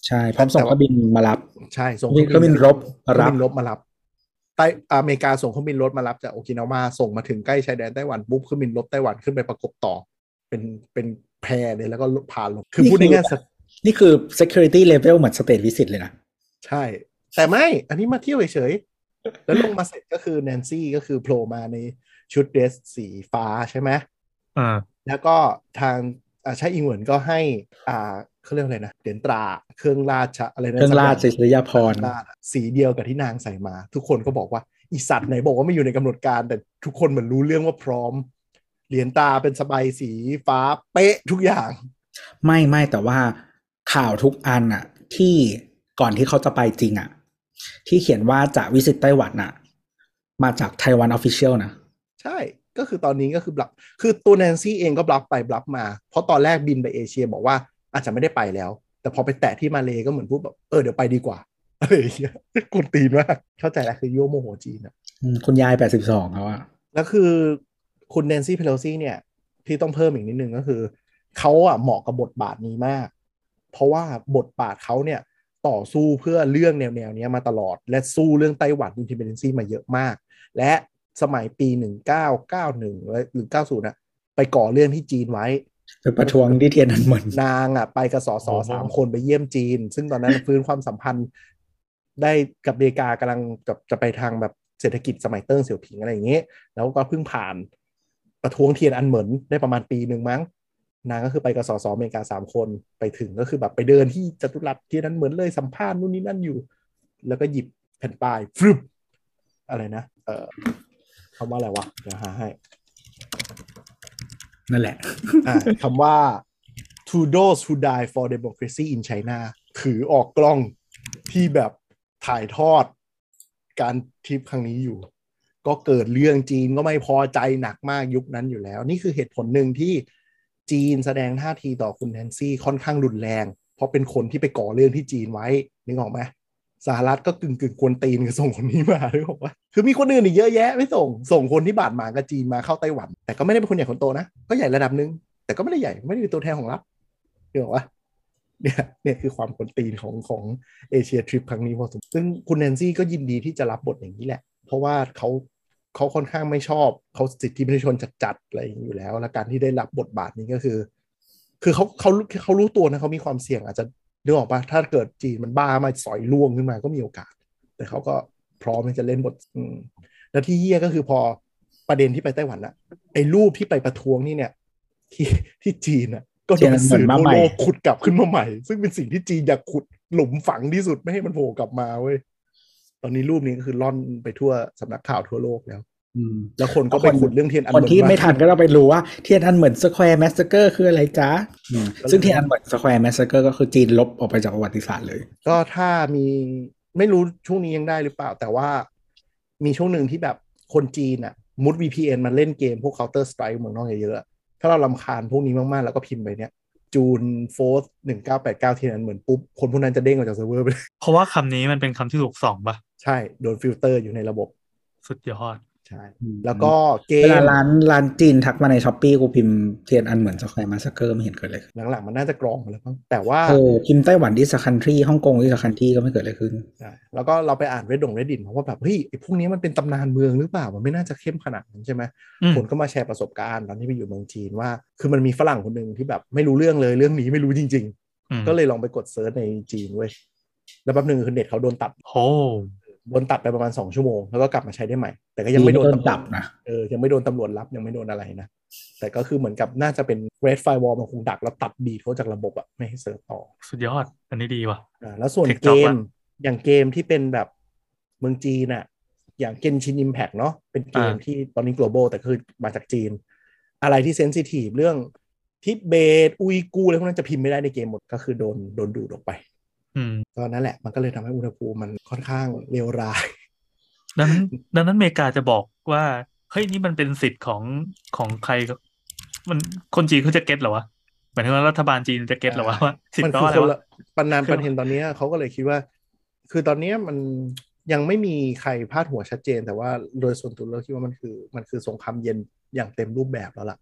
ใช่พร้อมส่งก็บินมารับใช่ส่งก็บินรบรับบินรบมารับไต้อเมริกาส่งเครื่องบินรถมารับจากโอกินาวาส่งมาถึงใกล้ชายแดนไต้หวันปุ๊บเครื่องบินรบไต้หวันขึ้นไปประกบต่อเป็นเป็นแพเลยแล้วก็ผ่านลงคือพูดง่ายๆนี่คือ security level เหมือน state visit เลยนะใช่แต่ไม่อันนี้มาเที่ยวเฉยๆแล้วลงมาเสร็จก็คือแนนซี่ก็คือโผล่มาในชุดเดรสสีฟ้าใช่ไหมอ่าแล้วก็ทางใช้อิงเหวินก็ให้อ่าเขาเรียกอะไรนะเดนตราเครื่องราชอะไรนะเครื่องราชอิสริยาภรณ์สีเดียวกับที่นางใส่มาทุกคนก็บอกว่าอีสัตว์ไหนบอกว่าไม่อยู่ในกำหนดการแต่ทุกคนเหมือนรู้เรื่องว่าพร้อมเดนตราเป็นสบายสีฟ้าเป๊ะทุกอย่างไม่ไม่แต่ว่าข่าวทุกอันน่ะที่ก่อนที่เขาจะไปจริงอ่ะที่เขียนว่าจะวิสิตไต้หวันน่ะมาจากไต้หวันออฟฟิเชียลนะใช่ก็คือตอนนี้ก็คือบลัฟคือตัวแนนซี่เองก็บลัฟไปบลัฟมาเพราะตอนแรกบินไปเอเชียบอกว่าอาจจะไม่ได้ไปแล้วแต่พอไปแตะที่มาเลก็เหมือนพูดแบบเออเดี๋ยวไปดีกว่าอะไรอย่างเงี้ยกวนตีนมากเข้าใจแล้วคือโยโมโหจีนอ่ะคุณยายแปดสิบสองเขาอ่ะแล้วคือคุณแนนซี่เพโลซี่เนี่ยที่ต้องเพิ่มอีกนิดนึงก็คือเขาอ่ะเหมาะกับบทบาทนี้มากเพราะว่าบทบาทเขาเนี่ยต่อสู้เพื่อเรื่องแนวแนวนี้มาตลอดและสู้เรื่องไต้หวันอินดิเพนเดนซีมาเยอะมากและสมัยปีหนึ่งพันเก้าร้อยเก้าสิบเอ็ดหรือเก้าสิบน่ะไปก่อเรื่องที่จีนไว้ไปประท้วงที่เทียนอันเหมือนนางอ่ะไปกับสสสามคนไปเยี่ยมจีนซึ่งตอนนั้นฟื้นความสัมพันธ์ได้กับอเมริกากำลังจะจะไปทางแบบเศรษฐกิจสมัยเติ้งเสี่ยวผิงอะไรอย่างเงี้ยแล้วก็เพิ่งผ่านประท้วงเทียนอันเหมือนได้ประมาณปีนึงมั้งนางก็คือไปกับสสอเมริกาสามคนไปถึงก็คือแบบไปเดินที่จตุรัสเทียนอันเหมือนเลยสัมภาษณ์นู่นนี่นั่นอยู่แล้วก็หยิบแผ่นป้ายฟึบอะไรนะเออคำว่าอะไรวะเดี๋ยวหาให้นั่นแหละคำว่า to those who die for democracy in China ถือออกกล้องที่แบบถ่ายทอดการทริปครั้งนี้อยู่ก็เกิดเรื่องจีนก็ไม่พอใจหนักมากยุคนั้นอยู่แล้วนี่คือเหตุผลหนึ่งที่จีนแสดงท่าทีต่อคุณแนนซี่ค่อนข้างรุนแรงเพราะเป็นคนที่ไปก่อเรื่องที่จีนไว้นึกออกไหมสหรัฐก็กึ่งๆกวนตีนส่งคนนี้มาหรือบอกว่าคือมีคนอื่นอีกเยอะแยะไม่ส่งส่งคนที่บาดหมางกับจีนมาเข้าไต้หวันแต่ก็ไม่ได้เป็นคนใหญ่คนโตนะก็ใหญ่ระดับนึงแต่ก็ไม่ได้ใหญ่ไม่ได้เป็นตัวแทนของรัฐนึกออกปะเนี่ยเนี่ยคือความกวนตีนของของเอเชียทริปครั้งนี้พอสมซึ่งคุณแนนซี่ก็ยินดีที่จะรับบทอย่างนี้แหละเพราะว่าเขาเขาค่อนข้างไม่ชอบเขาสิทธิมนุษยชนจัดๆอะไรอยู่แล้วและการที่ได้รับบทบาทนี้ก็คือคือเขาเขาเขารู้ตัวนะเขามีความเสี่ยงอาจจะนึกออกปะถ้าเกิดจีนมันบ้ามาสอยล่วงขึ้นมาก็มีโอกาสแต่เขาก็พร้อมที่จะเล่นบทแล้วที่เหี้ยก็คือพอประเด็นที่ไปไต้หวันอะไอ้รูปที่ไปประท้วงนี่เนี่ยที่ที่จีนอะก็โดนสื่อโลกขุดกลับขึ้นมาใหม่ซึ่งเป็นสิ่งที่จีนอยากขุดหลุมฝังที่สุดไม่ให้มันโผล่กลับมาเว้ยตอนนี้รูปนี้ก็คือล่อนไปทั่วสำนักข่าวทั่วโลกแล้วแล้วคนก็ไปขุดเรื่องเทียนอันเหมือนคนที่ไม่ทันก็ต้องไปรู้ว่าเทียนอันเหมือนสแควร์แมสเซเกอร์คืออะไรจ๊ะซึ่งเทียนอันเหมือนสแควร์แมสเซเกอร์ก็คือจีนลบออกไปจากประวัติศาสตร์เลยก็ถ้ามีไม่รู้ช่วงนี้ยังได้หรือเปล่าแต่ว่ามีช่วงหนึ่งที่แบบคนจีนอะมุด วี พี เอ็น มาเล่นเกมพวก Counter Strike เมืองนอกเยอะๆถ้าเรารำคาญพวกนี้มากๆแล้วก็พิมพ์ไปเนี้ยจูนโฟร์สหนึ่งเก้าแปดเก้าเทียนอันเหมือนปุ๊บคนพวกนั้นจะเด้งออกจากเซิร์ฟเวอร์ไปเพราะว่าคำนี้มันเป็นคำที่ถูกส่องป่ะใช่โดนฟิลเตอร์อยู่ในระบบสุดยอดใช่แล้วก็เกมเวลาร้านร้านจีนทักมาใน Shopee กูพิมพ์เทียนอันเหมือนสแควร์มาสเกอร์ไม่เห็นเกิดอะไรหลังๆมันน่าจะกรองแล้วมั้งแต่ว่าเออพิมพ์ไต้หวันดิสคันทรีฮ่องกงดิสคันทรีก็ไม่เกิดอะไรขึ้นใช่แล้วก็เราไปอ่าน Reddit ดินเพราะว่าแบบเฮ้ยไอ้พวกนี้มันเป็นตำนานเมืองหรือเปล่ามันไม่น่าจะเข้มขนาดนั้นใช่มั้ยคนก็มาแชร์ประสบการณ์ตอนที่ไปอยู่เมืองจีนว่าคือมันมีฝรั่งคนนึงที่แบบไม่รู้เรื่องเลยเรื่องนี้ไม่รู้จริงๆก็เลยลองไปกดเสิร์ชในจีนเว้ยแล้วแป๊บนึงคือเน็ตเขาโดนตัดโหโดนตัดไปประมาณสองชั่วโมงแล้วก็กลับมาใช้ได้ใหม่แต่ก็ยังไม่โดนตำรวจนะเออยังไม่โดนตำรวจรับยังไม่โดนอะไรนะแต่ก็คือเหมือนกับน่าจะเป็น red firewall มันคงดักแล้วตัดบีทเขาจากระบบอะไม่ให้เสิร์ฟต่อสุดยอดอันนี้ดีว่ะแล้วส่วนเกมอย่างเกมที่เป็นแบบเมืองจีนอะอย่าง Genshin Impact เนาะเป็นเกมที่ตอนนี้ global แต่คือมาจากจีน อะไรที่เซนซิทีฟเรื่องทิเบตอุยกูร์อะไรพวกนั้นจะพิมพ์ไม่ได้ในเกมหมดก็คือโดนโดนดูดออกไปตอนนั้นแหละมันก็เลยทำให้อุณหภูมิมันค่อนข้างเลวร้ายดังนั้นดังนั้นอเมริกาจะบอกว่าเฮ้ยนี่มันเป็นสิทธิ์ของของใครมันคนจีนเขาจะเก็ตเหรอวะหมายถึงว่ารัฐบาลจีนจะเก็ตเหรอวะว่าสิทธิ์ต้องอะไรวะปัญหาปัญหาตอนนี้เขาก็เลยคิดว่าคือตอนนี้มันยังไม่มีใครพาดหัวชัดเจนแต่ว่าโดยส่วนตัวเราคิดว่ามันคือมันคือสงครามเย็นอย่างเต็มรูปแบบแล้วล่ะ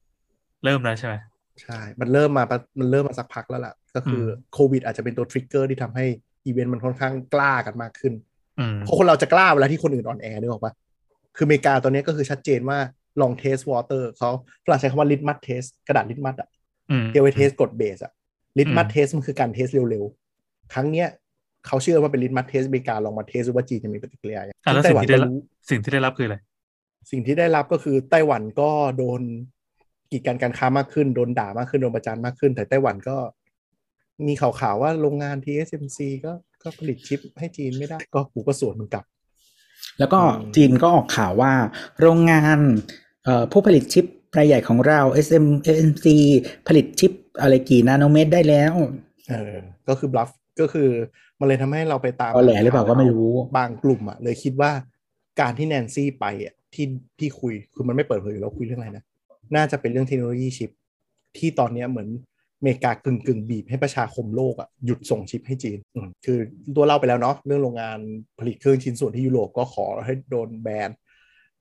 เริ่มแล้วใช่ไหมใช่มันเริ่มมามันเริ่มมาสักพักแล้วล่ะก็คือโควิดอาจจะเป็นตัวทริกเกอร์ที่ทำให้อีเวนต์มันค่อนข้างกล้ากันมากขึ้นเพราะคนเราจะกล้าเวลาที่คนอื่นอ่อนแอนึกออกปะคืออเมริกาตอนนี้ก็คือชัดเจนว่าลองเทสวอเตอร์เขาฝรั่งใช้คำว่าลิตมัสเทสกระดาษลิตมัสอ่ะเกี่ยวกับเทสกดเบสอ่ะลิตมัสเทสมันคือการเทสเร็วๆครั้งเนี้ยเขาเชื่อว่าเป็นลิตมัสเทสอเมริกาลองมาเทสว่าจีนจะมีปฏิกิริยาอย่างไรไต้หวันรู้สิ่งที่ได้รับคืออะไรสิ่งที่ได้รับก็คือไต้หวันก็โดนกีดกันการค้ามากขึ้นโดนด่ามากขึ้นโดนประจานมากขึ้นแต่ไต้หวันก็มีข่าวๆว่าโรงงาน ที เอส เอ็ม ซี ก็ก็ผลิตชิปให้จีนไม่ได้ก็กูก็สวนมันกลับแล้วก็จีนก็ออกข่าวว่าโรงงานผู้ผลิตชิปรายใหญ่ของเรา เอส เอ็ม เอ็ม ซี ผลิตชิปอะไรกี่นาโนเมตรได้แล้วเออก็คือบลัฟก็คือมันเลยทำให้เราไปตามแหล่หรือเปล่าก็ไม่รู้บางกลุ่มอ่ะเลยคิดว่าการที่แนนซี่ไปอ่ะที่ที่คุยคือมันไม่เปิดเผยแล้วคุยเรื่องอะไรนะน่าจะเป็นเรื่องเทคโนโลยีชิปที่ตอนนี้เหมือนอเมริกากึ่งกึ่งบีบให้ประชาคมโลกอ่ะหยุดส่งชิปให้จีนคือตัวเล่าไปแล้วเนาะเรื่องโรงงานผลิตเครื่องชิ้นส่วนที่ยุโรปก็ขอให้โดนแบน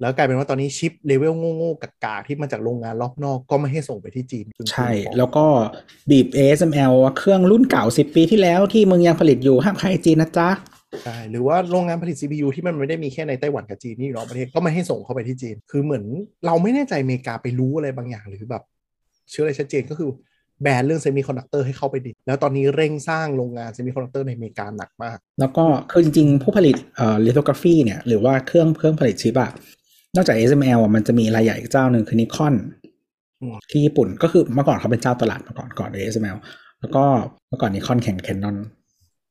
แล้วกลายเป็นว่าตอนนี้ชิปเลเวลโง่ๆกากๆที่มาจากโรงงานรอบนอกก็ไม่ให้ส่งไปที่จีนใช่แล้วก็บีบ เอ เอส เอ็ม แอล เครื่องรุ่นเก่าสิบปีที่แล้วที่มึงยังผลิตอยู่ห้ามขายจีนนะจ๊ะใช่หรือว่าโรงงานผลิต ซี พี ยู ที่มันไม่ได้มีแค่ในไต้หวันกับจีนนี่เนาะประเทศก็ไม่ให้ส่งเข้าไปที่จีนคือเหมือนเราไม่แน่ใจอเมริกาไปรู้อะไรบางอย่างหรือแบบเชื่ออะไรชัดเจนก็คือแบนเรื่องเซมิคอนดักเตอร์ให้เข้าไปดิแล้วตอนนี้เร่งสร้างโรงงานเซมิคอนดักเตอร์ในอเมริกาหนักมากแล้วก็คือจริงๆผู้ผลิตเอ่อลิโทกราฟีเนี่ยหรือว่าเครื่องเครื่องผลิตชิปอะนอกจาก เอส เอ็ม แอล อ่ะมันจะมีรายใหญ่อีกเจ้าหนึ่งคือ Nikon ที่ญี่ปุ่นก็คือเมื่อก่อนเขาเป็นเจ้าตลาดมาก่อนก่อน เอ เอส เอ็ม แอล แล้วก็เมื่อก่อน Nikon แข่ง Canon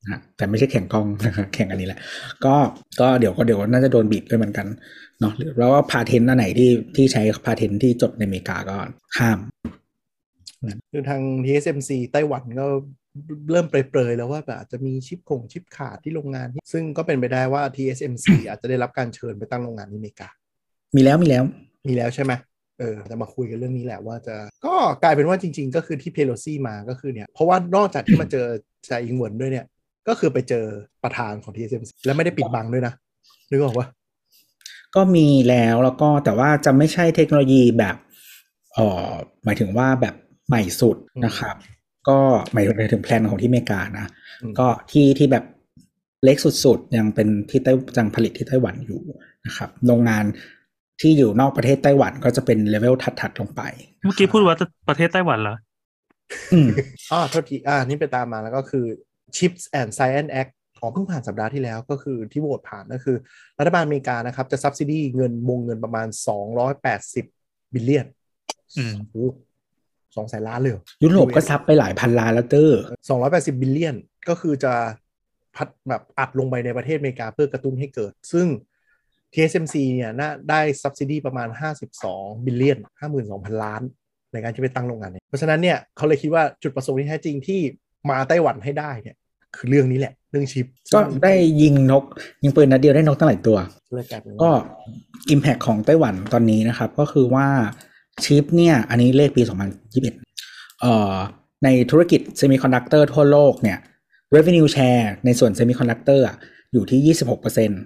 นะแต่ไม่ใช่แข่งกล้องแข่งอันนี้แหละก็ก็เดี๋ยวก็เดี๋ยวน่าจะโดนบีบด้วยเหมือนกันเนาะแล้วว่าพาเทนต์อันไหนที่ที่ใช้พาเทนต์ที่จดในอเมริกาก็ห้ามคือทาง ที เอส เอ็ม ซี ไต้หวันก็เริ่มเปรยๆแล้วว่าแบบอาจจะมีชิปคงชิปขาดที่โรงงานซึ่งก็เป็นไปได้ว่า ที เอส เอ็ม ซี อาจจะได้รับการเชิญไปตั้งโรงงานในอเมริกามีแล้วมีแล้วมีแล้วใช่ไหมเออจะมาคุยกันเรื่องนี้แหละว่าจะก็กลายเป็นว่าจริงๆก็คือที่เพโลซี่มาก็คือเนี่ยเพราะว่านอกจากที่มาเจอใจอิงเวิร์นด้วยเนี่ยก็คือไปเจอประธานของ ที เอส เอ็ม ซี แล้วไม่ได้ปิดบังด้วยนะนึกออกว่าก็มีแล้วแล้วก็แต่ว่าจะไม่ใช่เทคโนโลยีแบบเอ่อหมายถึงว่าแบบใหม่สุดนะครับก็หมายถึงแพลนของที่อเมริกานะก็ที่ที่แบบเล็กสุดๆยังเป็นที่ไต้ยังผลิตที่ไต้หวันอยู่นะครับโรงงานที่อยู่นอกประเทศไต้หวันก็จะเป็นเลเวลถัดๆลงไปเมื่อกี้พูดว่าประเทศไต้หวันเหรออืมอ๋อโทษทีอ่านี่ไปตามมาแล้วก็คือ Chips and Science Act ออกเพิ่งผ่านสัปดาห์ที่แล้วก็คือที่โหวตผ่านก็คือรัฐบาลอเมริกานะครับจะ subsidy เงินวงเงินประมาณสองร้อยแปดสิบบิลเลียนอืมสองแสนล้านเลยยุโรปก็ซับไปหลายพันล้านแล้วเตอร์สองร้อยแปดสิบบิลเลียนก็คือจะพัดแบบอัดลงไปในประเทศอเมริกาเพื่อกระตุ้นให้เกิดซึ่ง ที เอส เอ็ม ซี เนี่ยน่าได้ subsidy ประมาณห้าสิบสองบิลเลียน ห้าหมื่นสองพันล้านในการที่ไปตั้งโรงงานเนี่ยเพราะฉะนั้นเนี่ยเขาเลยคิดว่าจุดประสงค์ที่แท้จริงที่มาไต้หวันให้ได้เนี่ยคือเรื่องนี้แหละเรื่องชิปก็ได้ยิงนกยิงปืนนัดเดียวได้นกตั้งหลายตัวก็ impact ของไต้หวันตอนนี้นะครับก็คือว่าชิปเนี่ยอันนี้เลขปีสองพันยี่สิบเอ็ดเอ่อในธุรกิจเซมิคอนดักเตอร์ทั่วโลกเนี่ย revenue share ในส่วนเซมิคอนดักเตอร์อยู่ที่ ยี่สิบหกเปอร์เซ็นต์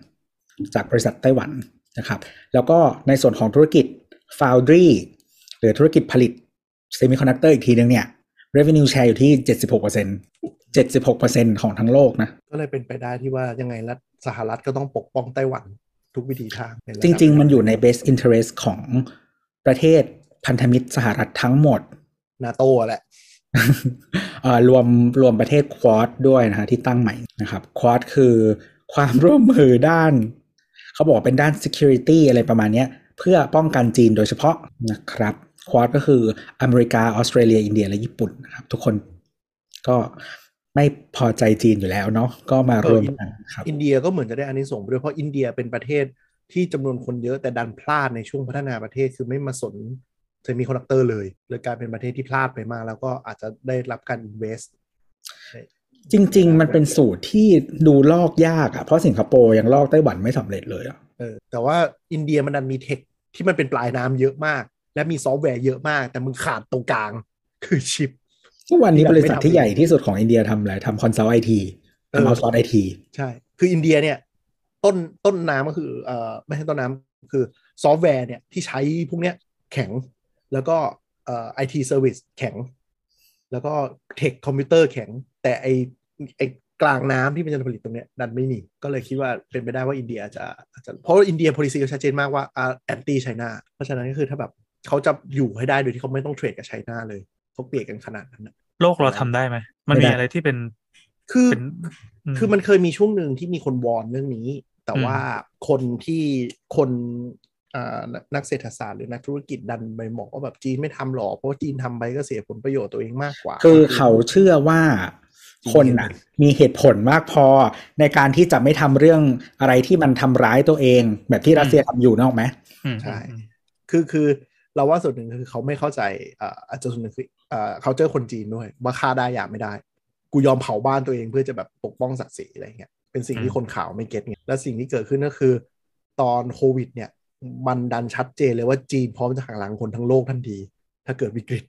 จากบริษัทไต้หวันนะครับแล้วก็ในส่วนของธุรกิจ foundry หรือธุรกิจผลิตเซมิคอนดักเตอร์อีกทีนึงเนี่ย revenue share อยู่ที่ เจ็ดสิบหกเปอร์เซ็นต์ เจ็ดสิบหกเปอร์เซ็นต์ ของทั้งโลกนะก็เลยเป็นไปได้ที่ว่ายังไงรัฐสหรัฐก็ต้องปกป้องไต้หวันทุกวิธีทางจริงๆมันอยู่ใน best interest ของประเทศพันธมิตรสหรัฐทั้งหมดนาโต้แหละ รวมรวมประเทศควอดด้วยนะฮะที่ตั้งใหม่นะครับควอดคือความร่วมมือด้านเขาบอกเป็นด้าน security อะไรประมาณนี้เพื่อป้องกันจีนโดยเฉพาะนะครับควอดก็คืออเมริกาออสเตรเลียอินเดียและญี่ปุ่นนะครับทุกคนก็ไม่พอใจจีนอยู่แล้วเนาะก็มารวมกันครับอินเดียก็เหมือนจะได้อานิสงส์ด้วยเพราะอินเดียเป็นประเทศที่จำนวนคนเยอะแต่ดันพลาดในช่วงพัฒนาประเทศคือไม่มาสน เซมิคอนดักเตอร์เลยเลยกลายเป็นประเทศที่พลาดไปมากแล้วก็อาจจะได้รับการอินเวสต์จริงๆมันเป็นสูตรที่ดูลอกยากอ่ะเพราะสิงคโปร์ยังลอกไต้หวันไม่สำเร็จเลยอ่ะเออแต่ว่าอินเดียมันดันมีเทคที่มันเป็นปลายน้ำเยอะมากและมีซอฟต์แวร์เยอะมากแต่มึงขาดตรงกลางคือชิปทุกวันนี้บริษัทที่ใหญ่ที่สุดของอินเดียทำอะไรทำคอนซัลท์ไอทีทำเอาซอสไอทีใช่คืออินเดียเนี่ยต้นต้นน้ำก็คือเอ่อไม่ใช่ต้นน้ำคือซอฟต์แวร์เนี่ยที่ใช้พวกเนี้ยแข็งแล้วก็เอ่อ ไอ ที service แข็งแล้วก็เทคคอมพิวเตอร์แข็งแต่ไอไอกลางน้ำที่เป็นการผลิตตรงเนี้ยดันไม่มีก็เลยคิดว่าเป็นไปได้ว่าอินเดียจะอาจจะเพราะอินเดีย policy ชัดเจนมากว่า anti China เพราะฉะนั้นก็คือถ้าแบบเขาจะอยู่ให้ได้โดยที่เขาไม่ต้องเทรดกับ China เลยเขาเปลี่ยนกันขนาดนั้นนะโลกเราทำได้ไหมมันมีอะไรที่เป็นคือคือมันเคยมีช่วงหนึ่งที่มีคนวอนเรื่องนี้แต่ว่าคนที่คนนักเศรษฐศาสตร์หรือนักธุรกิจดันไปมองว่าแบบจีนไม่ทำหรอกเพราะจีนทำไปก็เสียผลประโยชน์ตัวเองมากกว่าคือเขาเชื่อว่าคนน่ะมีเหตุผลมากพอในการที่จะไม่ทำเรื่องอะไรที่มันทำร้ายตัวเองแบบที่รัสเซียทำอยู่นั่นหรอไหมใช่คือคือเราว่าส่วนหนึ่งคือเขาไม่เข้าใจอาจจะส่วนหนึ่งคือเขาเจอคนจีนด้วยว่าฆ่าได้หยาบไม่ได้กูยอมเผาบ้านตัวเองเพื่อจะแบบปกป้องศักดิ์ศรีอะไรเงี้ยเป็นสิ่งที่คนขาวไม่เก็ตไงและสิ่งที่เกิดขึ้นก็คือตอนโควิดเนี่ยมันดันชัดเจนเลยว่าจีนพร้อมจะหักหลังคนทั้งโลกทันทีถ้าเกิดวิกฤต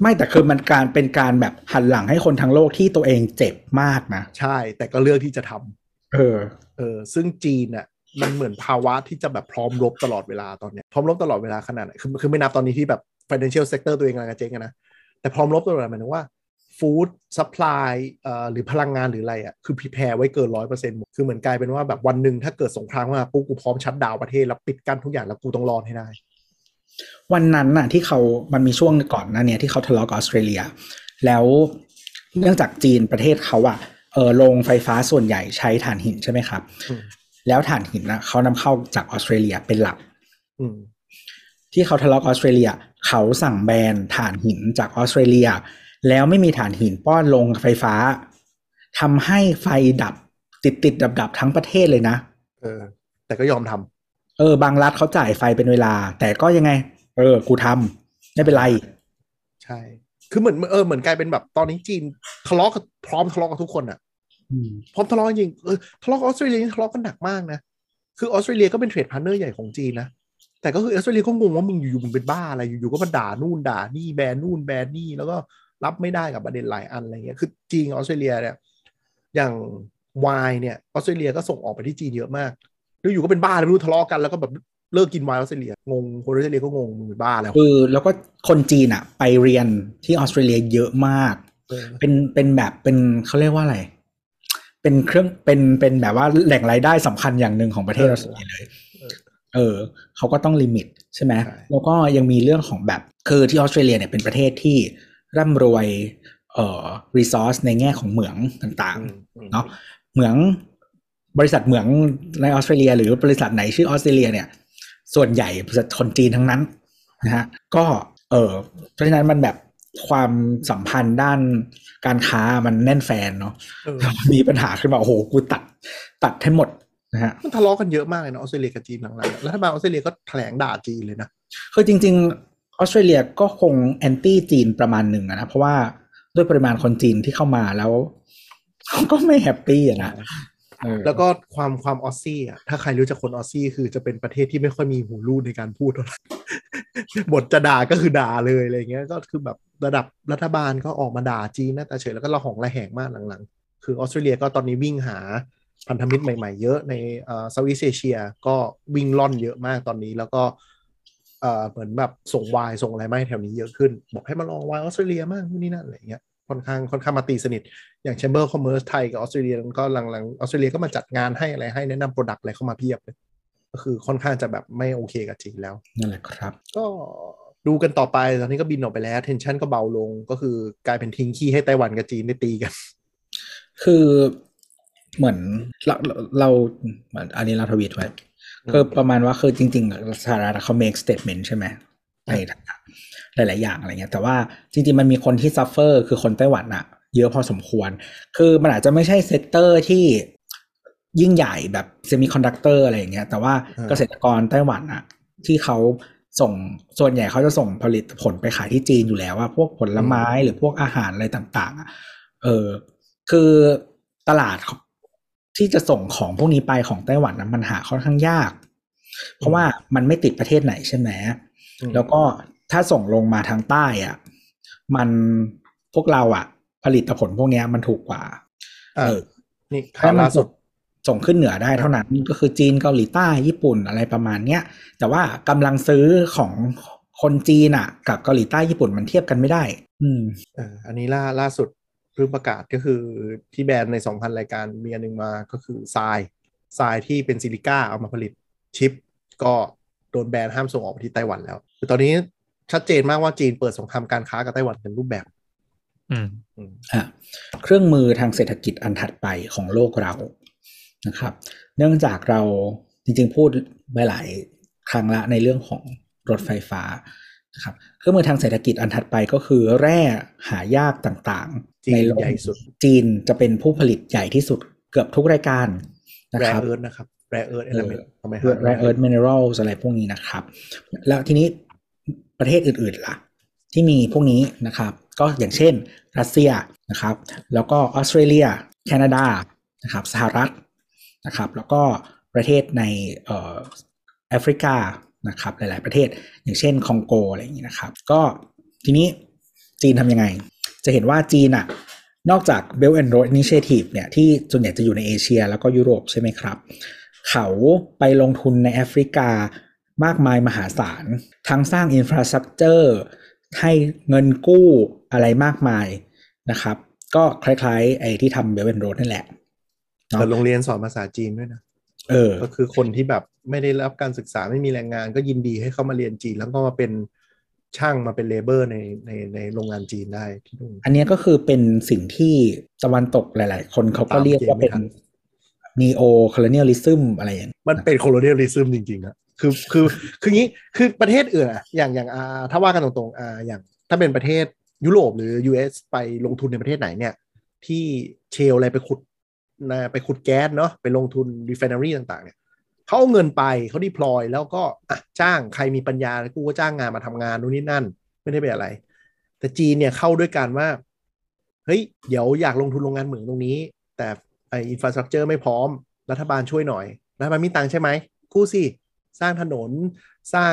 ไม่แต่คือมันการเป็นการแบบหันหลังให้คนทั้งโลกที่ตัวเองเจ็บมากนะใช่แต่ก็เลือกที่จะทำเออเออซึ่งจีนอ่ะมันเหมือนภาวะที่จะแบบพร้อมรบตลอดเวลาตอนเนี้ยพร้อมรบตลอดเวลาขนาดไหนคือคือไม่นับตอนนี้ที่แบบ financial sector ตัวเองกำลังจะเจ๊งกันนะแต่พร้อมรบตลอดหมายถึงว่าฟู้ดซัพพลายเอ่อหรือพลังงานหรืออะไรอ่ะคือพรีแพร์ไว้เกิน หนึ่งร้อยเปอร์เซ็นต์ หมดคือเหมือนกลายเป็นว่าแบบวันหนึ่งถ้าเกิดสงครามมาปุ๊บกูพร้อมชัตดาวน์ประเทศแล้วปิดกั้นทุกอย่างแล้วกูต้องรอดให้ได้วันนั้นน่ะที่เขามันมีช่วงก่อนหน้าเนี้ยที่เขาทะเลาะกับออสเตรเลียแล้วเนื่องจากจีนประเทศเขาอ่ะเออโรงไฟฟ้าส่วนใหญ่ใช้ถ่านหินใช่มั้ยครับแล้วถ่านหินน่ะเขานำเข้าจากออสเตรเลียเป็นหลักที่เขาทะเลาะกับออสเตรเลียเขาสั่งแบนถ่านหินจากออสเตรเลียแล้วไม่มีถ่านหินป้อนลงไฟฟ้าทำให้ไฟดับติดติดดับดับทั้งประเทศเลยนะเออแต่ก็ยอมทำเออบางรัฐเขาจ่ายไฟเป็นเวลาแต่ก็ยังไงเออกูทำไม่เป็นไรใช่คือเหมือนเออเหมือนกลายเป็นแบบตอนนี้จีนทะเลาะกับพร้อมทะเลาะกับทุกคนอ่ะพร้อมทะเลาะจริงเออทะเลาะกับออสเตรเลียทะเลาะกันหนักมากนะคือออสเตรเลียก็เป็นเทรดพาร์ทเนอร์ใหญ่ของจีนนะแต่ก็คือออสเตรเลียก็งงว่ามึงอยู่ๆมึงเป็นบ้าอะไรอยู่ๆก็มาด่านู่นด่านี่แบนนู่นแบนนี่แล้วก็รับไม่ได้กับประเด็นหลายอันอะไรเงี้ยคือจีนออสเตรเลียเนี่ยอย่างไวน์เนี่ยออสเตรเลียก็ส่งออกไปที่จีนเยอะมากแล้วอยู่ก็เป็นบ้าแล้วรู้ทะเลาะกันแล้วก็แบบเลิกกินไวน์ออสเตรเลียงงคนออสเตรเลียก็งงมึงเป็นบ้าแล้วคือแล้วก็คนจีนอะไปเรียนที่ออสเตรเลียเยอะมากเป็นเป็นแบบเป็นเขาเรียกว่าอะไรเป็นเครื่องเป็นเป็นแบบว่าแหล่งรายได้สำคัญอย่างหนึ่งของประเทศออสเตรเลียเลยเออเขาก็ต้องลิมิตใช่ไหมแล้วก็ยังมีเรื่องของแบบคือที่ออสเตรเลียเนี่ยเป็นประเทศที่ร่ำรวยเอ่อ resource ในแง่ของเหมืองต่างๆเนาะเหมืองบริษัทเหมืองในออสเตรเลียหรือบริษัทไหนชื่อออสเตรเลียเนี่ยส่วนใหญ่บริษัทคนจีนทั้งนั้นนะฮะก็เออเพราะฉะนั้นมันแบบความสัมพันธ์ด้านการค้ามันแน่นแฟนเนาะมีปัญหาขึ้นมาโอ้โหกูตัดตัดให้หมดนะฮะมันทะเลาะกันเยอะมากเลยนะออสเตรเลียกับจีนหลังๆแล้วรัฐบาลออสเตรเลียก็แถลงด่าจีนเลยนะคือจริงๆออสเตรเลียก็คงแอนตี้จีนประมาณหนึ่งนะเพราะว่าด้วยปริมาณคนจีนที่เข้ามาแล้วเขาก็ไม่แฮปปี้อะนะแล้วก็ความความออสซี่อ่ะถ้าใครรู้จักคนออสซี่คือจะเป็นประเทศที่ไม่ค่อยมีหูรูดในการพูดเท่าไหร่บทจะด่าก็คือด่าเลยอะไรเงี้ยก็คือแบบระดับรัฐบาลก็ออกมาด่าจีนนะแต่เฉยแล้วก็ระหองระแหงมากหลังๆคือออสเตรเลียก็ตอนนี้วิ่งหาพันธมิตรใหม่ๆเยอะในเอ่อเซาท์อีสต์เอเชียก็วิ่งล่อนเยอะมากตอนนี้แล้วก็เอ่อเหมือนแบบส่งวายส่งอะไรไม่แถวนี้เยอะขึ้นบอกให้มาลองวายออสเตรเลียมากนี่นั่นอะไรเงี้ยค่อนข้างค่อนข้างมาตีสนิทอย่าง Chamber of Commerce ไทยกับออสเตรเลียก็หลังๆออสเตรเลียก็มาจัดงานให้อะไรให้แนะนำโปรดักต์อะไรเข้ามาเพียบเลยก็คือค่อนข้างจะแบบไม่โอเคกับจีนแล้วนั่นแหละครับก็ดูกันต่อไปตอนนี้ก็บินออกไปแล้วเทนชั่นก็เบาลงก็คือกลายเป็นทิ้งขี้ให้ไต้หวันกับจีนได้ตีกันคือเหมือนเราเราอันนี้เราทวีตไว้คือประมาณว่าคือจริงๆสหรัฐเขา make statement ใช่ไหมในหลายๆอย่างอะไรเงี้ยแต่ว่าจริงๆมันมีคนที่ suffer คือคนไต้หวันอะเยอะพอสมควรคือมันอาจจะไม่ใช่เซกเตอร์ที่ยิ่งใหญ่แบบ semiconductor อะไรอย่างเงี้ยแต่ว่าเกษตรกรไต้หวันอะที่เขา ส่งส่วนใหญ่เขาจะส่งผลิตผลไปขายที่จีนอยู่แล้วว่าพวกผลไม้หรือพวกอาหารอะไรต่างๆเออคือตลาดที่จะส่งของพวกนี้ไปของไต้หวันนะมันหาค่อนข้างยากเพราะว่ามันไม่ติดประเทศไหนใช่ไหมแล้วก็ถ้าส่งลงมาทางใต้อ่ะมันพวกเราอ่ะผลิตผลพวกนี้มันถูกกว่าเออนี่ถ้ามันส่งส่งขึ้นเหนือได้เท่านั้นก็คือจีนเกาหลีใต้ญี่ปุ่นอะไรประมาณเนี้ยแต่ว่ากำลังซื้อของคนจีนอ่ะกับเกาหลีใต้ญี่ปุ่นมันเทียบกันไม่ได้อืมอ่าอันนี้ล่าล่าสุดเพิ่งประกาศก็คือที่แบรนด์ใน สองพัน รายการมีอันนึงมาก็คือทรายทรายที่เป็นซิลิก้าเอามาผลิตชิปก็โดนแบรนด์ห้ามส่งออกไปที่ไต้หวันแล้วคือตอนนี้ชัดเจนมากว่าจีนเปิดสงครามการค้ากับไต้หวันเป็นรูปแบบอืมอ่ะเครื่องมือทางเศรษฐกิจอันถัดไปของโลกเรานะครับเนื่องจากเราจริงๆพูดไปหลายครั้งละในเรื่องของรถไฟฟ้านะครับเครื่องมือทางเศรษฐกิจอันถัดไปก็คือแร่หายากต่างๆในโลกจีนจะเป็นผู้ผลิตใหญ่ที่สุดเกือบทุกรายการนะครับแร่เอิร์ธนะครับแร่เอิร์ธแร่เอิร์ธมิเนอรัลอะไรพวกนี้นะครับแล้วทีนี้ประเทศอื่นๆล่ะที่มีพวกนี้นะครับก็อย่างเช่นรัสเซียนะครับแล้วก็ออสเตรเลียแคนาดานะครับสหรัฐนะครับแล้วก็ประเทศในเอ่อแอฟริกานะครับหลายๆประเทศอย่างเช่นคองโกอะไรอย่างนี้นะครับก็ทีนี้จีนทำยังไงจะเห็นว่าจีนอ่ะนอกจาก Belt and Road Initiative เนี่ยที่ส่วนใหญ่จะอยู่ในเอเชียแล้วก็ยุโรปใช่ไหมครับเขาไปลงทุนในแอฟริกามากมายมหาศาลทั้งสร้างอินฟราสตรัคเจอร์ให้เงินกู้อะไรมากมายนะครับก็คล้ายๆไอ้ที่ทำ Belt and Road นั่นแหละแต่โรงเรียนสอนภาษาจีนด้วยนะเออก็คือคนที่แบบไม่ได้รับการศึกษาไม่มีแรงงานก็ยินดีให้เขามาเรียนจีนแล้วก็มาเป็นช่างมาเป็นเลเบอร์ในในในโรงงานจีนได้ที่นู่นอันนี้ก็คือเป็นสิ่งที่ตะวันตกหลายๆคนเขาก็เรียกว่าเป็น neo colonialism อะไรอย่างมันเป็น colonialism จริงๆนะคือคือคืองี้คือประเทศอื่นอะอย่างอย่างอ่าถ้าว่ากันตรงๆอ่าอย่างถ้าเป็นประเทศยุโรปหรือ ยู เอส ไปลงทุนในประเทศไหนเนี่ยที่เชลอะไรไปขุดนะไปขุดแก๊สเนาะไปลงทุน refinery ต่างๆเนี่ยเขาเอาเงินไปเขาดิพลอยแล้วก็จ้างใครมีปัญญากูก็จ้างงานมาทำงานนู่นนี่นั่นไม่ได้เป็นอะไรแต่จีนเนี่ยเข้าด้วยกันว่าเฮ้ยเดี๋ยวอยากลงทุนโรงงานเหมืองตรงนี้แต่ไอ infrastructure ไม่พร้อมรัฐบาลช่วยหน่อยรัฐบาลมีตังค์ใช่ไหมกู้สิสร้างถนนสร้าง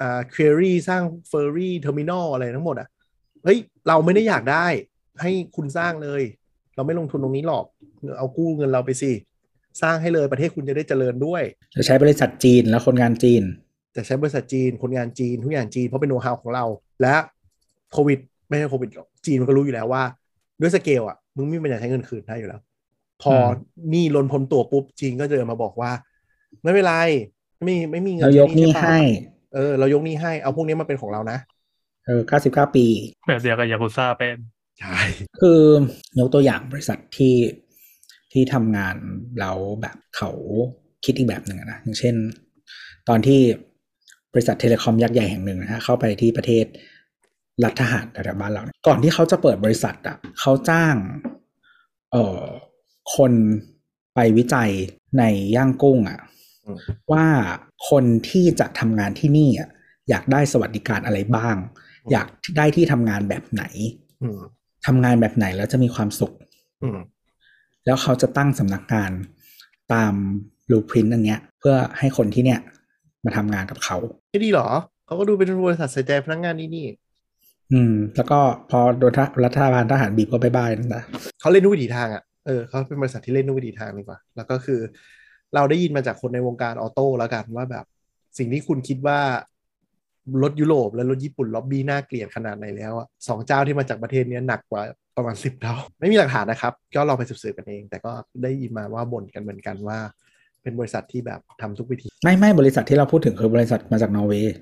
อ่า quarry สร้าง ferry terminal อะไรทั้งหมดอ่ะเฮ้ยเราไม่ได้อยากได้ให้คุณสร้างเลยเราไม่ลงทุนตรงนี้หรอกเอากู้เงินเราไปสิสร้างให้เลยประเทศคุณจะได้เจริญด้วยจะใช้บริษัทจีนและคนงานจีนจะใช้บริษัทจีนคนงานจีนทุกอย่างจีนเพราะเป็นโนว์ฮาวของเราและโควิดไม่ใช่โควิดหรอกจีนมันก็รู้อยู่แล้วว่าด้วยสเกลอ่ะมึงไม่มีปัญญาใช้เงินคืนได้อยู่แล้วพอหนี้ล้นพ้นตัวปุ๊บจีนก็เดินมาบอกว่าไม่เป็นไรไม่ไม่มีเงินเรายกหนี้ให้เออเรายกหนี้ให้เอาพวกนี้มาเป็นของเรานะเออเก้าสิบเก้าปีแบบเดียวกับยากุซ่าเป็นใช่คือยกตัวอย่างบริษัทที่ที่ทำงานเราแบบเขาคิดอีกแบบหนึ่งนะอย่างเช่นตอนที่บริษัทเทเลคอมยักษ์ใหญ่แห่งหนึ่งนะฮะเข้าไปที่ประเทศรัฐทหารแถวบ้านเราก่อนที่เขาจะเปิดบริษัทอ่ะเขาจ้างเอ่อคนไปวิจัยในย่างกุ้งอ่ะว่าคนที่จะทำงานที่นี่อ่ะอยากได้สวัสดิการอะไรบ้างอยากได้ที่ทำงานแบบไหนทำงานแบบไหนแล้วจะมีความสุขแล้วเขาจะตั้งสำนักงานตาม blueprint อันเนี้ยเพื่อให้คนที่เนี้ยมาทำงานกับเขาไม่ดีหรอเขาก็ดูเป็นบริษัทใส่ใจพนักงานนี่นี่อืมแล้วก็พอโดนรัฐบาลทหารบีบก็บายบายนั่นแหละเขาเล่นวิถีทางอ่ะเออเขาเป็นบริษัทที่เล่นวิถีทางดีกว่าแล้วก็คือเราได้ยินมาจากคนในวงการออโต้แล้วกันว่าแบบสิ่งที่คุณคิดว่ารถยุโรปและรถญี่ปุ่นล็อบบี้น่าเกลียดขนาดไหนแล้วอ่ะสองเจ้าที่มาจากประเทศนี้หนักกว่าประมาณสิบเท่าไม่มีหลักฐานนะครับก็ลองไปสืบๆกันเองแต่ก็ได้ยินมาว่าบ่นกันเหมือนกันว่าเป็นบริษัทที่แบบทำทุกวิธีไม่ไม่บริษัทที่เราพูดถึงคือบริษัทมาจากนอร์เวย์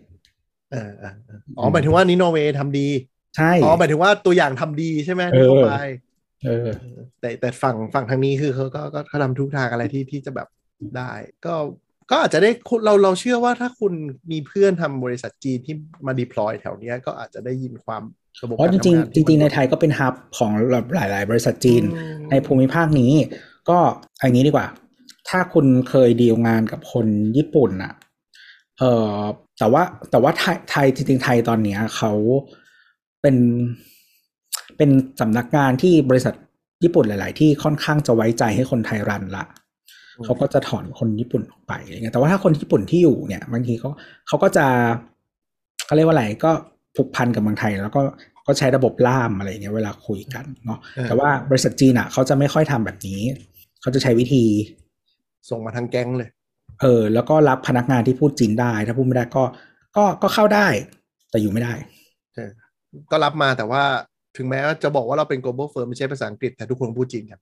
เอออ๋อหมายถึงว่านี้นอร์เวย์ทำดีใช่อ๋อหมายถึงว่าตัวอย่างทำดีใช่ไหมที่เข้าไปเออแต่แต่ฝั่งฝั่งทางนี้คือเขาก็เขาทำทุกทางอะไรที่ที่จะแบบได้ก็ก็อาจจะได้เราเราเชื่อว่าถ้าคุณมีเพื่อนทำบริษัทจีนที่มาดีพลอยแถวนี้ก็อาจจะได้ยินความระบบการทำงานจริงจริงในไทยก็เป็นฮับของหลายๆบริษัทจีนในภูมิภาคนี้ก็อย่างนี้ดีกว่าถ้าคุณเคยดีลงานกับคนญี่ปุ่นอ่ะเอ่อ แต่ว่าแต่ว่าไทยไทยจริงๆไทยตอนเนี้ยเขาเป็นเป็นสำนักงานที่บริษัทญี่ปุ่นหลายๆที่ค่อนข้างจะไว้ใจให้คนไทยรันละเขาก็จะถอนคนญี่ปุ่นออกไปอะไรเงี้ยแต่ว่าถ้าคนญี่ปุ่นที่อยู่เนี่ยบางทีเขาเขาก็จะเขาเรียกว่าอะไรก็ผูกพันกับเมืองไทยแล้วก็ก็ใช้ระบบล่ามอะไรเงี้ยเวลาคุยกันเนาะแต่ว่าบริษัทจีนอ่ะเขาจะไม่ค่อยทำแบบนี้เขาจะใช้วิธีส่งมาทางแก๊งเลยเออแล้วก็รับพนักงานที่พูดจีนได้ถ้าพูดไม่ได้ก็ก็ก็เข้าได้แต่อยู่ไม่ได้ก็รับมาแต่ว่าถึงแม้จะบอกว่าเราเป็น global firm ไม่ใช่ภาษาอังกฤษแต่ทุกคนพูดจีนครับ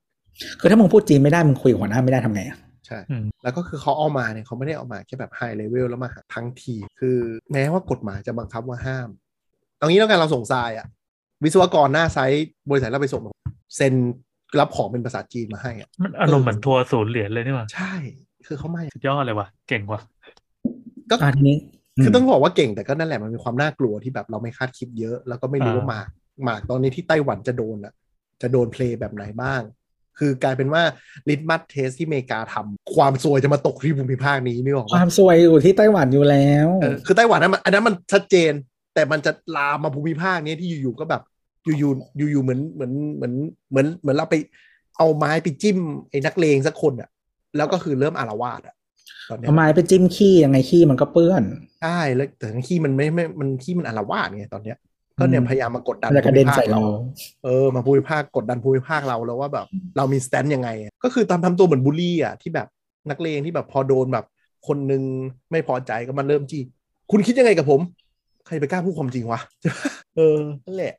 คือถ้ามึงพูดจีนไม่ได้มึงคุยกับหัวหน้าไม่ได้ทำไงอ่ะใช่แล้วก็คือเขาเอามาเนี่ยเขาไม่ได้เอามาแค่แบบ high level แล้วมาทั้งทีคือแม้ว่ากฎหมายจะบังคับว่าห้ามเอางี้แล้วกันเราส่งทรายอ่ะวิศวกรหน้าไซต์บริษัทเราไปส่งเซ็นรับของเป็นภาษาจีนมาให้อ่ะมันอารมณ์เหมือนทัวร์ศูนย์เหรียญเลยนี่หว่าใช่คือเขาไม่ยอดเลยวะเก่งว่ะก็อันนี้คือต้องบอกว่าเก่งแต่ก็นั่นแหละมันมีความน่ากลัวที่แบบเราไม่คาดคิดเยอะแล้วก็ไม่รู้ว่ามาหมากตอนนี้ที่ไต้หวันจะโดนอ่ะจะโดนเพลย์แบบไหนบ้างคือกลายเป็นว่าลิทมัสเทสที่อเมริกาทำความซวยจะมาตกที่ภูมิภาคนี้นี่หรอความซวยอยู่ที่ไต้หวันอยู่แล้วคือไต้หวันอันนั้นมันชัดเจนแต่มันจะลามมาภูมิภาคนี้ที่อยู่ๆก็แบบอยู่ๆอยู่ๆเหมือนเหมือนเหมือนเหมือนเหมือนเราไปเอาไม้ไปจิ้มไอ้นักเลงสักคนอ่ะแล้วก็คือเริ่มอาละวาดอ่ะเอาไม้ไปจิ้มขี้ยังไงขี้มันก็เปื้อนใช่แล้วแต่ขี้มันไม่ไม่มันขี้มันอาละวาดไงตอนเนี้ยก็เนี่ยพยายามมากดดันภูมิภาคเราเออมาภูมิภาคกดดันภูมิภาคเราแล้วว่าแบบเรามีสแตนด์ยังไงก็คือตามทำตัวเหมือนบูลลี่อ่ะที่แบบนักเลงที่แบบพอโดนแบบคนนึงไม่พอใจก็มันเริ่มจี้คุณคิดยังไงกับผมใครไปกล้าพูดความจริงวะเออนั่นแหละ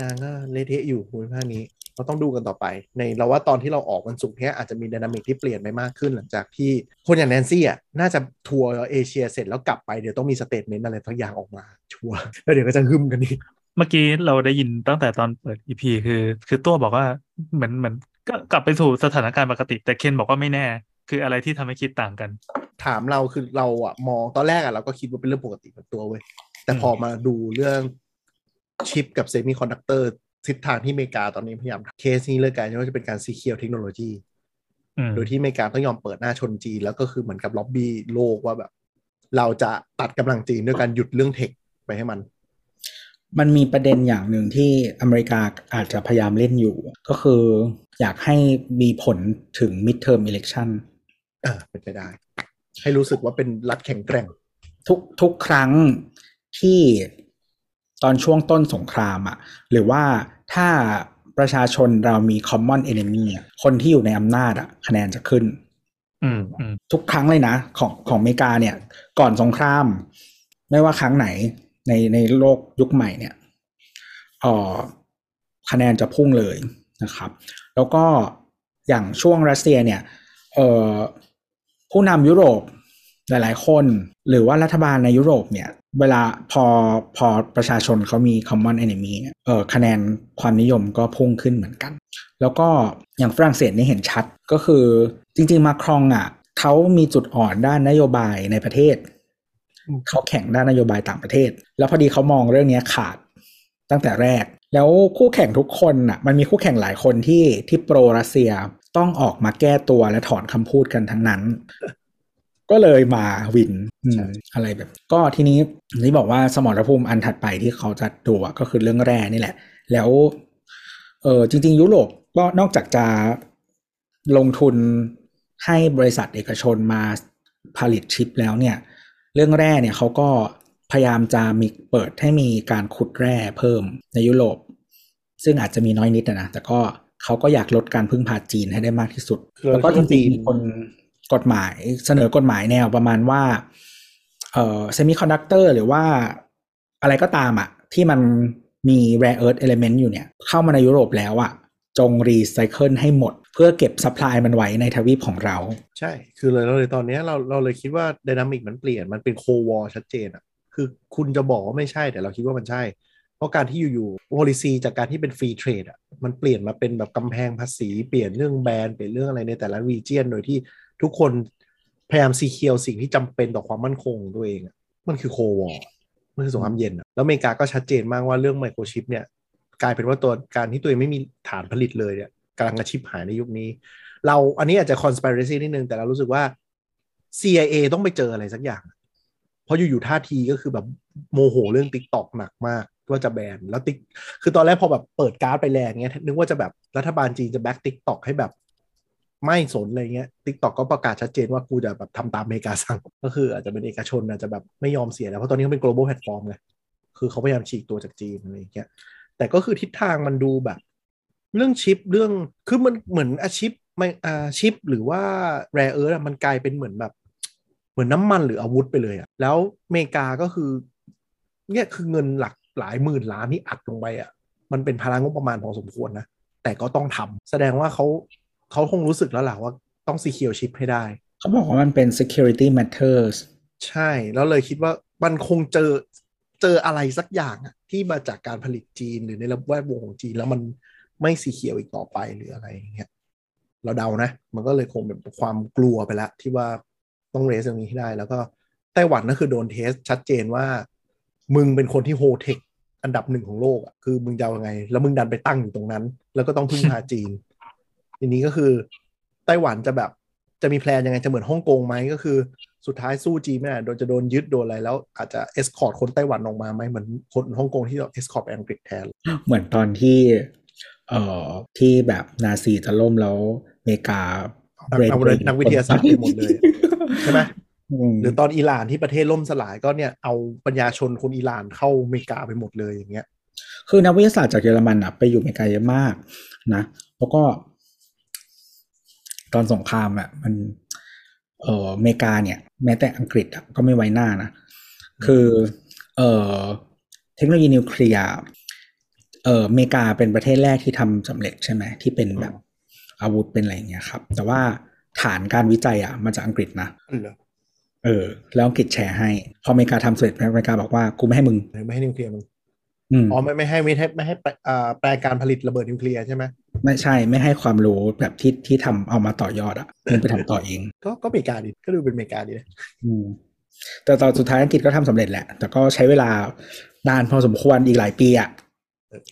นางก็เละเทะอยู่ภูมิภาคนี้เราต้องดูกันต่อไปในเราว่าตอนที่เราออกวันศุกร์เนี้ยอาจจะมีไดนามิกที่เปลี่ยนไปมากขึ้นหลังจากที่คนอย่างแนนซี่อ่ะน่าจะทัวร์เอเชียเสร็จแล้วกลับไปเดี๋ยวต้องมีสเตทเมนต์อะไรทั้งอย่างออกมาชัวร์แล้วเดี๋ยวก็จะหึมกันอีกเมื่อกี้เราได้ยินตั้งแต่ตอนเปิด อี พี คือคือตัวบอกว่าเหมือนเหมือนก็กลับไปสู่สถานการณ์ปกติแต่เคนบอกว่าไม่แน่คืออะไรที่ทำให้คิดต่างกันถามเราคือเราอ่ะมองตอนแรกอ่ะเราก็คิดว่าเป็นเรื่องปกติของตัวเว้ยแต่พอมาดูเรื่องชิปกับเซมิคอนดักเตอร์ทิศทางที่อเมริกาตอนนี้พยายามเคสนี้เลิกกันว่าจะเป็นการ secure technology โดยที่อเมริกาต้องยอมเปิดหน้าชนจีนแล้วก็คือเหมือนกับล็อบบี้โลกว่าแบบเราจะตัดกำลังจีนด้วยการหยุดเรื่องเทคไปให้มันมันมีประเด็นอย่างหนึ่งที่อเมริกาอาจจะพยายามเล่นอยู่ก็คืออยากให้มีผลถึง midterm election อ่าเป็นไปได้ให้รู้สึกว่าเป็นรัฐแข็งแกร่งทุกทุกครั้งที่ตอนช่วงต้นสงครามอ่ะหรือว่าถ้าประชาชนเรามี common enemy คนที่อยู่ในอำนาจอ่ะคะแนนจะขึ้นทุกครั้งเลยนะของของอเมริกาเนี่ยก่อนสงครามไม่ว่าครั้งไหนในในโลกยุคใหม่เนี่ยอ่อคะแนนจะพุ่งเลยนะครับแล้วก็อย่างช่วงรัสเซียเนี่ยเอ่อผู้นำยุโรปหลายๆคนหรือว่ารัฐบาลในยุโรปเนี่ยเวลาพอพอประชาชนเขามี common enemy เอ่อคะแนนความนิยมก็พุ่งขึ้นเหมือนกันแล้วก็อย่างฝรั่งเศสนี่เห็นชัดก็คือจริงๆมาครองอ่ะเขามีจุดอ่อนด้านนโยบายในประเทศเขาแข่งด้านนโยบายต่างประเทศแล้วพอดีเขามองเรื่องนี้ขาดตั้งแต่แรกแล้วคู่แข่งทุกคนอ่ะมันมีคู่แข่งหลายคนที่ที่โปรรัสเซียต้องออกมาแก้ตัวและถอนคำพูดกันทั้งนั้นก็เลยมาวินอะไรแบบก็ทีนี้นี่บอกว่าสมรภูมิอันถัดไปที่เขาจะดูก็คือเรื่องแร่นี่แหละแล้วเออจริงๆยุโรปก็นอกจากจะลงทุนให้บริษัทเอกชนมาผลิตชิปแล้วเนี่ยเรื่องแร่เนี่ยเขาก็พยายามจะมีเปิดให้มีการขุดแร่เพิ่มในยุโรปซึ่งอาจจะมีน้อยนิดนะแต่ก็เขาก็อยากลดการพึ่งพาจีนให้ได้มากที่สุดแล้วก็จริงๆมีคนกฎหมายเสนอกฎหมายแนวประมาณว่าเอ่อเซมิคอนดักเตอร์หรือว่าอะไรก็ตามอ่ะที่มันมี rare earth element อยู่เนี่ยเข้ามาในยุโรปแล้วอ่ะจงรีไซเคิลให้หมดเพื่อเก็บซัพพลายมันไว้ในทวีปของเราใช่คือเลยเราเลยตอนนี้เราเราเลยคิดว่าไดนามิกมันเปลี่ยนมันเป็นโควอลชัดเจนอ่ะคือคุณจะบอกว่าไม่ใช่แต่เราคิดว่ามันใช่เพราะการที่อยู่ๆ policy จากการที่เป็น free trade อ่ะมันเปลี่ยนมาเป็นแบบกำแพงภาษีเปลี่ยนเรื่องแบนเปลี่ยนเรื่องอะไรในแต่ละ region โดยที่ทุกคนพยายามซีเคียวสิ่งที่จำเป็นต่อความมั่นคงตัวเองมันคือโควอลมันคือสงครามเย็นแล้วอเมริกาก็ชัดเจนมากว่าเรื่องไมโครชิปเนี่ยกลายเป็นว่าตัวการที่ตัวเองไม่มีฐานผลิตเลยเนี่ยกำลังจะชิปหายในยุคนี้เราอันนี้อาจจะ conspiracy นิดนึงแต่เรารู้สึกว่า ซี ไอ เอ ต้องไปเจออะไรสักอย่าง เพราะอยู่ๆท่าทีก็คือแบบโมโหเรื่อง TikTok หนักมากว่าจะแบนแล้วติ๊กคือตอนแรกพอแบบเปิดการ์ดไปแลนด์เงี้ยนึกว่าจะแบบรัฐบาลจีนจะแบ็ค TikTok ให้แบบไม่สนอะไรเงี้ย TikTok ก็ประกาศชัดเจนว่ากูจะแบบทำตามอเมริกาสั่งก็คืออาจจะเป็นเอกชนอาจจะแบบไม่ยอมเสียแล้วเพราะตอนนี้เขาเป็น global platform ไงคือเขาพยายามฉีกตัวจากจีนอะไรเงี้ยแต่ก็คือทิศทางมันดูแบบเรื่องชิปเรื่องคือมันเหมือนอาชิปไม่อาชิปหรือว่า rare earth มันกลายเป็นเหมือนแบบเหมือนน้ำมันหรืออาวุธไปเลยอ่ะแล้วอเมริกาก็คือเนี่ยคือเงินหลักหลายหมื่นล้านที่อัดลงไปอ่ะมันเป็นภาระงบประมาณพอสมควรนะแต่ก็ต้องทำแสดงว่าเขาเขาคงรู้สึกแล้วแหละว่าต้องซีเคียวชิปให้ได้เขาบอกว่ามันเป็น security matters ใช่แล้วเลยคิดว่ามันคงเจอเจออะไรสักอย่างอ่ะที่มาจากการผลิตจีนหรือในระแวดวงของจีนแล้วมันไม่ซีเคียวอีกต่อไปหรืออะไรอย่างเงี้ยเราเดานะมันก็เลยคงเป็นความกลัวไปแล้วที่ว่าต้องเรสตรงนี้ให้ได้แล้วก็ไต้หวันก็คือโดนเทสชัดเจนว่ามึงเป็นคนที่โฮเทคอันดับหนึ่งของโลกอ่ะคือมึงจะเอาไงแล้วมึงดันไปตั้งอยู่ตรงนั้นแล้วก็ต้องพึ่งพาจีนทีนี้ก็คือไต้หวันจะแบบจะมีแพลนยังไงจะเหมือนฮ่องกงไหมก็คือสุดท้ายสู้จีนไม่ได้โดนจะโดนยึดโดนอะไรแล้วอาจจะเอสคอร์ตคนไต้หวันออกมาไหมเหมือนคนฮ่องกงที่เราเอสคอร์ตอังกฤษแทนเหมือนตอนที่เอ่อที่แบบนาซีจะล่มแล้วอเมริกาเอาเลยนักวิทยาศาสตร์ไปหมดเลยใช่ไหมหรือตอนอิหร่านที่ประเทศล่มสลายก็เนี่ยเอาปัญญาชนคนอิหร่านเข้าอเมริกาไปหมดเลยอย่างเงี้ยคือนักวิทยาศาสตร์จากเยอรมันอ่ะไปอยู่อเมริกาเยอะมากนะแล้วก็ตอนสงครามอ่ะมันเอ่ออเมริกาเนี่ยแม้แต่อังกฤษอ่ะก็ไม่ไว้หน้านะคือเอ่อเทคโนโลยีนิวเคลียร์เอ่ออเมริกาเป็นประเทศแรกที่ทำสำเร็จใช่ไหมที่เป็นแบบอาวุธเป็นอะไรอย่างเงี้ยครับแต่ว่าฐานการวิจัยอ่ะมาจากอังกฤษนะเออแล้วอังกฤษแชร์ให้พออเมริกาทำเสร็จอเมริกาบอกว่ากูไม่ให้มึงไม่ให้นิวเคลียร์มึงอ๋อไม่ไม่ให้ไม่ให้ไม่ให้แปลการผลิตระเบิดนิวเคลียร์ใช่ไหมไม่ใช่ไม่ให้ความรู้แบบที่ที่ทำเอามาต่อยอดอ่ะมึงไปทำต่อเองก็ก็อเมริกาดิก็ดูเป็นอเมริกาดิเลยแต่ตอนสุดท้ายอังกฤษก็ทำสำเร็จแหละแต่ก็ใช้เวลานานพอสมควรอีกหลายปีอ่ะ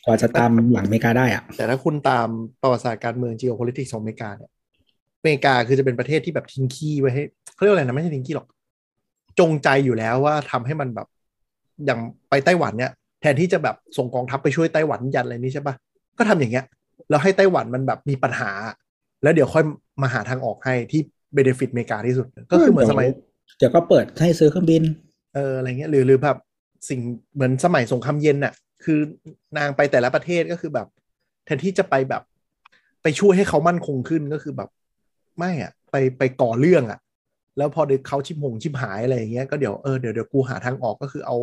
กว่าจะตามหลังอเมริกาได้อ่ะแต่ถ้าคุณตามประวัติศาสตร์การเมือง geopolitics ของอเมริกาเนี่ยอเมริกาคือจะเป็นประเทศที่แบบทิ้งขี้ไว้ให้เขาเรียกอะไรนะไม่ใช่ทิ้งขี้หรอกจงใจอยู่แล้วว่าทำให้มันแบบอย่างไปไต้หวันเนี่ยแทนที่จะแบบส่งกองทัพไปช่วยไต้หวันยันอะไรนี่ใช่ปะก็ทำอย่างเงี้ยแล้วให้ไต้หวันมันแบบมีปัญหาแล้วเดี๋ยวค่อยมาหาทางออกให้ที่ benefit อเมริกาที่สุดก็คือเหมือนสมัยเดี๋ยวก็เปิดให้ซื้อเครื่องบินเอออะไรเงี้ยหรือหรือแบบสิ่งเหมือนสมัยสงครามเย็นน่ะคือนางไปแต่ละประเทศก็คือแบบแทนที่จะไปแบบไปช่วยให้เขามั่นคงขึ้นก็คือแบบไม่อ่ะไปไปก่อเรื่องอ่ะแล้วพอเด็กเขาชิบหงชิบหายอะไรอย่างเงี้ยก็เดี๋ยวเออเดี๋ยวเดี๋ยวกูหาทางออกก็คือเอา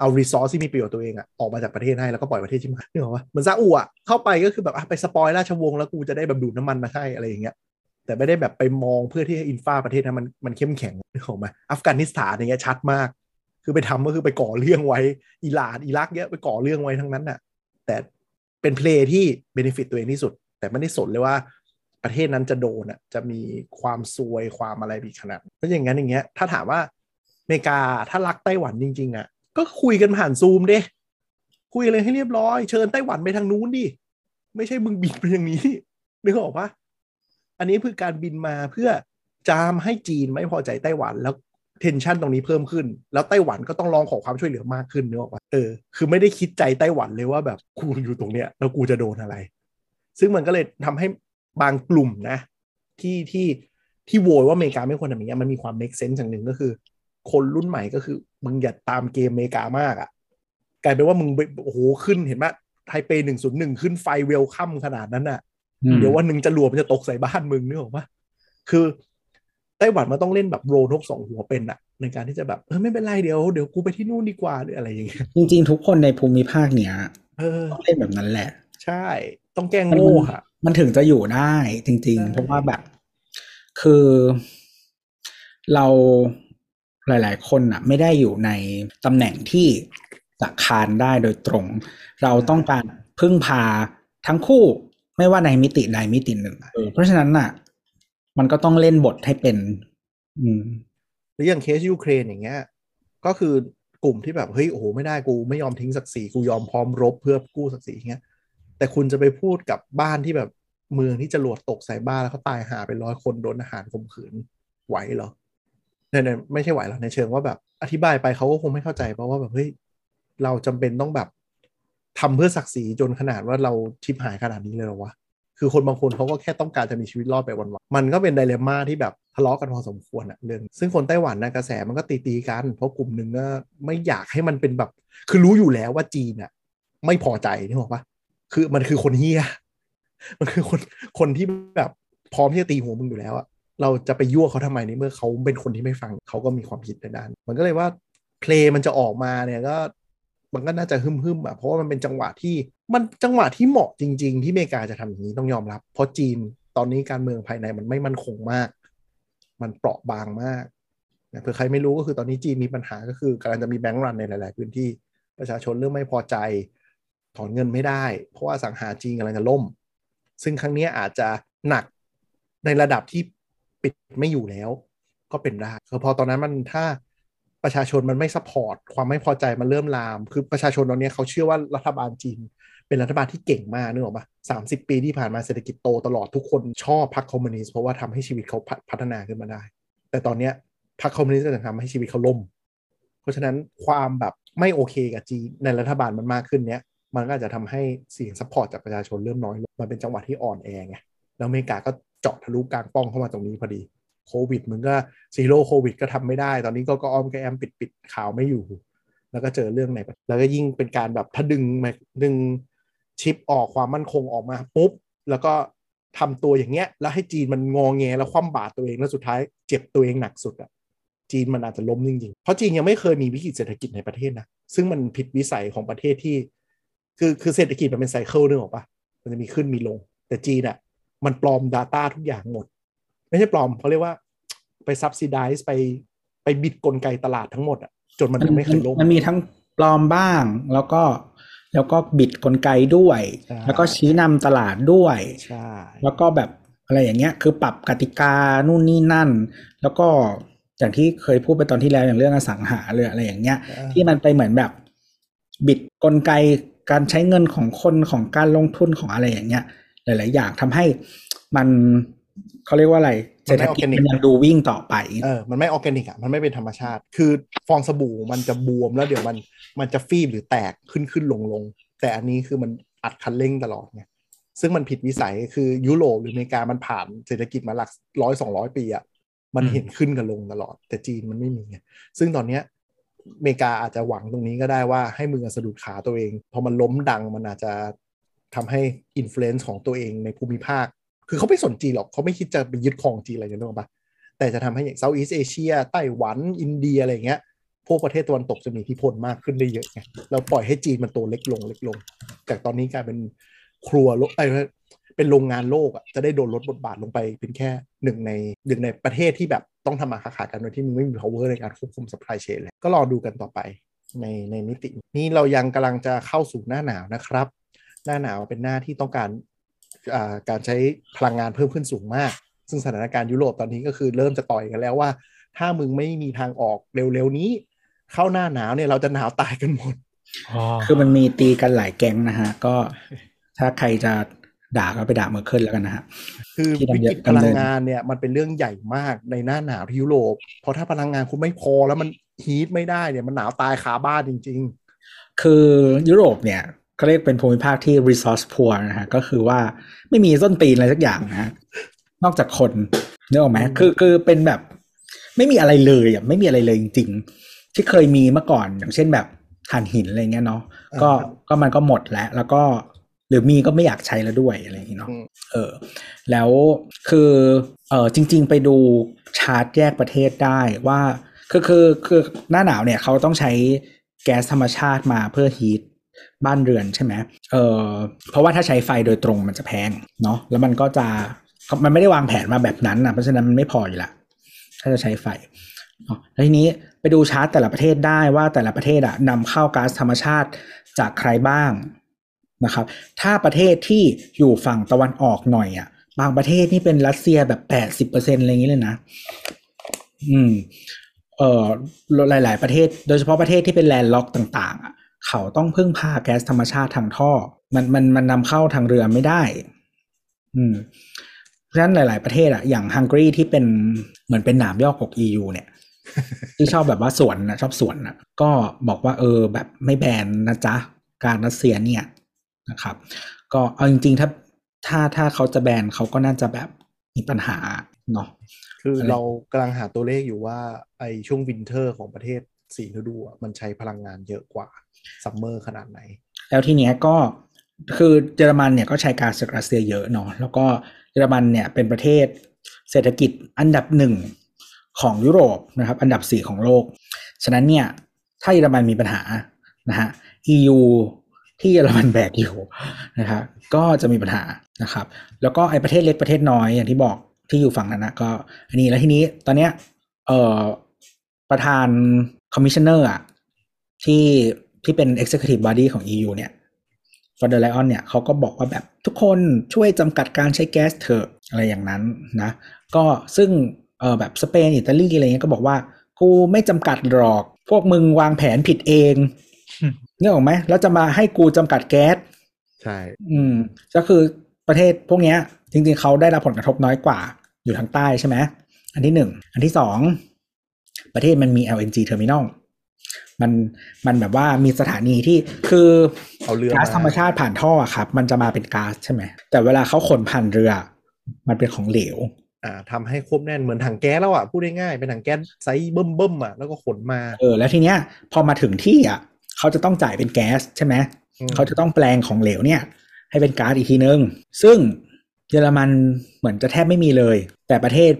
เอารีซอสที่มีประโยชน์ตัวเองอ่ะออกมาจากประเทศให้แล้วก็ปล่อยประเทศชิบหายนึกออกปะเหมือนซาอุอ่ะเข้าไปก็คือแบบไปสปอยราชวงศ์แล้วกูจะได้แบบดูดน้ำมันมาให้อะไรอย่างเงี้ยแต่ไม่ได้แบบไปมองเพื่อที่ให้อินฟราประเทศนั้นมันมันเข้มแข็งนึกออกไหมอัฟกานิสถานอย่างเงี้ยชัดมากคือไปทำก็คือไปก่อเรื่องไว้อิหร่านอิรักเนี้ยไปก่อเรื่องไว้ทั้งนั้นน่ะแต่เป็นเพลย์ที่เบเนฟิตตัวเองที่สุดแต่ไม่ได้สนเลยว่าประเทศนั้นจะโดนอ่ะจะมีความซวยความอะไรบีขนาดเพราะอย่างงั้นอย่างเงี้ยถ้าถามว่าอเมริกาถ้ารักไต้หวันจริงๆอ่ะก็คุยกันผ่านซูมดิคุยเลยให้เรียบร้อยเชิญไต้หวันไปทางนู้นดิไม่ใช่มึงบินไปอย่างนี้นึกออกปะอันนี้คือการบินมาเพื่อจามให้จีนไม่พอใจไต้หวันแล้วเทนชั่นตรงนี้เพิ่มขึ้นแล้วไต้หวันก็ต้องร้องขอความช่วยเหลือมากขึ้นนึกออกปะเออคือไม่ได้คิดใจไต้หวันเลยว่าแบบกูอยู่ตรงเนี้ยแล้วกูจะโดนอะไรซึ่งมันก็เลยทำให้บางกลุ่มนะที่ที่ที่โวยว่าอเมริกาไม่ควรทำอย่างเงี้ยมันมีความ make sense อย่างหนึ่งก็คือคนรุ่นใหม่ก็คือมึงอย่าตามเกมอเมริกามากอ่ะกลายเป็นว่ามึงโอ้โหขึ้นเห็นไหมไทเปหนึ่งศูนย์หนึ่งขึ้นไฟเวลคัมขนาดนั้นอ่ะเดี๋ยววันหนึ่งจะหลวมจะตกใส่บ้านมึงนึกออกปะคือไต้หวันมันต้องเล่นแบบโรนกสองหัวเป็นอ่ะในการที่จะแบบเออไม่เป็นไรเดี๋ยวเดี๋ยวกูไปที่นู่นดีกว่าหรืออะไรอย่างเงี้ยจริงๆทุกคนในภูมิภาคเนี้ยเออเล่นแบบนั้นแหละใช่ต้องแกล้งโง่ค่ะมันถึงจะอยู่ได้จริงๆเพราะว่าแบบคือเราหลายๆคนน่ะไม่ได้อยู่ในตำแหน่งที่จะคานได้โดยตรงเราต้องการพึ่งพาทั้งคู่ไม่ว่าในมิติใดมิติหนึ่งเพราะฉะนั้นน่ะมันก็ต้องเล่นบทให้เป็นหรืออย่างเคสยูเครนอย่างเงี้ยก็คือกลุ่มที่แบบเฮ้ยโอ้โหไม่ได้กูไม่ยอมทิ้งศักดิ์ศรีกูยอมพร้อมรบเพื่อกู้ศักดิ์ศรีอย่างเงี้ยแต่คุณจะไปพูดกับบ้านที่แบบเมืองที่จรวดตกใส่บ้านแล้วเขาตายหาเป็นร้อยคนโดนอาหารข่มขืนไหวเหรอ เนี่ยไม่ใช่ไหวหรอกในเชิงว่าแบบอธิบายไปเขาก็คงไม่เข้าใจเพราะว่าแบบเฮ้ยเราจำเป็นต้องแบบทำเพื่อศักดิ์ศรีจนขนาดว่าเราชิบหายขนาดนี้เลยหรอวะคือคนบางคนเขาก็แค่ต้องการจะมีชีวิตรอดไปวันๆมันก็เป็นไดเลมม่าที่แบบทะเลาะกันพอสมควรอะเรื่องซึ่งคนไต้หวันนะกระแสมันก็ตีๆกันเพราะกลุ่มนึงก็ไม่อยากให้มันเป็นแบบคือรู้อยู่แล้วว่าจีนอะไม่พอใจนี่บอกว่าคือมันคือคนเฮี้ยมันคือคนคนที่แบบพร้อมที่จะตีหัวมึงอยู่แล้วอะเราจะไปยั่วเขาทำไมนี่เมื่อเขาเป็นคนที่ไม่ฟังเขาก็มีความคิดในด้านมันก็เลยว่าเพลงมันจะออกมาเนี่ยก็มันก็น่าจะหึ่มๆอ่ะเพราะว่ามันเป็นจังหวะที่มันจังหวะที่เหมาะจริงๆที่อเมริกาจะทำอย่างนี้ต้องยอมรับเพราะจีนตอนนี้การเมืองภายในมันไม่มั่นคงมากมันเปราะบางมากนะเผื่อใครไม่รู้ก็คือตอนนี้จีนมีปัญหาก็คือกำลังจะมีแบงก์รันในหลายๆพื้นที่ประชาชนเริ่มไม่พอใจถอนเงินไม่ได้เพราะว่าอสังหาจีนกำลังจะล่มซึ่งครั้งนี้อาจจะหนักในระดับที่ปิดไม่อยู่แล้วก็เป็นได้คือพอตอนนั้นมันถ้าประชาชนมันไม่ซัพพอร์ตความไม่พอใจมันเริ่มลามคือประชาชนตอนนี้เขาเชื่อว่ารัฐบาลจีนเป็นรัฐบาลที่เก่งมากนึกออกป่ะสามสิบปีที่ผ่านมาเศรษฐกิจโตตลอดทุกคนชอบพรรคคอมมิวนิสต์เพราะว่าทำให้ชีวิตเขาพัฒนาขึ้นมาได้แต่ตอนนี้พรรคคอมมิวนิสต์จะทำให้ชีวิตเขาล่มเพราะฉะนั้นความแบบไม่โอเคกับจีนในรัฐบาลมันมากขึ้นเนี้ยมันก็อาจจะทำให้เสียงซัพพอร์ตจากประชาชนเริ่มน้อยลงมันเป็นจังหวะที่อ่อนแอไงแล้วอเมริกาก็เจาะทะลุกลางป้องเข้ามาตรงนี้พอดีโควิดมึงก็ซีโร่โควิดก็ทำไม่ได้ตอนนี้ก็ก็อ้อมก็แอมปิดปิดข่าวไม่อยู่แล้วก็เจอเรื่องไหนแล้วก็ยิ่งเป็นการแบบถ้าดึงมาดึงชิปออกความมั่นคงออกมาปุ๊บแล้วก็ทำตัวอย่างเงี้ยแล้วให้จีนมันงอแงแล้วคว่ำบาตรตัวเองแล้วสุดท้ายเจ็บตัวเองหนักสุดอ่ะจีนมันอาจจะล้มจริงๆเพราะจีนยังไม่เคยมีวิกฤตเศรษฐกิจในประเทศนะซึ่งมันผิดวิสัยของประเทศที่คือคือเศรษฐกิจมันเป็นไซเคิลนึกออกปะมันจะมีขึ้นมีลงแต่จีนอ่ะมันปลอม data ทุกอย่างหมดไม่ใช่ปลอมเขาเรียกว่าไป subsidize ไปไปบิดกลไกตลาดทั้งหมดอ่ะจนมันไม่เคยลงมันมีทั้งปลอมบ้างแล้วก็แล้วก็บิดกลไกด้วยแล้วก็ชี้นำตลาดด้วยแล้วก็แบบอะไรอย่างเงี้ยคือปรับกติกานู่นนี่นั่นแล้วก็อย่างที่เคยพูดไปตอนที่แล้วอย่างเรื่องอสังหาเลยอะไรอย่างเงี้ยที่มันไปเหมือนแบบบิดกลไกการใช้เงินของคนของการลงทุนของอะไรอย่างเงี้ยหลายๆอย่างทำให้มันเขาเรียกว่าอะไรเศรษฐกิจมันยังดูวิ่งต่อไปเออมันไม่ออร์แกนิกอ่ะมันไม่เป็นธรรมชาติคือฟองสบู่มันจะบวมแล้วเดี๋ยวมันมันจะฟีบหรือแตกขึ้นขึ้นลงลงแต่อันนี้คือมันอัดคันเร่งตลอดไงซึ่งมันผิดวิสัยคือยุโรปหรืออเมริกามันผ่านเศรษฐกิจมาหลักร้อยสองร้อยปีอ่ะมันเห็นขึ้นกับลงตลอดแต่จีนมันไม่มีไงซึ่งตอนเนี้ยอเมริกาอาจจะหวังตรงนี้ก็ได้ว่าให้มือสะดุดขาตัวเองพอมันล้มดังมันอาจจะทำให้อิทธิพลของตัวเองในภูมิภาคคือเขาไม่สนจีนหรอกเขาไม่คิดจะไปยึดครองจีนอะไรอย่างนี้หรอกป่ะแต่จะทำให้อย่างเซาท์อีสต์เอเชียไต้หวันอินเดียอะไรอย่างเงี้ยพวกประเทศตะวันตกจะมีอิทธิพลมากขึ้นได้เยอะไงเราปล่อยให้จีนมันตัวเล็กลงเล็กลงจากตอนนี้กลายเป็นครัวโลกไอ้เป็นโรงงานโลกอ่ะจะได้โดนลดบทบาทลงไปเป็นแค่หนึ่งในหนึ่งในประเทศที่แบบต้องทำมาค้าขายกันโดยที่มึงไม่มี power ในการควบคุม supply chain เลยก็รอดูกันต่อไปในในมิตินี้เรายังกำลังจะเข้าสู่หน้าหนาวนะครับหน้าหนาวเป็นหน้าที่ต้องการการใช้พลังงานเพิ่มขึ้นสูงมากซึ่งสถานการณ์ยุโรปตอนนี้ก็คือเริ่มจะต่อยกันแล้วว่าถ้ามึงไม่มีทางออกเร็วๆนี้เข้าหน้าหนาวเนี่ยเราจะหนาวตายกันหมดคือมันมีตีกันหลายแก๊งนะฮะก็ถ้าใครจะด่าก็ไปด่าเมอร์เคิลแล้วกันนะฮะคือวิกฤตพลังงานเนี่ยมันเป็นเรื่องใหญ่มากในหน้าหนาวที่ยุโรปเพราะถ้าพลังงานคุณไม่พอแล้วมันฮีทไม่ได้เนี่ยมันหนาวตายคาบ้านจริงๆคือยุโรปเนี่ยเขาเรียกเป็นภูมิภาคที่ resource poor นะฮะก็คือว่าไม่มีส้นตีนอะไรสักอย่างนะฮะนอกจากคนนึกออกไหมคือคือเป็นแบบไม่มีอะไรเลยอ่ะไม่มีอะไรเลยจริงๆที่เคยมีเมื่อก่อนอย่างเช่นแบบถ่านหินอะไรเงี้ยเนาะก็ก็มันก็หมดแล้วแล้วก็หรือมีก็ไม่อยากใช้แล้วด้วยอะไรอย่างนี้เนาะเออแล้วคือเออจริงๆไปดูชาร์ตแยกประเทศได้ว่าคือคือคือหน้าหนาวเนี่ยเขาต้องใช้แก๊สธรรมชาติมาเพื่อฮีทบ้านเรือนใช่ไหมเออเพราะว่าถ้าใช้ไฟโดยตรงมันจะแพงเนาะแล้วมันก็จะมันไม่ได้วางแผนมาแบบนั้นนะเพราะฉะนั้นมันไม่พออยู่ละถ้าจะใช้ไฟแล้วทีนี้ไปดูชาร์ตแต่ละประเทศได้ว่าแต่ละประเทศอะนำเข้าก๊าซธรรมชาติจากใครบ้างนะครับถ้าประเทศที่อยู่ฝั่งตะวันออกหน่อยอะบางประเทศนี่เป็นรัสเซียแบบแปดสิบเปอร์เซ็นต์อะไรอย่างนี้เลยนะอืมเออหลายๆประเทศโดยเฉพาะประเทศที่เป็นแลนด์ล็อกต่างๆอะเขาต้องพึ่งพาแก๊สธรรมชาติทางท่อมันมันมันนำเข้าทางเรือไม่ได้อืมเพราะฉะนั้นหลายๆประเทศอะอย่างฮังการีที่เป็นเหมือนเป็นหนามยอกของ อี ยู เนี่ย ที่ชอบแบบว่าสวนนะชอบสวนนะก็บอกว่าเออแบบไม่แบนนะจ๊ะการรัสเซียเนี่ยนะครับก็เอาจริงๆถ้าถ้าถ้าเขาจะแบนเขาก็น่าจะแบบมีปัญหาเนาะคือเรากำลังหาตัวเลขอยู่ว่าไอช่วงวินเทอร์ของประเทศสี่ฤดูมันใช้พลังงานเยอะกว่าซัมเมอร์ขนาดไหนแล้วทีเนี้ยก็คือเยอรมันเนี่ยก็ใช้ก๊าซจากรัสเซียเยอะเนาะแล้วก็เยอรมันเนี่ยเป็นประเทศเศรษฐกิจอันดับหนึ่งของยุโรปนะครับอันดับสี่ของโลกฉะนั้นเนี่ยถ้าเยอรมันมีปัญหานะฮะ อี ยู ที่เยอรมันแบกอยู่นะฮะก็จะมีปัญหานะครับแล้วก็ไอ้ประเทศเล็กประเทศน้อยอย่างที่บอกที่อยู่ฝั่งนั้นนะก็อันนี้แล้วทีนี้ตอนเนี้ยเอ่อประธานคอมมิชเนอร์อ่ะที่ที่เป็น Executive Body ของ อี ยู เนี่ยฟอนเดอร์ไลออนเนี่ยเขาก็บอกว่าแบบทุกคนช่วยจำกัดการใช้แก๊สเถอะอะไรอย่างนั้นนะก็ซึ่งเออแบบสเปนอิตาลีอะไรเงี้ยก็บอกว่ากูไม่จำกัดหรอกพวกมึงวางแผนผิดเองเนี่ยหรอไหมแล้วจะมาให้กูจำกัดแก๊สใช่อืมก็คือประเทศพวกเนี้ยจริงๆเขาได้รับผลกระทบน้อยกว่าอยู่ทางใต้ใช่ไหมอันที่หนึ่งอันที่สองประเทศมันมี แอล เอ็น จี Terminalมันมันแบบว่ามีสถานีที่คือก๊าซธรรมชาติผ่านท่อครับมันจะมาเป็นก๊าซใช่ไหมแต่เวลาเขาขนผ่านเรือมันเป็นของเหลวอ่าทำให้ควบแน่นเหมือนถังแก๊สแล้วอ่ะพูดง่ายๆเป็นถังแก๊สไซส์เบิ่มๆอ่ะแล้วก็ขนมาเออแล้วทีเนี้ยพอมาถึงที่อ่ะเขาจะต้องจ่ายเป็นแก๊สใช่ไหมเขาจะต้องแปลงของเหลวเนี่ยให้เป็นก๊าซอีกทีนึงซึ่งเยอรมันเหมือนจะแทบไม่มีเลยแต่ประเทศ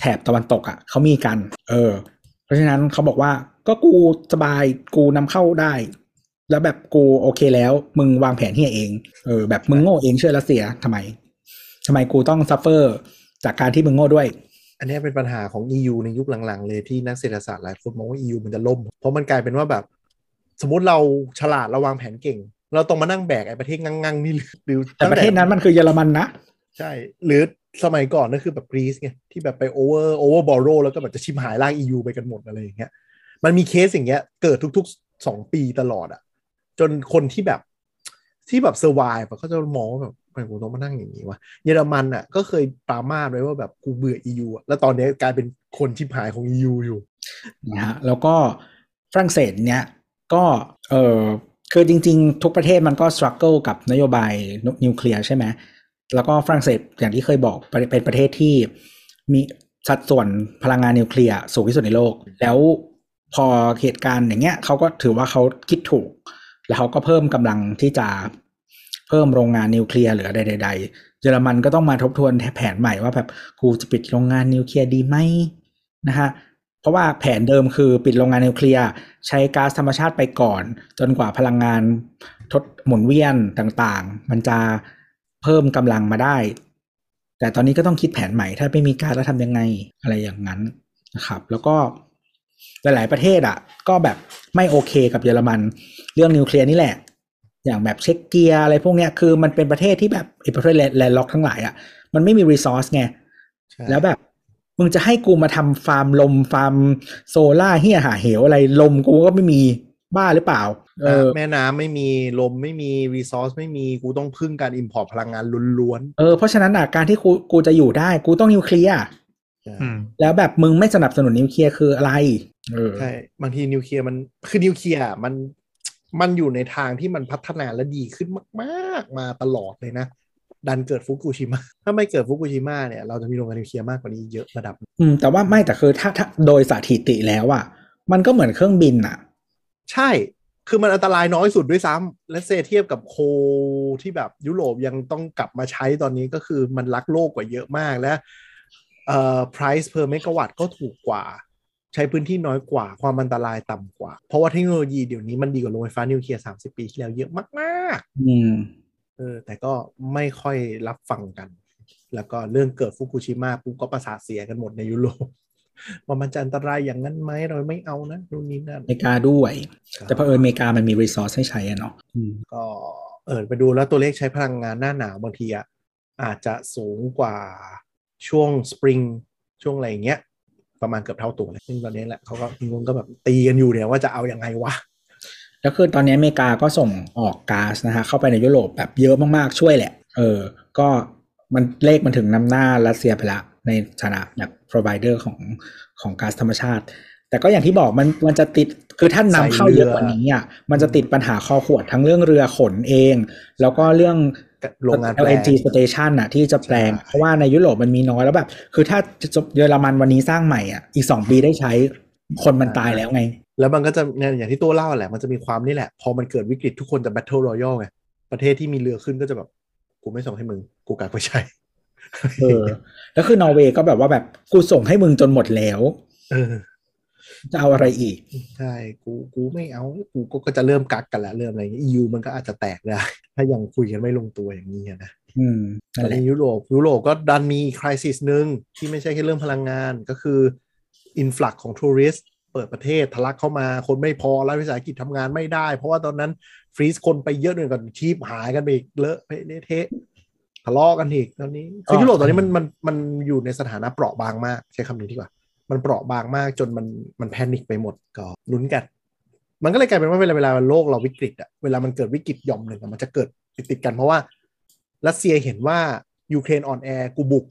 แถบตะวันตกอ่ะเขามีกันเออเพราะฉะนั้นเขาบอกว่าก็กูสบายกูนำเข้าได้แล้วแบบกูโอเคแล้วมึงวางแผนเหี้ยเองเออแบบมึงโง่เองเชื่อรัสเซียทำไมทำไมกูต้องซัฟเฟอร์จากการที่มึงโง่ด้วยอันนี้เป็นปัญหาของ อี ยู ในยุคหลังๆเลยที่นักเศรษฐศาสตร์หลายคนมองว่า อี ยู มันจะล่มเพราะมันกลายเป็นว่าแบบสมมติเราฉลาดเราวางแผนเก่งเราต้องมานั่งแบกไอ้ประเทศงั่งๆนี่หรือแต่ประเทศนั้นมันคือเยอรมันนะใช่หรือสมัยก่อนนั่นคือแบบกรีซไงที่แบบไปโอเวอร์โอเวอร์บอโรแล้วก็แบบจะชิมหายล่าง อี ยู ไปกันหมดอะไรอย่างเงี้ยมันมีเคสอย่างเงี้ยเกิดทุกๆสองปีตลอดอ่ะจนคนที่แบบที่แบบเซอร์ไวฟ์เขาจะมองแบบทำไมกูต้องมานั่งอย่างนี้วะเยอรมันอ่ะก็เคยปรามาสไว้ว่าแบบกูเบื่อ อี ยู อ่ะแล้วตอนนี้กลายเป็นคนชิบหายของ อี ยู อยู่นะฮะแล้วก็ฝรั่งเศสเนี้ยก็เออคือจริงๆทุกประเทศมันก็สตรักเกิลกับนโยบายนิวเคลียร์ใช่ไหมแล้วก็ฝรั่งเศสอย่างที่เคยบอกเป็นประเทศที่มีสัดส่วนพลังงานนิวเคลียร์สูงที่สุดในโลกแล้วพอเหตุการณ์อย่างเงี้ยเขาก็ถือว่าเขาคิดถูกแล้วเขาก็เพิ่มกำลังที่จะเพิ่มโรงงานนิวเคลียร์หรือใดๆเยอรมันก็ต้องมาทบทวนแผนใหม่ว่าแบบกูจะปิดโรงงานนิวเคลียร์ดีไหมนะฮะเพราะว่าแผนเดิมคือปิดโรงงานนิวเคลียร์ใช้ก๊าซธรรมชาติไปก่อนจนกว่าพลังงานทดหมุนเวียนต่างๆมันจะเพิ่มกำลังมาได้แต่ตอนนี้ก็ต้องคิดแผนใหม่ถ้าไม่มีก๊าซแล้วทำยังไงอะไรอย่างนั้นนะครับแล้วก็หลายๆประเทศอ่ะก็แบบไม่โอเคกับเยอรมันเรื่องนิวเคลียร์นี่แหละอย่างแบบเช็กเกียอะไรพวกเนี้ยคือมันเป็นประเทศที่แบบไอ้ประเทศแลนด์ล็อกทั้งหลายอ่ะมันไม่มีรีซอสไงแล้วแบบมึงจะให้กูมาทำฟาร์มลมฟาร์มโซล่าเฮียหาเหวอะไรลมกูก็ไม่มีบ้าหรือเปล่าเออแม่น้ำไม่มีลมไม่มีรีซอสไม่มีกูต้องพึ่งการอิมพอร์ตพลังงานล้วนๆเออเพราะฉะนั้นอ่ะการที่กูกูจะอยู่ได้กูต้องนิวเคลียร์แล้วแบบมึงไม่สนับสนุนนิวเคลียร์คืออะไรใช่บางทีนิวเคลียร์มันคือนิวเคลียร์มันมันอยู่ในทางที่มันพัฒนาและดีขึ้นมากๆมาตลอดเลยนะดันเกิดฟุกุชิมะถ้าไม่เกิดฟุกุชิมะเนี่ยเราจะมีโรงงานนิวเคลียร์มากกว่านี้เยอะระดับอืมแต่ว่าไม่แต่คือถ้าถ้าโดยสถิติแล้วอ่ะมันก็เหมือนเครื่องบินอ่ะใช่คือมันอันตรายน้อยสุดด้วยซ้ำและเซเทียบกับโคที่แบบยุโรปยังต้องกลับมาใช้ตอนนี้ก็คือมันรักโลกกว่าเยอะมากและเอ่อ price per megawatt ก็ถูกกว่าใช้พื้นที่น้อยกว่าความอันตรายต่ำกว่าเพราะว่าเทคโนโลยีเดี๋ยวนี้มันดีกว่าโรงไฟฟ้านิวเคลียร์สามสิบปีที่แล้วเยอะมากๆอืมเออแต่ก็ไม่ค่อยรับฟังกันแล้วก็เรื่องเกิดฟุกุชิมะปุ๊บก็ประสาทเสียกันหมดในยุโรปว่ามันจะอันตรายอย่างนั้นไหมเราไม่เอานะนู่นนี่นั่นอเมริกาด้วยแต่เผอิญอเมริกามันมีรีซอสให้ใช้อ่ะเนาะก็เออไปดูแล้วตัวเลขใช้พลังงานหน้าหนาวบางทีอ่ะอาจจะสูงกว่าช่วงสปริงช่วงอะไรอย่างเงี้ยประมาณเกือบเท่าตัวเลยซึ่งตอนนี้แหละเขาก็งงก็แบบตีกันอยู่เนี่ยว่าจะเอาอย่างไงวะแล้วคือตอนนี้อเมริกาก็ส่งออกก๊าซนะฮะเข้าไปในยุโรปแบบเยอะมากๆช่วยแหละเออก็มันเลขมันถึงนำหน้ารัสเซียไปละในฐานะแบบ provider ของของก๊าซธรรมชาติ แต่ก็อย่างที่บอกมันมันจะติดคือถ้า น, นำเข้าเยอะกว่านี้อ่ะมันจะติดปัญหาคอขวดทั้งเรื่องเรือขนเองแล้วก็เรื่องโรงงาน แอล เอ็น จี Station น่ะที่จะแปลงเพราะว่าในยุโรปมันมีน้อยแล้วแบบคือถ้าเยอรมันวันนี้สร้างใหม่อ่ะอีกสองปีได้ใช้คนมันตายแล้วไงแล้วมันก็จะอย่างที่ตัวเล่าแหละมันจะมีความนี่แหละพอมันเกิดวิกฤตทุกคนจะ Battle Royale ไงประเทศที่มีเรือขึ้นก็จะแบบกูไม่ส่งให้มึงกูกากไปใช้เออแล้วคือนอร์เวย์ก็แบบว่าแบบกูส่งให้มึงจนหมดแล้วเออจะเอาอะไรอีกใช่กูกูไม่เอากูก็จะเริ่มกักกันละเริ่มอะไรอย่างเงี้ย อี ยู มันก็อาจจะแตกได้ถ้ายังคุยกันไม่ลงตัวอย่างนี้นะอืมแต่ในยุโรปยุโรปก็ดันมีคริสิสนึงที่ไม่ใช่แค่เรื่องพลังงานก็คืออินฟลักซ์ของทัวริสต์เปิดประเทศทะลักเข้ามาคนไม่พอแล้ววิสาหกิจทำงานไม่ได้เพราะว่าตอนนั้นฟรีซคนไปเยอะหนึ่งก่อนชีพหายกันไปอีกเลอะไปเละเทะทะเลาะกันอีกตอนนี้คือยุโรปตอนนี้มันมันมันอยู่ในสถานะเปราะบางมากใช้คำนี้ดีกว่ามันเปราะบางมากจนมันมันแพนิคไปหมดก็ลุ้นกันมันก็เลยกลายเป็นว่าเวลาเวลาโลกเราวิกฤตอะเวลามันเกิดวิกฤตย่อมหนึ่งมันจะเกิดติดๆกันเพราะว่ารัสเซียเห็นว่ายูเครนอ่อนแอกูบุก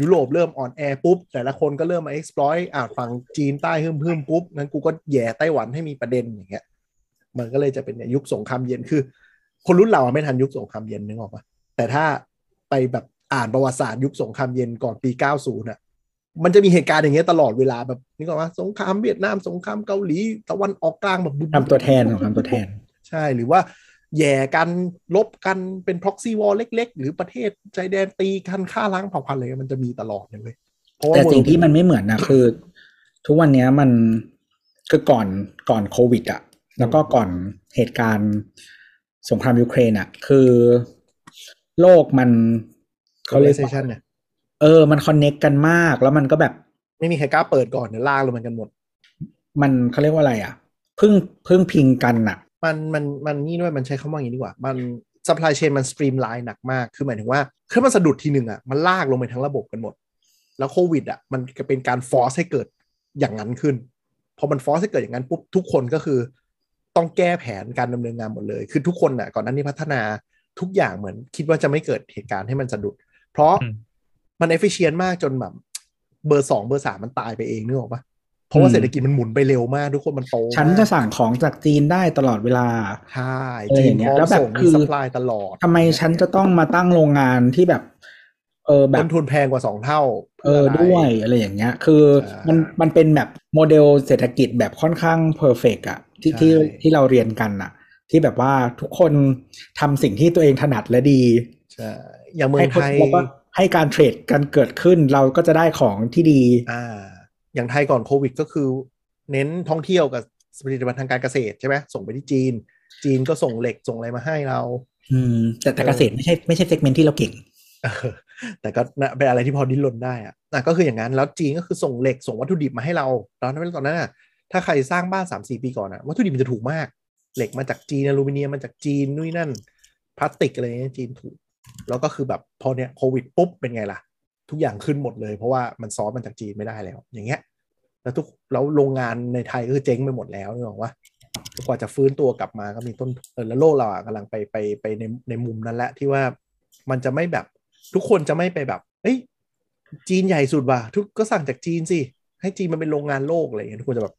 ยุโรปเริ่มอ่อนแอปุ๊บแต่ละคนก็เริ่มมา exploit อ่าฝั่งจีนใต้ฮึ่มๆปุ๊บงั้นกูก็แย่ไต้หวันให้มีประเด็นอย่างเงี้ยมันก็เลยจะเป็นยุคสงครามเย็นคือคนรุ่นเราไม่ทันยุคสงครามเย็นนึกออกป่ะแต่ถ้าไปแบบอ่านประวัติศาสตร์ยุคสงครามเย็นก่อนปีเก้าสิบน่ะมันจะมีเหตุการณ์อย่างเงี้ยตลอดเวลาแบบนึกออกป่ะสงครามเวียดนามสงครามเกาหลีตะวันออกกลางแบบทำตัวแทนของทำตัวแทนใช่หรือว่าแย่กันลบกันเป็น proxy war เล็กๆหรือประเทศใจแดนตีกันฆ่าล้างเผ่าพันธุ์อะไรมันจะมีตลอดเลยแต่สิ่งที่มันไม่เหมือนนะคือทุกวันนี้มันคือก่อนก่อนโควิดอ่ะแล้วก็ก่อนเหตุการณ์สงครามยูเครนอ่ะคือโลกมันเขาเรียกว่าเออมันคอนเน็กกันมากแล้วมันก็แบบไม่มีใครกล้าเปิดก่อนเดี๋ยวลากลงมันกันหมดมันเขาเรียกว่าอะไรอ่ะพึ่งพึ่งพิงกันอ่ะมันมันมันนี่ด้วยมันใช้คำว่าอย่างนี้ดีกว่ามัน supply chain มัน streamline หนักมากคือหมายถึงว่าคือมันสะดุดทีหนึ่งอ่ะมันลากลงไปทั้งระบบกันหมดแล้วโควิดอ่ะมันก็เป็นการ force ให้เกิดอย่างนั้นขึ้นพอมัน force ให้เกิดอย่างนั้นปุ๊บทุกคนก็คือต้องแก้แผนการดำเนินงานหมดเลยคือทุกคนอ่ะก่อนหน้านี้พัฒนาทุกอย่างเหมือนคิดว่าจะไม่เกิดเหตุการณ์ให้มันสะดุดเพราะมัน efficient มากจนแบบเบอร์สองเบอร์สามมันตายไปเองนึกออกปะเพราะว่าเศรษฐกิจมันหมุนไปเร็วมากทุกคนมันโตฉันจะสั่งของจากจีนได้ตลอดเวลาใช่จีนแล้วแบบคือซัพพลายตลอดทำไมฉันจะต้องมาตั้งโรงงานที่แบบเออแบบต้นทุนแพงกว่าสองเท่าเออด้วยอะไรอย่างเงี้ยคือมันมันเป็นแบบโมเดลเศรษฐกิจแบบค่อนข้างเพอร์เฟกต์อ่ะที่ที่ที่เราเรียนกันอ่ะที่แบบว่าทุกคนทำสิ่งที่ตัวเองถนัดและดีใช่อย่างเมืองไทยให้การเทรดกันเกิดขึ้นเราก็จะได้ของที่ดีอ่าอย่างไทยก่อนโควิดก็คือเน้นท่องเที่ยวกับผลิตภัณฑ์ทางการเกษตรใช่ไหมส่งไปที่จีนจีนก็ส่งเหล็กส่งอะไรมาให้เราอืมแต่แต่เกษตรไม่ใช่ไม่ใช่เซกเมนต์ที่เราเก่งแต่ก็เป็นอะไรที่พอดิ้นรนได้อ่ะนะก็คืออย่างนั้นแล้วจีนก็คือส่งเหล็กส่งวัตถุดิบมาให้เราตอนนั้นตอนนั้นถ้าใครสร้างบ้าน สามถึงสี่ ปีก่อนอ่ะวัตถุดิบมันจะถูกมากเหล็กมาจากจีนอลูมิเนียมมาจากจีนนู่นนั่นพลาสติกอะไรเงี้ยจีนถูกแล้วก็คือแบบพอเนี่ยโควิดปุ๊บเป็นไงล่ะทุกอย่างขึ้นหมดเลยเพราะว่ามันซอสมันจากจีนไม่ได้แล้วอย่างเงี้ยแล้วทุกแล้วโรงงานในไทยก็คือเจ๊งไปหมดแล้วนึกออกว่ากว่าจะฟื้นตัวกลับมาก็มีต้นเออแล้วโลกเราอ่ะกำลังไปไปไปในในมุมนั้นแหละที่ว่ามันจะไม่แบบทุกคนจะไม่ไปแบบเฮ้ยจีนใหญ่สุดว่ะทุกก็สั่งจากจีนสิให้จีนมันเป็นโรงงานโลกอะไรอย่างเงี้ยทุกคนจะแบบ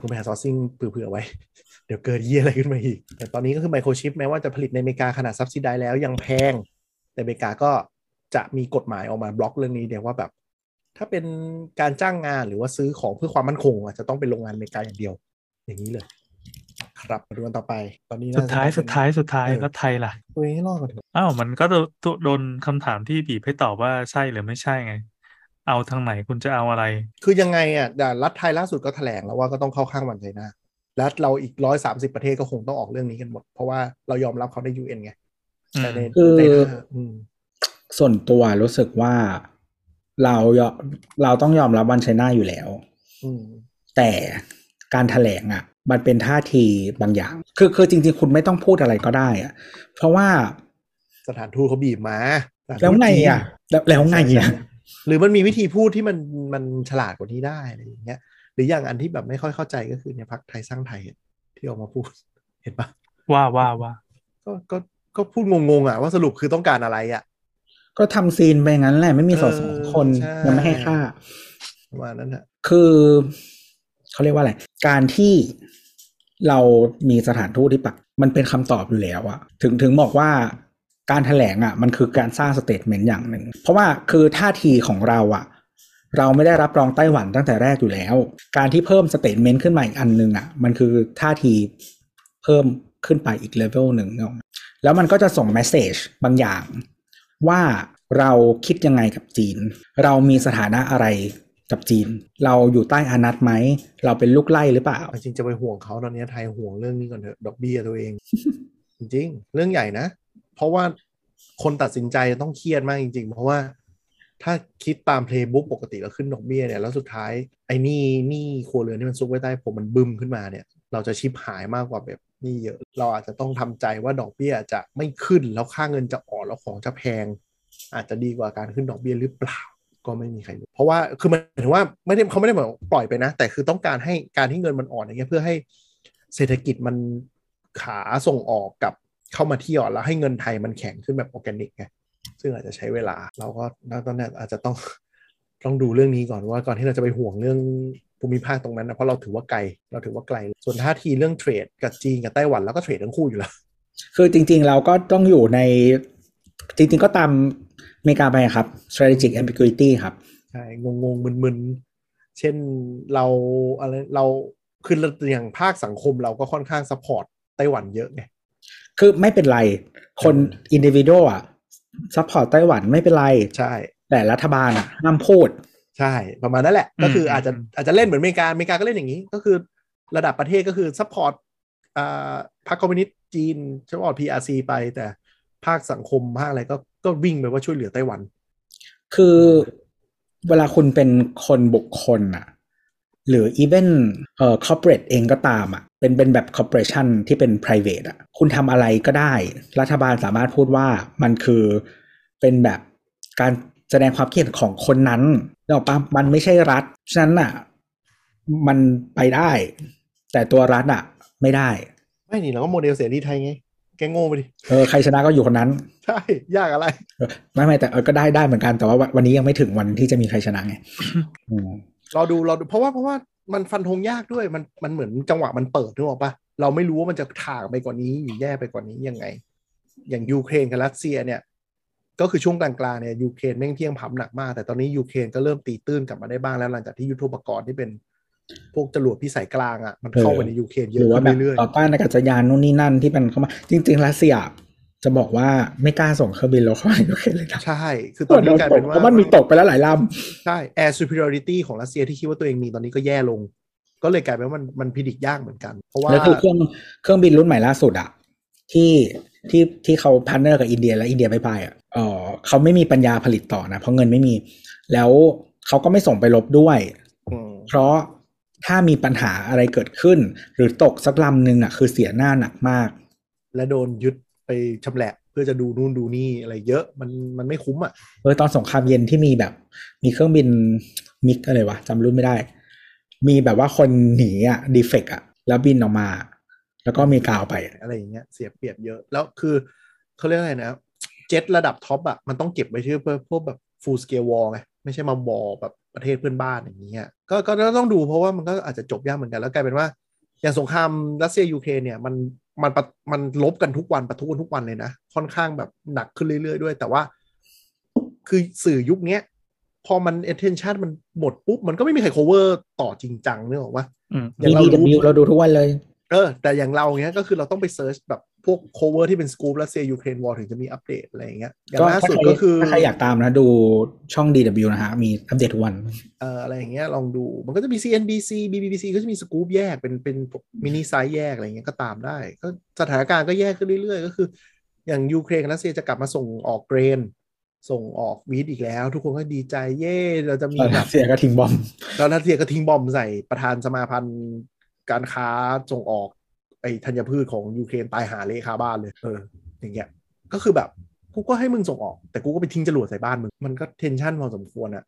คุณไปหาซอร์ซิ่งเผื่อๆไว้เดี๋ยวเกิดเหี้ยอะไรขึ้นมาอีกแต่ตอนนี้ก็คือไมโครชิปแม้ว่าจะผลิตในอเมริกาขนาดซับซิไดซ์แล้วยังแพงแต่อเมริกาก็จะมีกฎหมายออกมาบล็อกเรื่องนี้เดี๋ยวว่าแบบถ้าเป็นการจ้างงานหรือว่าซื้อของเพื่อความมั่นคงอาจจะต้องเป็นโรงงานอเมริกาอย่างเดียวอย่างนี้เลยครับมาดูกันต่อไปตอนนี้สุดท้ายสุดท้ายสุดท้ายแล้วไทยล่ะตัวนี้รอดกันอ้าวมันก็โดนคำถามที่บีบให้ตอบว่าใช่หรือไม่ใช่ไงเอาทางไหนคุณจะเอาอะไรคือยังไงอ่ะรัฐไทยล่าสุดก็แถลงแล้วว่าก็ต้องเข้าข้างวันไชน่ารัฐเราอีกหนึ่งร้อยสามสิบประเทศก็คงต้องออกเรื่องนี้กันหมดเพราะว่าเรายอมรับเขาใน ยู เอ็น ไงแต่ในส่วนตัวรู้สึกว่าเราเราต้องยอมรับวันไชน่าอยู่แล้วแต่การแถลงอ่ะมันเป็นท่าทีบางอย่างคือคือจริงๆคุณไม่ต้องพูดอะไรก็ได้อ่ะเพราะว่าสถานทูตเขาบีบมาแล้วไงอ่ะแล้วไงอ่ะหรือมันมีวิธีพูดที่มันมันฉลาดกว่านี้ได้อะไรอย่างเงี้ยหรืออย่างอันที่แบบไม่ค่อยเข้าใจก็คือเนี่ยพรรคไทยสร้างไทยที่ออกมาพูดเห็นปะว่าว่าว่าก็ก็ก็พูดงงๆอ่ะว่าสรุปคือต้องการอะไรอ่ะก็ทำซีนไปงั้นแหละไม่มีสองคนยังไม่ให้ค่าประมาณนั้นแหละคือ เขาเรียกว่าอะไรการที่เรามีสถานทูตที่ปักมันเป็นคำตอบอยู่แล้วอะถึงถึงบอกว่าการแถลงอะมันคือการสร้างสเตทเมนต์อย่างหนึ่งเพราะว่าคือท่าทีของเราอะเราไม่ได้รับรองไต้หวันตั้งแต่แรกอยู่แล้วการที่เพิ่มสเตทเมนต์ขึ้นมาอีกอันนึงอะมันคือท่าทีเพิ่มขึ้นไปอีกเลเวลหนึ่งแล้วมันก็จะส่งเมสเสจบางอย่างว่าเราคิดยังไงกับจีนเรามีสถานะอะไรกับจีนเราอยู่ใต้อานัตไหมเราเป็นลูกไล่หรือเปล่าจริงจะไปห่วงเขาตอนนี้ไทยห่วงเรื่องนี้ก่อนเถอะดอกเบี้ยตัวเองจริงเรื่องใหญ่นะเพราะว่าคนตัดสินใจต้องเครียดมากจริงๆเพราะว่าถ้าคิดตามเพลย์บุ๊กปกติแล้วขึ้นดอกเบี้ยเนี่ยแล้วสุดท้ายไอ้นี่นี่ครัวเรือนที่มันซุกไว้ใต้ผมมันบึ้มขึ้นมาเนี่ยเราจะชิบหายมากกว่าแบบนี่เยอะเราอาจจะต้องทำใจว่าดอกเบี้ยจะไม่ขึ้นแล้วค่าเงินจะอ่อนแล้วของจะแพงอาจจะดีกว่าการขึ้นดอกเบี้ยหรือเปล่าก็ไม่มีใครรู้เพราะว่าคือมันถือว่าไม่ได้เขาไม่ได้แบบปล่อยไปนะแต่คือต้องการให้การที่เงินมันอ่อนอย่างเงี้ยเพื่อให้เศรษฐกิจมันขาส่งออกกับเข้ามาที่อ่อนแล้วให้เงินไทยมันแข็งขึ้นแบบออร์แกนิกไงซึ่งอาจจะใช้เวลาเราก็ตอนนี้อาจจะต้องต้องดูเรื่องนี้ก่อนว่าก่อนที่เราจะไปห่วงเรื่องภูมิภาคตรงนั้นนะเพราะเราถือว่าไกลเราถือว่าไกลส่วนท่าทีเรื่องเทรดกับจีนกับไต้หวันแล้วก็เทรดทั้งคู่อยู่แล้วคือจริงๆเราก็ต้องอยู่ในจริงๆก็ตามอเมริกาไปครับ strategic ambiguity ครับใช่งงๆมึนๆเช่นเราอะไรเราคืออย่างภาคสังคมเราก็ค่อนข้างซัพพอร์ตไต้หวันเยอะไงคือไม่เป็นไรคน individual อ่ะซัพพอร์ตไต้หวันไม่เป็นไรใช่แต่รัฐบาลอ่ะห้ามพูดใช่ประมาณนั้นแหละก็คืออาจจะอาจจะเล่นเหมือนอเมริกาอเมริกาก็เล่นอย่างนี้ก็คือระดับประเทศก็คือซัพพอร์ตอ่าพรรคคอมมิวนิสต์จีนซัพพอร์ต พี อาร์ ซี ไปแต่ภาคสังคมภาคอะไรก็ก็วิ่งไปว่าช่วยเหลือไต้หวันคือเวลาคุณเป็นคนบุคคลน่ะหรือ even เอ่อ corporate เองก็ตามอ่ะเป็นเป็นแบบ corporation ที่เป็น private อ่ะคุณทำอะไรก็ได้รัฐบาลสามารถพูดว่ามันคือเป็นแบบการแสดงความคิดเห็นของคนนั้นแล้วป่ะมันไม่ใช่รัฐฉะนั้นน่ะมันไปได้แต่ตัวรัฐอ่ะไม่ได้ไม่นี่เราก็โมเดลเสรีไทยไงแกงโง่ไปดิเออใครชนะก็อยู่คนนั้นใช่ยากอะไรไม่ไม่แต่เออก็ได้ได้เหมือนกันแต่ว่าวันนี้ยังไม่ถึงวันที่จะมีใครชนะไง เราดูเราดูเพราะว่าเพราะว่ามันฟันธงยากด้วยมันมันเหมือนจังหวะมันเปิดนึกออกป่ะเราไม่รู้ว่ามันจะถ่างไปกว่านี้หรือแย่ไปกว่านี้ยังไงอย่างยูเครนกับรัสเซียเนี่ยก็คือช่วงกลางๆเนี่ยยูเครนแม่งเที่ยงผับหนักมากแต่ตอนนี้ยูเครนก็เริ่มตีตื้นกลับมาได้บ้างแล้วหลังจากที่ยุทโธปกรณ์ที่เป็นพวกจรวดพิสัยกลางอ่ะมันเข้าไปในยูเครนเยอะขึ้นเรื่อยๆต่อต้านอากาศยานนู่นนี่นั่นที่มันเข้ามาจริงๆรัสเซียจะบอกว่าไม่กล้าส่งเครื่องบินลงเข้าไปยูเครนเลยนะใช่คือตอนนี้กลายเป็นว่ามันมีตกไปแล้วหลายลำใช่ air superiority ของรัสเซียที่คิดว่าตัวเองมีตอนนี้ก็แย่ลงก็เลยกลายเป็นว่ามันมันพิดิกยากเหมือนกันเพราะว่าแล้วคือเครื่องเครื่องบินรุ่นใหม่ล่าสุดอ่ะที่ที่ที่เขาพาร์ทเนอร์กับอินเดียและอินเดียไปไปอ่ะเออเขาไม่มีปัญญาผลิตต่อนะเพราะเงินไม่มีแล้วเขาก็ไม่ส่งไปลบด้วยเพราะถ้ามีปัญหาอะไรเกิดขึ้นหรือตกสักลำหนึ่งอ่ะคือเสียหน้าหนักมากและโดนยึดไปชำแหละเพื่อจะดูนู่นดูนี่อะไรเยอะมันมันไม่คุ้มอ่ะเออตอนสงครามเย็นที่มีแบบมีเครื่องบินมิกอะไรวะจำรุ่นไม่ได้มีแบบว่าคนหนีอ่ะดีเฟกอ่ะแล้วบินออกมาแล้วก็มีกาวไปอะไรอย่างเงี้ยเสียเปรียบเยอะแล้วคือเขาเรียกอะไรนะเจ็ตระดับท็อปอ่ะมันต้องเก็บไว้ที่เพื่อพวกแบบฟูลสเกลวอลไงไม่ใช่มาบอแบบประเทศเพื่อนบ้านอย่างเงี้ยก็ก็ต้องดูเพราะว่ามันก็อาจจะจบยากเหมือนกันแล้วกลายเป็นว่าอย่างสงครามรัสเซียยูเครนเนี่ยมันมันมันลบกันทุกวันปะทุกันทุกวันเลยนะค่อนข้างแบบหนักขึ้นเรื่อยๆด้วยแต่ว่าคือสื่อยุคนี้พอมัน attention มันหมดปุ๊บมันก็ไม่มีใคร cover ต่อจริงจังนึกออกว่าอย่างเราดูเราดูทุกวันเลยเออแต่อย่างเราเงี้ยก็คือเราต้องไปเซิร์ชแบบพวก cover ที่เป็น scoop รัสเซียยูเครนวอร์ถึงจะมีอัปเดตอะไรอย่างเงี้ยอย่างล่าสุดก็คือถ้าใครอยากตามนะดูช่อง ดี ดับเบิลยู นะฮะมีอัปเดตทุกวันเอออะไรอย่างเงี้ยลองดูมันก็จะมี ซี เอ็น บี ซี บี บี ซี ก็จะมี scoop แยกเป็นเป็นมินิไซส์แยกอะไรเงี้ยก็ตามได้ก็สถานการณ์ก็แยกขึ้นเรื่อยๆก็คืออย่างยูเครนกับรัสเซียจะกลับมาส่งออกเกรนส่งออกวีทอีกแล้วทุกคนก็ดีใจเย้เราจะมีรัสเซียก็ทิ้งบอมแล้วรัสเซียก็ทิ้งบอมใส่ประธานสมาพันธ์การค้าส่งออกไอ้ธัญพืชของยูเครนตายหาเละคาบ้านเลยเอออย่างเงี้ยก็คือแบบกูก็ให้มึงส่งออกแต่กูก็ไปทิ้งจรวดใส่บ้านมึงมันก็เทนชั่นพอสมควรอะ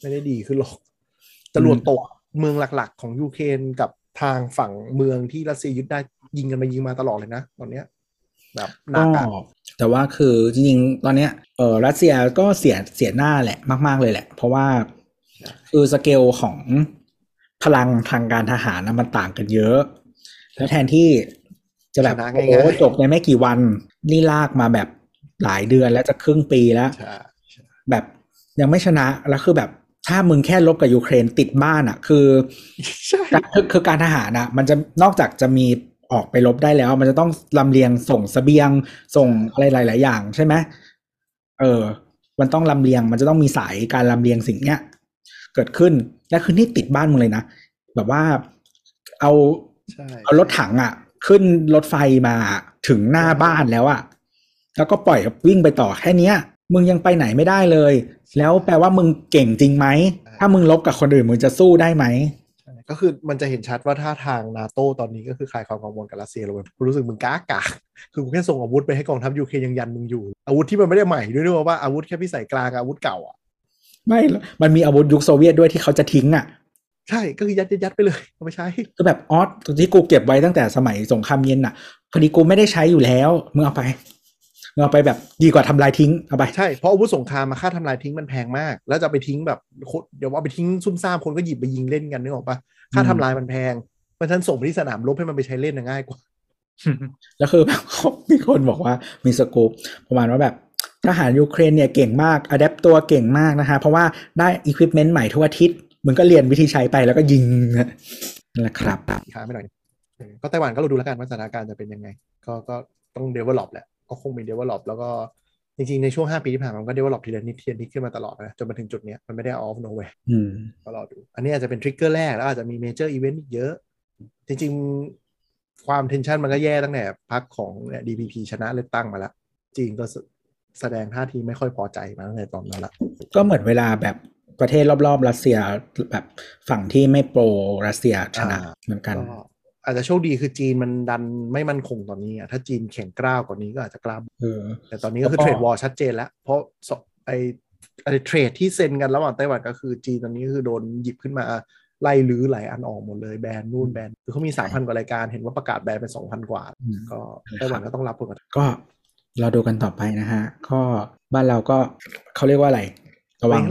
ไม่ได้ดีขึ้นหรอกจรวดตกเมืองหลักๆของยูเครนกับทางฝั่งเมืองที่รัสเซียยึดได้ยิงกันไปยิงมาตลอดเลยนะตอนเนี้ยแบบหนักอะแต่ว่าคือจริงๆตอนเนี้ยเออรัสเซียก็เสียเสียหน้าแหละมากๆเลยแหละเพราะว่าคือสเกลของ พลังทางการทหารนะมันต่างกันเยอะแล้วแทนที่จะแบบโอ้จบในไม่กี่วันนี่ลากมาแบบหลายเดือนแล้วจะครึ่งปีแล้วแบบยังไม่ชนะแล้วคือแบบถ้ามึงแค่ลบกับยูเครนติดบ้านอ่ะคือคือการทหารอ่ะมันจะนอกจากจะมีออกไปลบได้แล้วมันจะต้องลำเลียงส่งเสบียงส่งอะไรหลายๆอย่างใช่ไหมเออมันต้องลำเลียงมันจะต้องมีสายการลำเลียงสิ่งเนี้ยเกิดขึ้นและคือนี่ติดบ้านมึงเลยนะแบบว่าเอาเอารถถังอ่ะขึ้นรถไฟมาถึงหน้าบ้านแล้วอ่ะแล้วก็ปล่อยวิ่งไปต่อแค่เนี้ยมึงยังไปไหนไม่ได้เลยแล้วแปลว่ามึงเก่งจริงไหมถ้ามึงลบกับคนอื่นมึงจะสู้ได้ไหมก็คือมันจะเห็นชัดว่าท่าทาง NATO ตอนนี้ก็คือคลายความกังวลกับรัสเซียลงไปรู้สึกมึงก้ากะคือกูแค่ส่งอาวุธไปให้กองทัพยูเครนยังยันมึงอยู่อาวุธที่มันไม่ได้ใหม่ด้วยด้วยว่าอาวุธแค่พิสัยกลางอาวุธเก่าอ่ะไม่มันมีอาวุธยุคโซเวียตด้วยที่เขาจะทิ้งอ่ะใช่ก็คือยัดยัดไปเลยเอาไปใช้ก็แบบออสที่กูเก็บไว้ตั้งแต่สมัยสงครามเย็นอ่ะพอดีกูไม่ได้ใช้อยู่แล้วมึงเอาไปเอาไปแบบดีกว่าทำลายทิ้งเอาไปใช่เพราะอาวุธสงครามมาค่าทำลายทิ้งมันแพงมากแล้วจะไปทิ้งแบบเดี๋ยวเอาไปทิ้งซุ่มซ่ามคนก็หยิบไปยิงเล่นกันนึกออกปะค่าทำลายมันแพงเพราะฉะนั้นส่งไปที่สนามรบให้มันไปใช้เล่นง่ายกว่าแล้วคือแบบมีคนบอกว่ามีสกู๊ปประมาณว่าแบบทหารยูเครนเนี่ยเก่งมากอัดแอปตัวเก่งมากนะคะเพราะว่าได้อุปกรณ์ใหม่ทุกอาทิตย์มึงก็เรียนวิธีใช้ไปแล้วก็ยิงนั่นแหละครับค้าไม่หน่อยก็ไต้หวันก็เราดูแล้วกันว่าสถานการณ์จะเป็นยังไงก็ก็ต้องเดเวลลอปแหละก็คงมี develop แล้วก็จริงๆในช่วงห้าปีที่ผ่านมามันก็ develop ทีละนิดทีละนิดขึ้นมาตลอดนะจนมาถึงจุดนี้มันไม่ได้ off nowhere ก็รอดูอันนี้อาจจะเป็น trigger แรกแล้วอาจจะมี major event อีกเยอะจริงๆความ tension มันก็แย่ตั้งแต่พักของ ดี พี พี ชนะเลือกตั้งมาแล้วจีนก็แสดงท่าทีไม่ค่อยพอใจมาตั้งแต่ตอนนั้นละก็เหมือนเวลาแบบประเทศรอบๆรัสเซียแบบฝั่งที่ไม่โปรรัสเซียชนะเหมือนกันอาจจะโชคดีคือจีนมันดันไม่มั่นคงตอนนี้อ่ะถ้าจีนแข็งกร้าวกว่านี้ก็อาจจะกล้าแต่ตอนนี้ก็คือเทรดวอร์ชัดเจนแล้วเพราะไอไอเทรดที่เซ็นกันระหว่างไต้หวันก็คือจีนตอนนี้คือโดนหยิบขึ้นมาไล่ลื้อหลายอันออกหมดเลยแบนนู่นแบนคือเขามี สามพัน กว่ารายการเห็นว่าประกาศแบนเป็น สองพัน กว่าก็ไต้หวันก็ต้องรับผลก็เราดูกันต่อไปนะฮะก็บ้านเราก็เขาเรียกว่าอะไรระวัง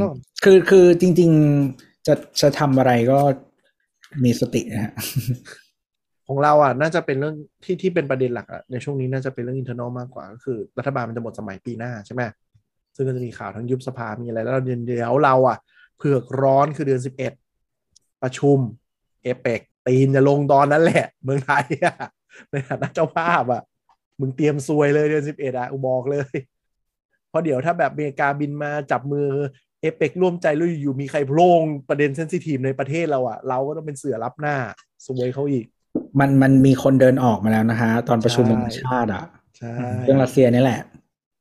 คือคือจริงๆจะจะทำอะไรก็มีสตินะฮะของเราอ่ะน่าจะเป็นเรื่องที่ที่เป็นประเด็นหลักอ่ะในช่วงนี้น่าจะเป็นเรื่อง internal มากกว่าก็คือรัฐบาลมันจะหมดสมัยปีหน้าใช่ไหมซึ่งก็จะมีข่าวทั้งยุบสภามีอะไรแล้วเดี๋ยวเราอ่ะเผือกร้อนคือเดือนสิบเอ็ดประชุมเอเปกตีนจะลงตอนนั้นแหละเมืองไทยอ่ะในฐานะเจ้าภาพอ่ะมึงเตรียมซวยเลยเดือนสิบเอ็ดอ่ะกูบอกเลยเพราะเดี๋ยวถ้าแบบอเมริกาบินมาจับมือเอเปกร่วมใจแล้วอยู่มีใครโผล่ประเด็นเซนซิทีฟในประเทศเราอ่ะเราก็ต้องเป็นเสือรับหน้าซวยเขาอีกมันมันมีคนเดินออกมาแล้วนะคะตอนประชุมนานาชาติอ่ะเรื่องรัสเซียนี่แหละ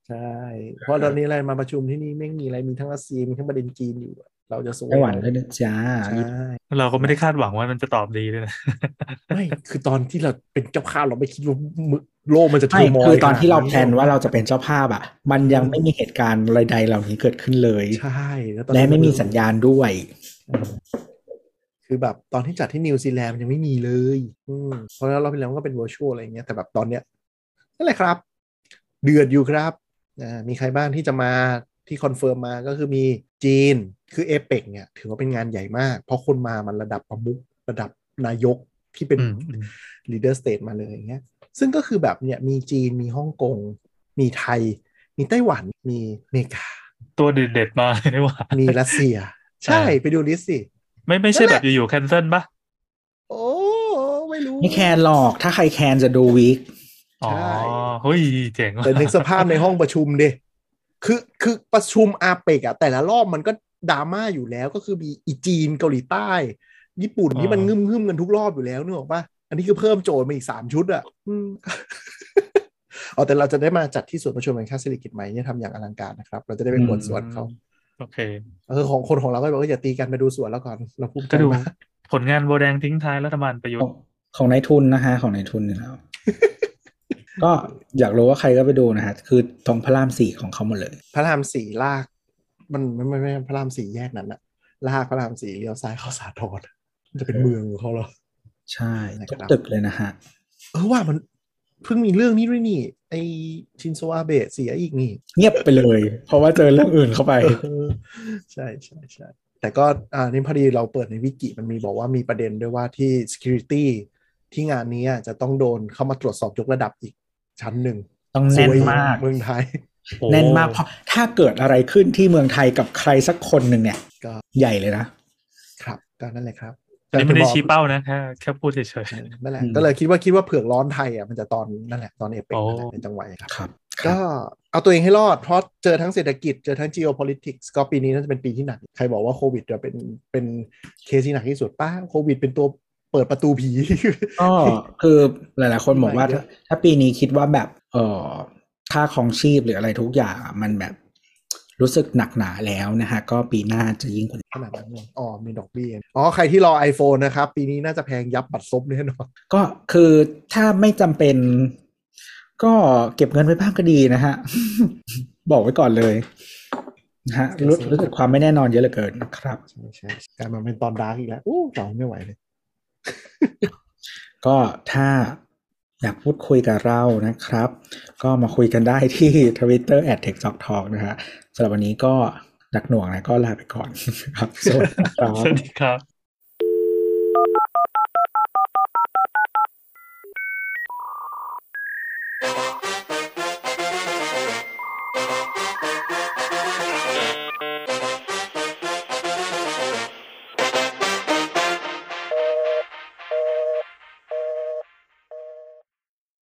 ใช่เพราะตอนนี้อะไรมาประชุมที่นี่ไม่มีอะไรมีทั้งรัสเซียมีทั้งประเด็นจีนอยู่เราจะสู้ไต้หวันด้วยนะจ้าเราก็ไม่ได้คาดหวังว่ามันจะตอบดีด้วยนะไม่คือตอนที่เราเป็นเจ้าภาพเราไม่คิดว่าโลกมันจะทุ่มมอคือตอนที่เราแพลนว่าเราจะเป็นเจ้าภาพอ่ะมันยังไม่มีเหตุการณ์อะไรใดเหล่านี้เกิดขึ้นเลยใช่และไม่มีสัญญาณด้วยคือแบบตอนที่จัดที่นิวซีแลนด์มันยังไม่มีเลยอืมเพราะแล้วเราไปแล้วก็เป็น virtual อะไรอย่างเงี้ยแต่แบบตอนเนี้ยนั่นแหละครับเดือดอยู่ครับอ่ามีใครบ้างที่จะมาที่คอนเฟิร์มมาก็คือมีจีนคือ เอเปก เนี่ยถือว่าเป็นงานใหญ่มากเพราะคนมามันระดับประมุขระดับนายกที่เป็น leader state มาเลยอย่างเงี้ยซึ่งก็คือแบบเนี่ยมีจีนมีฮ่องกงมีไทยมีไต้หวันมีอเมริกาตัวเด็ดๆมาเลยว่ามีรัสเซียใช่ไปดูลิสต์สิไม่ไม่ใช่แบบอยู่ๆแคนเซิลป่ะโอ้ไม่รู้ไม่แคนหรอกถ้าใครแคนจะดูวีคอ๋อเฮ้ยเจ๋งแต่นึกสภาพในห้องประชุมดิคือคือประชุมอาเปกอะแต่ละรอบมันก็ดราม่าอยู่แล้วก็คือมีอีจีนเกาหลีใต้ญี่ปุ่นนี่มันงึ้มๆกันทุกรอบอยู่แล้วนึกออกป่ะอันนี้คือเพิ่มโจทย์มาอีกสามชุดอะอืมอ๋อแต่เราจะได้มาจัดที่ส่วนประชุมแห่งชาติศิริกิติ์ใหม่เนี่ยทำอย่างอลังการนะครับเราจะได้ไปกวนสวนเขาโอเคเออของคนของเราก็บอกว่าอย่าตีกันไปดูสวนแล้วก่อนเราพูดกันมาผลงานโบแดงทิ้งท้ายรัฐบาลประยุทธ์ของนายทุนนะฮะของนายทุนเนี่ยครับก็อยากรู้ว่าใครก็ไปดูนะฮะคือตรงพระรามสี่ของเขาหมดเลยพระรามสี่ลากมันไม่ไม่พระรามสี่แยกนั้นอะลากพระรามสี่เลี้ยวซ้ายเข้าสาทรจะเป็นเมืองของเขาหรอใช่ทุกตึกเลยนะฮะเออว่ามันเพิ่งมีเรื่องนี้ด้วยนี่ไอชินโซอาเบะเสียอีกนี่เงียบไปเลยเพราะว่าเจอเรื่องอื่นเข้าไปใช่ๆๆแต่ แต่ก็อ่านี่พอดีเราเปิดในวิกิมันมีบอกว่ามีประเด็นด้วยว่าที่ security ที่งานนี้จะต้องโดนเข้ามาตรวจสอบยกระดับอีกชั้นหนึ่งต้องแน่นมากเมืองไทยแน่นมากเพราะถ้าเกิดอะไรขึ้นที่เมืองไทยกับใครสักคนหนึ่งเนี่ยก็ใหญ่เลยนะครับก็นั่นแหละครับแต่ไม่ได้ชี้เป้านะแค่แค่พูดเฉยๆนั่นแหละก็เลยคิดว่าคิดว่าเผือกร้อนไทยอ่ะมันจะตอนนั่นแหละตอนเอเปกนั่นแหละเป็นจังหวะครับก็เอาตัวเองให้รอดเพราะเจอทั้งเศรษฐกิจเจอทั้ง geopolitics ก็ปีนี้น่าจะเป็นปีที่หนักใครบอกว่าโควิดจะเป็นเป็นเคสที่หนักที่สุดป่ะโควิดเป็นตัวเปิดประตูผีอ๋อคือหลายๆคนบอกว่าถ้าปีนี้คิดว่าแบบเอ่อค่าครองชีพหรืออะไรทุกอย่างมันแบบรู้สึกหนักหนาแล้วนะฮะก็ปีหน้าจะยิ่งกว่าขนาดนั้นเลยอ๋อมีดอกเบี้ยอ๋อใครที่รอ iPhone นะครับปีนี้น่าจะแพงยับบัตรซบแน่นอนก็คือถ้าไม่จำเป็นก็เก็บเงินไว้บ้างก็ดีนะฮะ บอกไว้ก่อนเลยนะฮะ ร, รู้สึกความไม่แน่นอนเยอะเหลือเกินนะครับใช่ๆการมาเป็นตอนดาร์กอีกแล้วอู้เก่าไม่ไหวเลย ก็ถ้าอยากพูดคุยกับเรานะครับก็มาคุยกันได้ที่ Twitterแอท เทค จ็อก ทอล์ก นะฮะสำหรับวันนี้ก็หนักหน่วงนะก็ลาไปก่อนครับสวัสดีครับสวัสดีครับ